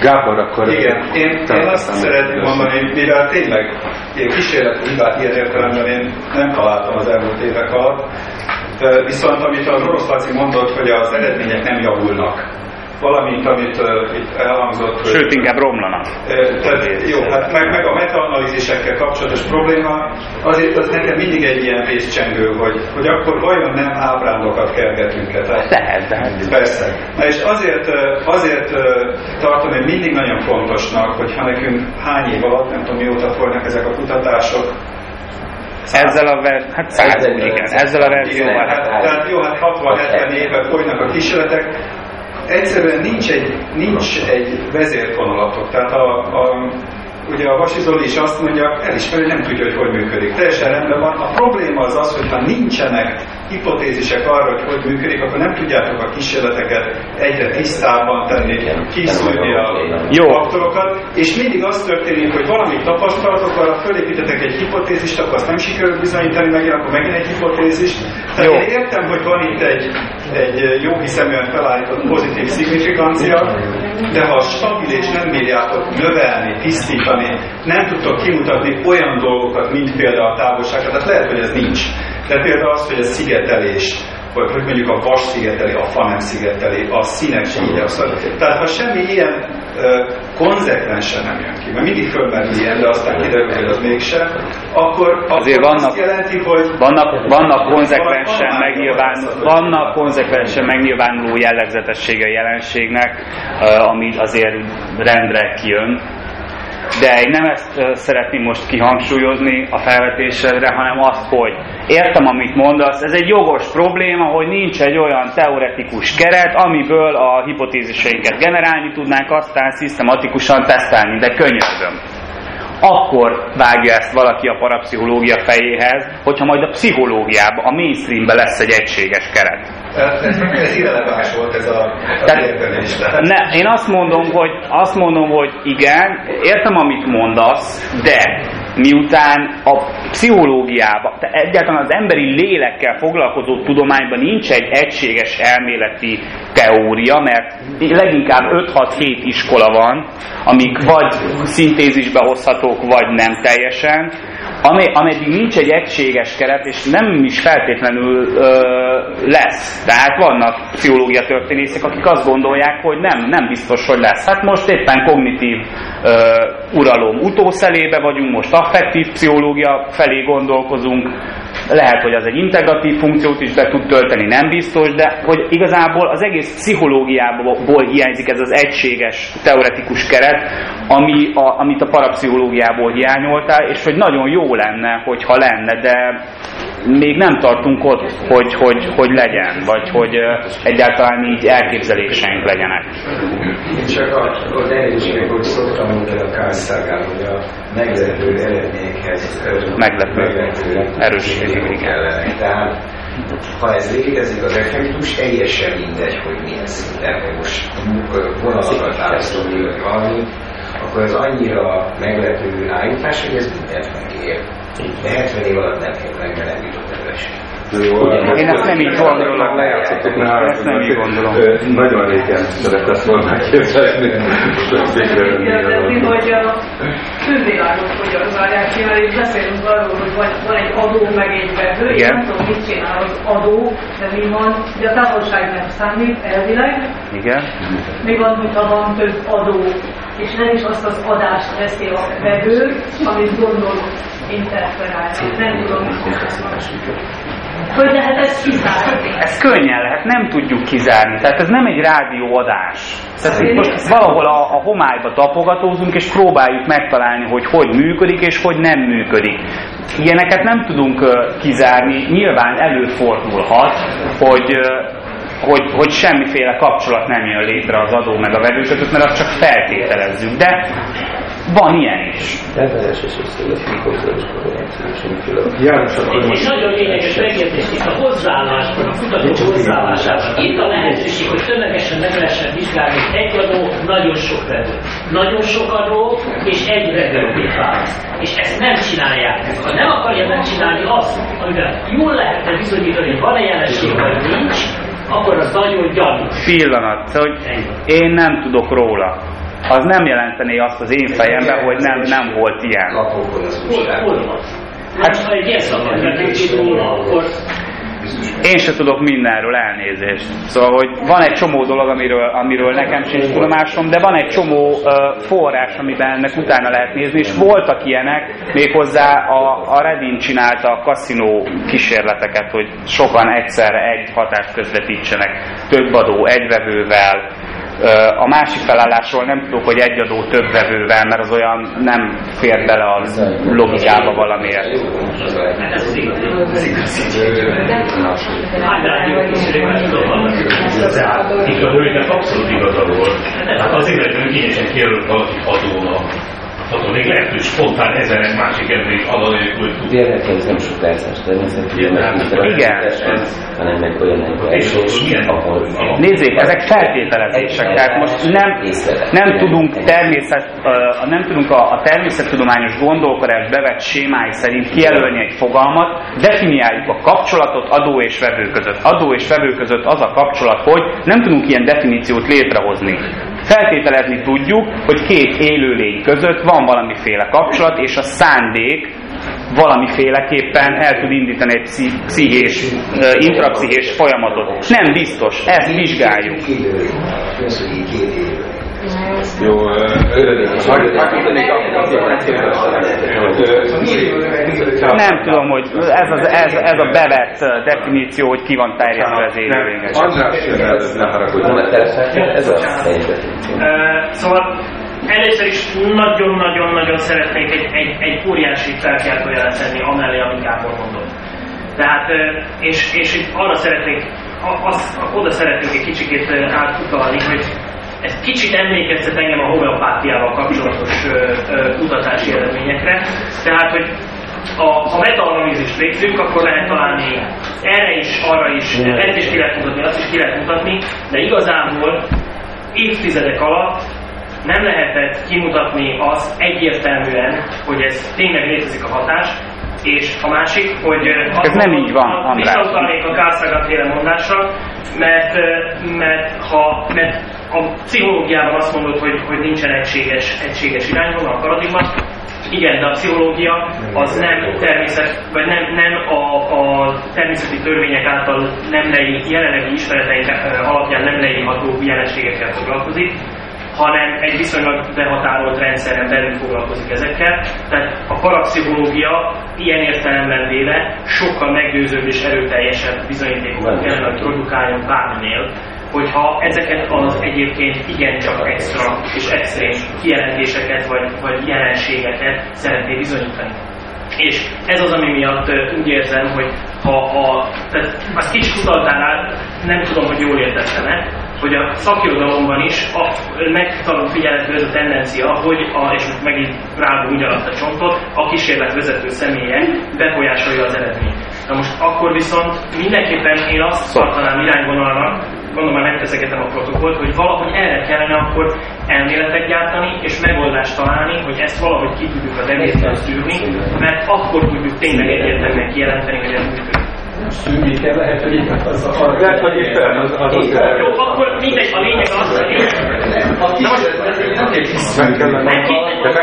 Gábor, akkor... Igen, én azt szeretném mondani, mivel tényleg én kísérleti hibát ilyen értelemben én nem találtam az elmúlt évek alatt, viszont amit az Orosz Laci mondott, hogy az eredmények nem javulnak. Valamint, amit itt elhangzott... Sőt, inkább romlanak. Jó, hát meg a metaanalízisekkel kapcsolatos probléma, azért az nekem mindig egy ilyen vészcsengő, hogy akkor vajon nem ábrándokat kergetünk-e? Lehet. Persze. Na és azért tartom, hogy mindig nagyon fontosnak, hogyha nekünk hány év alatt, nem tudom mióta folynak ezek a kutatások, ezzel a verzióval. Tehát jó, hát 60-70 éve folynak a kísérletek, egyszerűen nincs egy vezérvonalatok. Tehát ugye a Vassy Zoli is azt mondja, elismeri, nem tudja, hogy működik. Teljesen rendben van. A probléma az az, hogy ha nincsenek hipotézisek arra, hogy működik, akkor nem tudjátok a kísérleteket egyre tisztában tenni, kiszúrni a faktorokat. És mindig az történik, hogy valamit tapasztalatok, arra fölépítetek egy hipotézist, akkor azt nem sikerül bizonyítani, megint, akkor megint egy hipotézist. Tehát én értem, hogy van itt egy jó hiszeműen felállított pozitív szignifikancia, de ha stabil és nem bírjátok növelni, tisztítani, nem tudtok kimutatni olyan dolgokat, mint például a távolságra, tehát lehet, hogy ez nincs. De például az, hogy a szigetelés, hogy mondjuk a vas szigeteli, a fa nem szigeteli, a színek szigeteli, tehát ha semmi ilyen konzekvensen nem jön ki, mert mindig fölmerül ilyen, de aztán kiderül, hogy az mégsem, akkor azt jelenti, hogy... Vannak konzekvensen megnyilvánuló jellegzetessége a jelenségnek, ami azért rendre kijön. De én nem ezt szeretném most kihangsúlyozni a felvetésedre, hanem azt, hogy értem, amit mondasz, ez egy jogos probléma, hogy nincs egy olyan teoretikus keret, amiből a hipotéziseinket generálni tudnánk, aztán szisztematikusan tesztelni, de könyörgöm. Akkor vágja ezt valaki a parapszichológia fejéhez, hogyha majd a pszichológiában, a mainstreamben lesz egy egységes keret. Ez irreleváns volt ez a érvelés. Én azt mondom, hogy igen, értem, amit mondasz, de miután a pszichológiában, egyáltalán az emberi lélekkel foglalkozó tudományban nincs egy egységes elméleti teória, mert leginkább 5-6-7 iskola van, amik vagy szintézisbe hozhatók, vagy nem teljesen, ameddig nincs egy egységes keret, és nem is feltétlenül lesz. Tehát vannak pszichológia történészek, akik azt gondolják, hogy nem biztos, hogy lesz. Hát most éppen kognitív uralom utószelébe vagyunk, most affektív pszichológia felé gondolkozunk, Lehet, hogy az egy integratív funkciót is be tud tölteni, nem biztos, de hogy igazából az egész pszichológiából hiányzik ez az egységes teoretikus keret, amit a parapszichológiából hiányoltál, és hogy nagyon jó lenne, hogyha lenne, de még nem tartunk ott, hogy legyen, vagy hogy egyáltalán így elképzeléseink legyenek. Csak az erőség, hogy szoktam mondani a Kárszágán, hogy a meglepő eredményekhez meglepő erősségek kellene. Tehát ha ez létezik, az effektus teljesen mindegy, hogy milyen szinten, hogy most vonalakat választolni, hogy valami, akkor az annyira meglepő állítás, hogy ez mindent megér. De 70 év alatt nem kell megjelenítő nevesen. Én ezt nem így gondolom. Ezt nem így gondolom. Nagyon régen szeretett volna képzelni. Kérdezni, hogy a külvilágot hogyan zárják ki, mert itt beszélünk arról, hogy van egy adó meg egy vevő, és nem tudom, mit csinál az adó, de mi van, de a távolság nem számít elvileg. Igen. Mi van, hogyha van több adó, és nem is azt az adást veszi a vevő, amit gondolom interferálni. Nem tudom, mit csinálni. Hogy lehet ezt kizárni? Ez könnyen lehet, nem tudjuk kizárni. Tehát ez nem egy rádióadás. Tehát most valahol a homályba tapogatózunk, és próbáljuk megtalálni, hogy működik, és hogy nem működik. Ilyeneket nem tudunk kizárni. Nyilván előfordulhat, hogy semmiféle kapcsolat nem jön létre az adó meg a vevő között, mert azt csak feltételezzük. De van ilyen is. János, akkor most... Egy nagyon lényeges megértés itt a hozzáállásban, a kutató hozzáállásában. Itt a lehetőség, hogy tömegesen meg lehessen vizsgálni egy adó, nagyon sok adó. Nagyon sok adó, és egy reggelőbét választ. És ezt nem csinálják. Ha nem akarja megcsinálni azt, amivel jól lehetne bizonyítani, hogy van-e jelenség, vagy nincs, akkor az nagyon gyanús. Pillanat, hogy én nem tudok róla. Az nem jelentené azt az én fejemben, hogy nem volt ilyen. Hát, ha egy ilyen szabadnak nincs róla, akkor... Én se tudok mindenről, elnézést. Szóval, hogy van egy csomó dolog, amiről nekem sincs tudomásom, de van egy csomó forrás, amiben ennek utána lehet nézni, és voltak ilyenek, méghozzá a Radin csinálta a kaszinó kísérleteket, hogy sokan egyszerre egy hatást közvetítsenek, több adó egy vevővel. A másik felállásról nem tudok, hogy egy adó több vevővel, mert az olyan nem fér bele a logikába valamiért. Itt a hölgynek abszolút igaza volt. Hát azért, hogy önkényesen kijelölt valaki adónak, attól még lehet, hogy spontán ezerek másik emberi adanélkül tud. Érdekel, ez nem sok perces természetesen. Hanem meg olyan ember. Nézzék, ezek feltételezések. Tehát most nem tudunk a természettudományos gondolkodás bevett sémái szerint kijelölni egy fogalmat, definiáljuk a kapcsolatot adó és vevő között. Adó és vevő között az a kapcsolat, hogy nem tudunk ilyen definíciót létrehozni. Feltételezni tudjuk, hogy két élőlény között van valamiféle kapcsolat, és a szándék valamiféleképpen el tud indítani egy intrapszichés folyamatot. Nem biztos, ezt vizsgáljuk. Jó, nem tudom, hogy ez a bevett definíció, hogy ki van terjesztve az élőlényeket. András, ne haragudj. Először is nagyon-nagyon-nagyon szeretnék egy óriási felkeltőt jelenteni amellé, amit Gábor mondott. Tehát, és arra szeretnék, oda szeretnék egy kicsikét átutalni, hogy ez kicsit emlékeztet engem a homeopátiával kapcsolatos kutatási eredményekre. Tehát, hogy ha metaanalízist végzünk, akkor lehet találni erre is, arra is, ezt is ki lehet mutatni, azt is ki lehet mutatni, de igazából évtizedek alatt nem lehetett kimutatni azt egyértelműen, hogy ez tényleg létezik a hatás, és a másik, hogy... Ez nem így van, András. Visszautalnék a Kárszágán-féle mondásra, mert a pszichológiában azt mondod, hogy nincsen egységes irányvonal, a paradigma. Igen, de a pszichológia az nem természet, vagy nem a természeti törvények által jelenlegi ismereteink alapján nem leírható jelenségekkel foglalkozik, hanem egy viszonylag behatárolt rendszeren belül foglalkozik ezekkel. Tehát a parapszichológia ilyen értelemben véve sokkal meggyőzőbb és erőteljesebb bizonyítékokat kellene, hogy produkáljon bárminél, hogyha ezeket az egyébként igencsak extra és extrém kijelentéseket vagy jelenségeket szeretné bizonyítani. És ez az, ami miatt úgy érzem, hogy az kicsit utaltál, nem tudom, hogy jól értettem-e, hogy a szakirodalomban is megtalunk figyeletbe ez a tendencia, hogy és megint rágunk ugyanazt a csontot, a kísérletvezető személye befolyásolja az eredményt. Na most akkor viszont mindenképpen én azt tartanám irányvonalnak, gondolom már megteszegetem a protokollt, hogy valahogy erre kellene akkor elméletet gyártani és megoldást találni, hogy ezt valahogy ki tudjuk az egészben szűrni, mert akkor tudjuk tényleg egyértelműen kijelenteni, hogy ez működik. Szűrni kell, lehet, hogy itt az a harag. Lehet, hogy itt az a jó, akkor mindegy, a lényeg az, hogy meg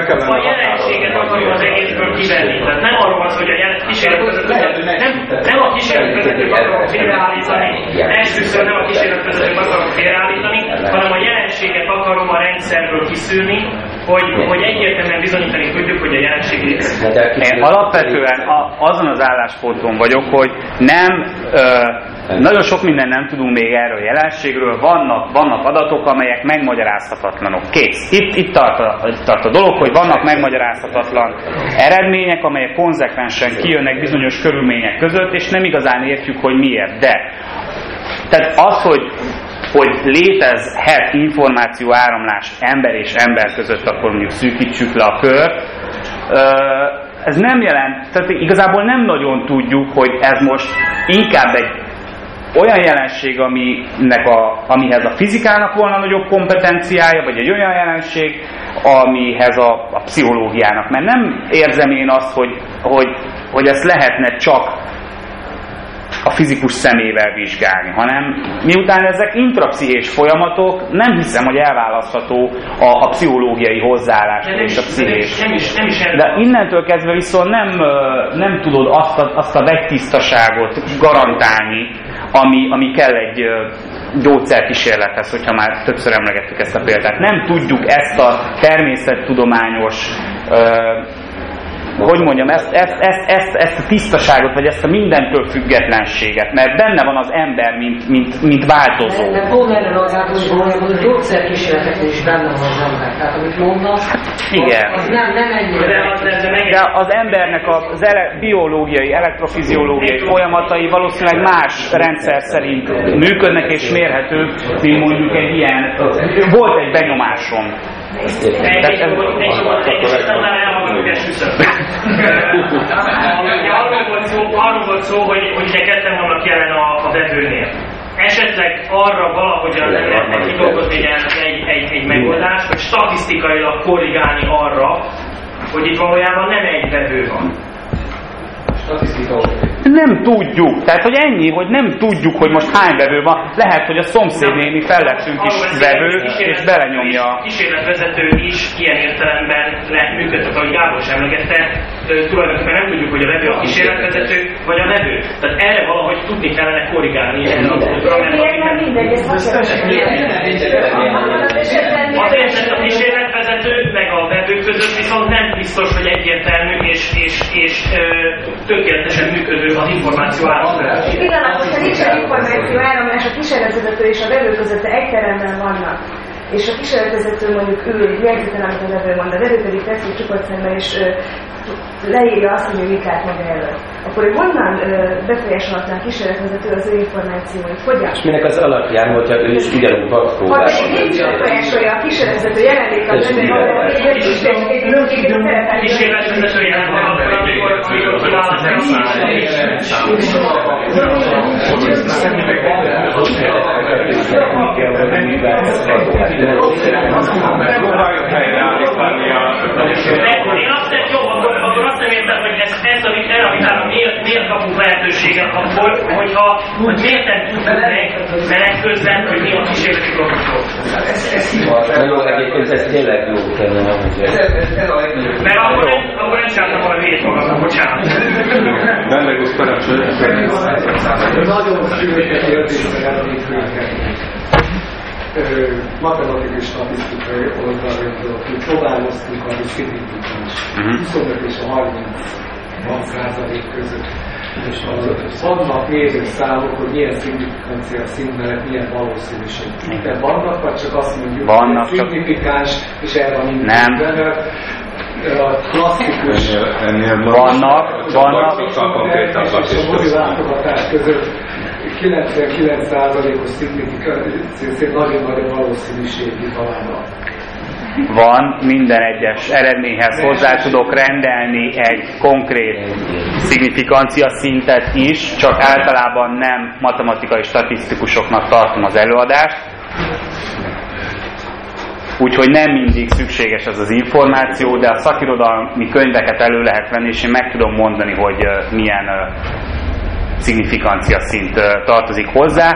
kellene a jelenséget akarjuk az egészből kivenni. Tehát nem arról az, hogy a kísérletvezetőt nem a kísérletvezetőt akarok félreállítani, elsőször nem a kísérletvezetőt akarok félreállítani, hanem a jelenséget akarom a rendszerből kiszűrni, hogy egyértelműen bizonyítani tudjuk, hogy a jelenség létezik. Én alapvetően azon az állásponton vagyok, hogy nagyon sok minden nem tudunk még erről a jelenségről, vannak adatok, amelyek megmagyarázhatatlanok. Kész. Itt tart a dolog, hogy vannak megmagyarázhatatlan eredmények, amelyek konzekvensen kijönnek bizonyos körülmények között, és nem igazán értjük, hogy miért. De tehát az, hogy létezhet információ áramlás ember és ember között, akkor mondjuk szűkítsük le a kört, ez nem jelent, tehát igazából nem nagyon tudjuk, hogy ez most inkább egy olyan jelenség, amihez a fizikának volna nagyobb kompetenciája, vagy egy olyan jelenség, amihez a pszichológiának. Mert nem érzem én azt, hogy ezt lehetne csak a fizikus szemével vizsgálni, hanem miután ezek intrapszichés folyamatok, nem hiszem, hogy elválasztható a pszichológiai hozzáállás és a pszichés. De innentől kezdve viszont nem tudod azt a vegytisztaságot garantálni, ami kell egy gyógyszerkísérlethez, hogyha már többször emlegettük ezt a példát. Nem tudjuk ezt a természettudományos ezt a tisztaságot, vagy ezt a mindentől függetlenséget, mert benne van az ember, mint változó. De pont erre hogy a gyógyszerkísérleteknél is benne van az ember. Tehát amit mondasz, igen. Az nem ennyire. De az embernek az biológiai, elektrofiziológiai folyamatai valószínűleg más rendszer szerint működnek és mérhetők, mint mondjuk egy ilyen. Volt egy benyomásom. Arról volt szó, hogy ketten vannak jelen a vevőnél. Esetleg arra valahogyan lehetne kidolgozni egy megoldást, hogy statisztikailag korrigálni arra, hogy itt valójában nem egy vevő van. Nem tudjuk. Tehát, hogy ennyi, hogy nem tudjuk, hogy most hány vevő van. Lehet, hogy a szomszédnéni fellettünk is vevő, és belenyomja. Kísérletvezető is ilyen értelemben működtek, ahogy Gábor sem emlegette. Tulajdonképpen nem tudjuk, hogy a vevő a kísérletvezető, vagy a vevő. Tehát erre valahogy tudni kellene korrigálni. Az eset a kísérletvezető, meg a vevő között viszont nem biztos, hogy egyértelmű és tökéletesen működő az információ áramlás. Igen, hogyha nincsen információ áramlás, a kísérletvezető és a vevő között egy teremben vannak, és a kísérletvezető mondjuk ül, jegyzeten, amit a vevő mond, a vevő pedig teszi csukott szemben, és leírja azt, hogy ő mit lát maga előtt. Akkor ő honnan befolyásolhatná a kísérletvezető az ő információit? Hogyan? És minek az alapján, hogyha ő is ugyanúgy próbál. Ha pedig nincs befolyásolja a kísérletvezető jelenlék, az önő maga előtt, és a kísérletvezető jelenlék, amikor kiválasztani akkor azt nem értem, hogy ezt a vitára miért kapunk lehetőséget akkor, hogy miért nem tudjuk menet közben, hogy mi a kísérleti programról. Na jó, egyébként ez tényleg jó kellene. Mert akkor nem csináltam valami miért magamnak, bocsánat. Nem legúsz parancsolja. Nagyon sűrűséget értések állni főként. matematikai statisztikai oldalról, hogy próbálkoztunk a diszkriminálás 25 és a 30% között. És vannak néző számok, hogy milyen szignifikáncia szint mellett milyen valószínűség. De vannak, vagy csak azt mondjuk, hogy szignifikáns, és el van mindenben. A klasszikus vannak, és a mozilátogatás között 99%-os szignifikáció nagyon-nagyon valószínűségi találva. Van, minden egyes eredményhez hozzá tudok rendelni egy konkrét szignifikancia szintet is, csak általában nem matematikai statisztikusoknak tartom az előadást. Úgyhogy nem mindig szükséges ez az információ, de a szakirodalmi könyveket elő lehet venni, és én meg tudom mondani, hogy milyen szignifikancia szint tartozik hozzá.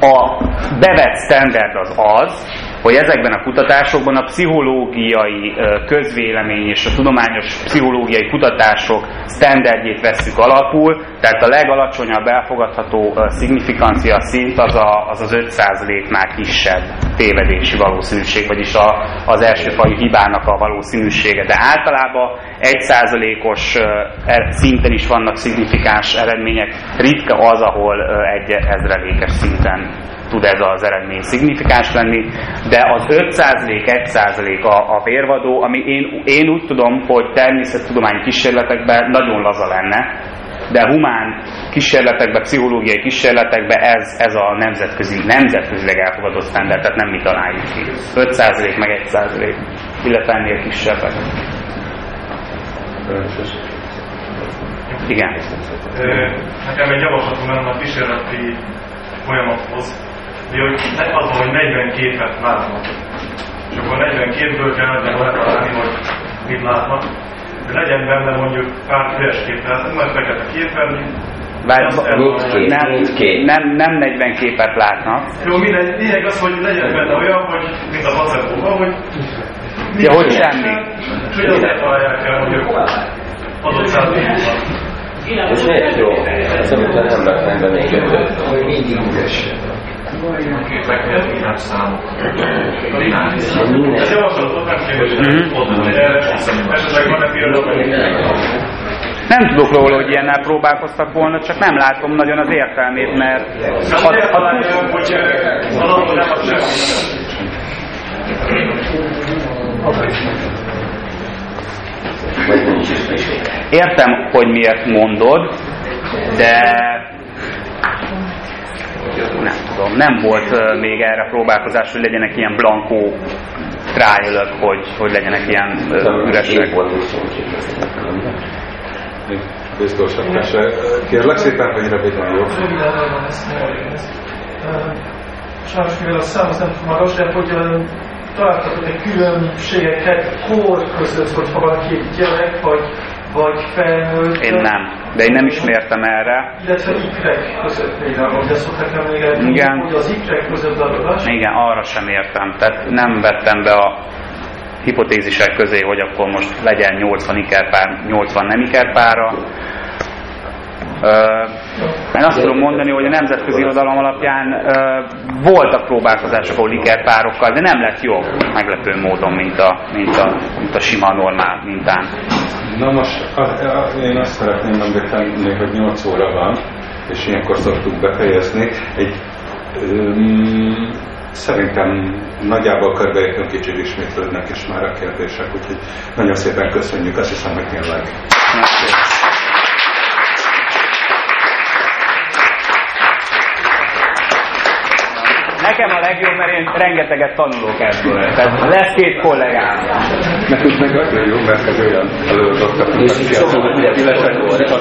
A bevett standard az az, hogy ezekben a kutatásokban a pszichológiai közvélemény és a tudományos pszichológiai kutatások standardjét vesszük alapul, tehát a legalacsonyabb elfogadható szignifikancia szint az 5%-nál kisebb tévedési valószínűség, vagyis az elsőfajú hibának a valószínűsége. De általában 1%-os szinten is vannak szignifikáns eredmények, ritka az, ahol egy ezrelékes szinten tud ez az eredmény szignifikáns lenni, de az 5%-1% a vérvadó, ami én úgy tudom, hogy természettudományi kísérletekben nagyon laza lenne, de humán kísérletekben, pszichológiai kísérletekben ez a nemzetközileg elfogadott standard, tehát nem mi találjuk ki. 5% meg 1%, illetve ennél kisebbek. Igen. Nekem egy javaslatom lenne a kísérleti folyamathoz, az, hogy 42-et látnak. És akkor 42-ből kell letalálni, hogy mit látnak. De legyen benne mondjuk pár füles képen, nem majd fekete képen. Nem 40 képet látnak. Jó, mindegy az, hogy legyen benne olyan, hogy mint a placebóban, hogy... Ja, hogy semmi. És hogy azt letalálják el, hogy adott százalékban. És miért jó? Ez amit nem laknánk be még ötöt. Hogy mindig ügyes. A képekkel irány számok. Ez javaslatot nem kérdezik, hogy esetleg van-e például? Nem tudok róla, hogy ilyennel próbálkoztak volna, csak nem látom nagyon az értelmét, mert... Értem, hogy miért mondod, de... nem tudom, nem volt még erre próbálkozás, hogy legyenek ilyen blankó trial-ök, hogy legyenek ilyen üresek. Biztosan se. Kérlek szépen, hogy röviden jó. Sajnos, mivel a szám az nem magas, de hogy találtatok egy különbségeket kor között, hogy ha valaki egy gyerek, vagy felnőtt. Én nem. De én nem ismertem erre. Illetve ikrek között például, de szokták emlékezni, hogy az ikrek között darabás. Igen, arra sem értem. Tehát nem vettem be a hipotézisek közé, hogy akkor most legyen 80 ikerpár, 80 nem ikerpára. Én azt tudom mondani, hogy a nemzetközi irodalom alapján voltak próbálkozások, ahol ikerpárokkal, de nem lett jó meglepő módon, mint a sima normál mintán. Na most, én azt szeretném megtenni, hogy 8 óra van, és ilyenkor szoktuk befejezni. Szerintem nagyjából körbeértünk, kicsit ismétlődnek is már a kérdések, úgyhogy nagyon szépen köszönjük, azt hiszem, hogy tényleg. Nekem a legjobb, mert én rengeteget tanulok ebből. Tehát lesz két kollégám. Nekünk meg nagyon jó, mert ez olyan előadottak.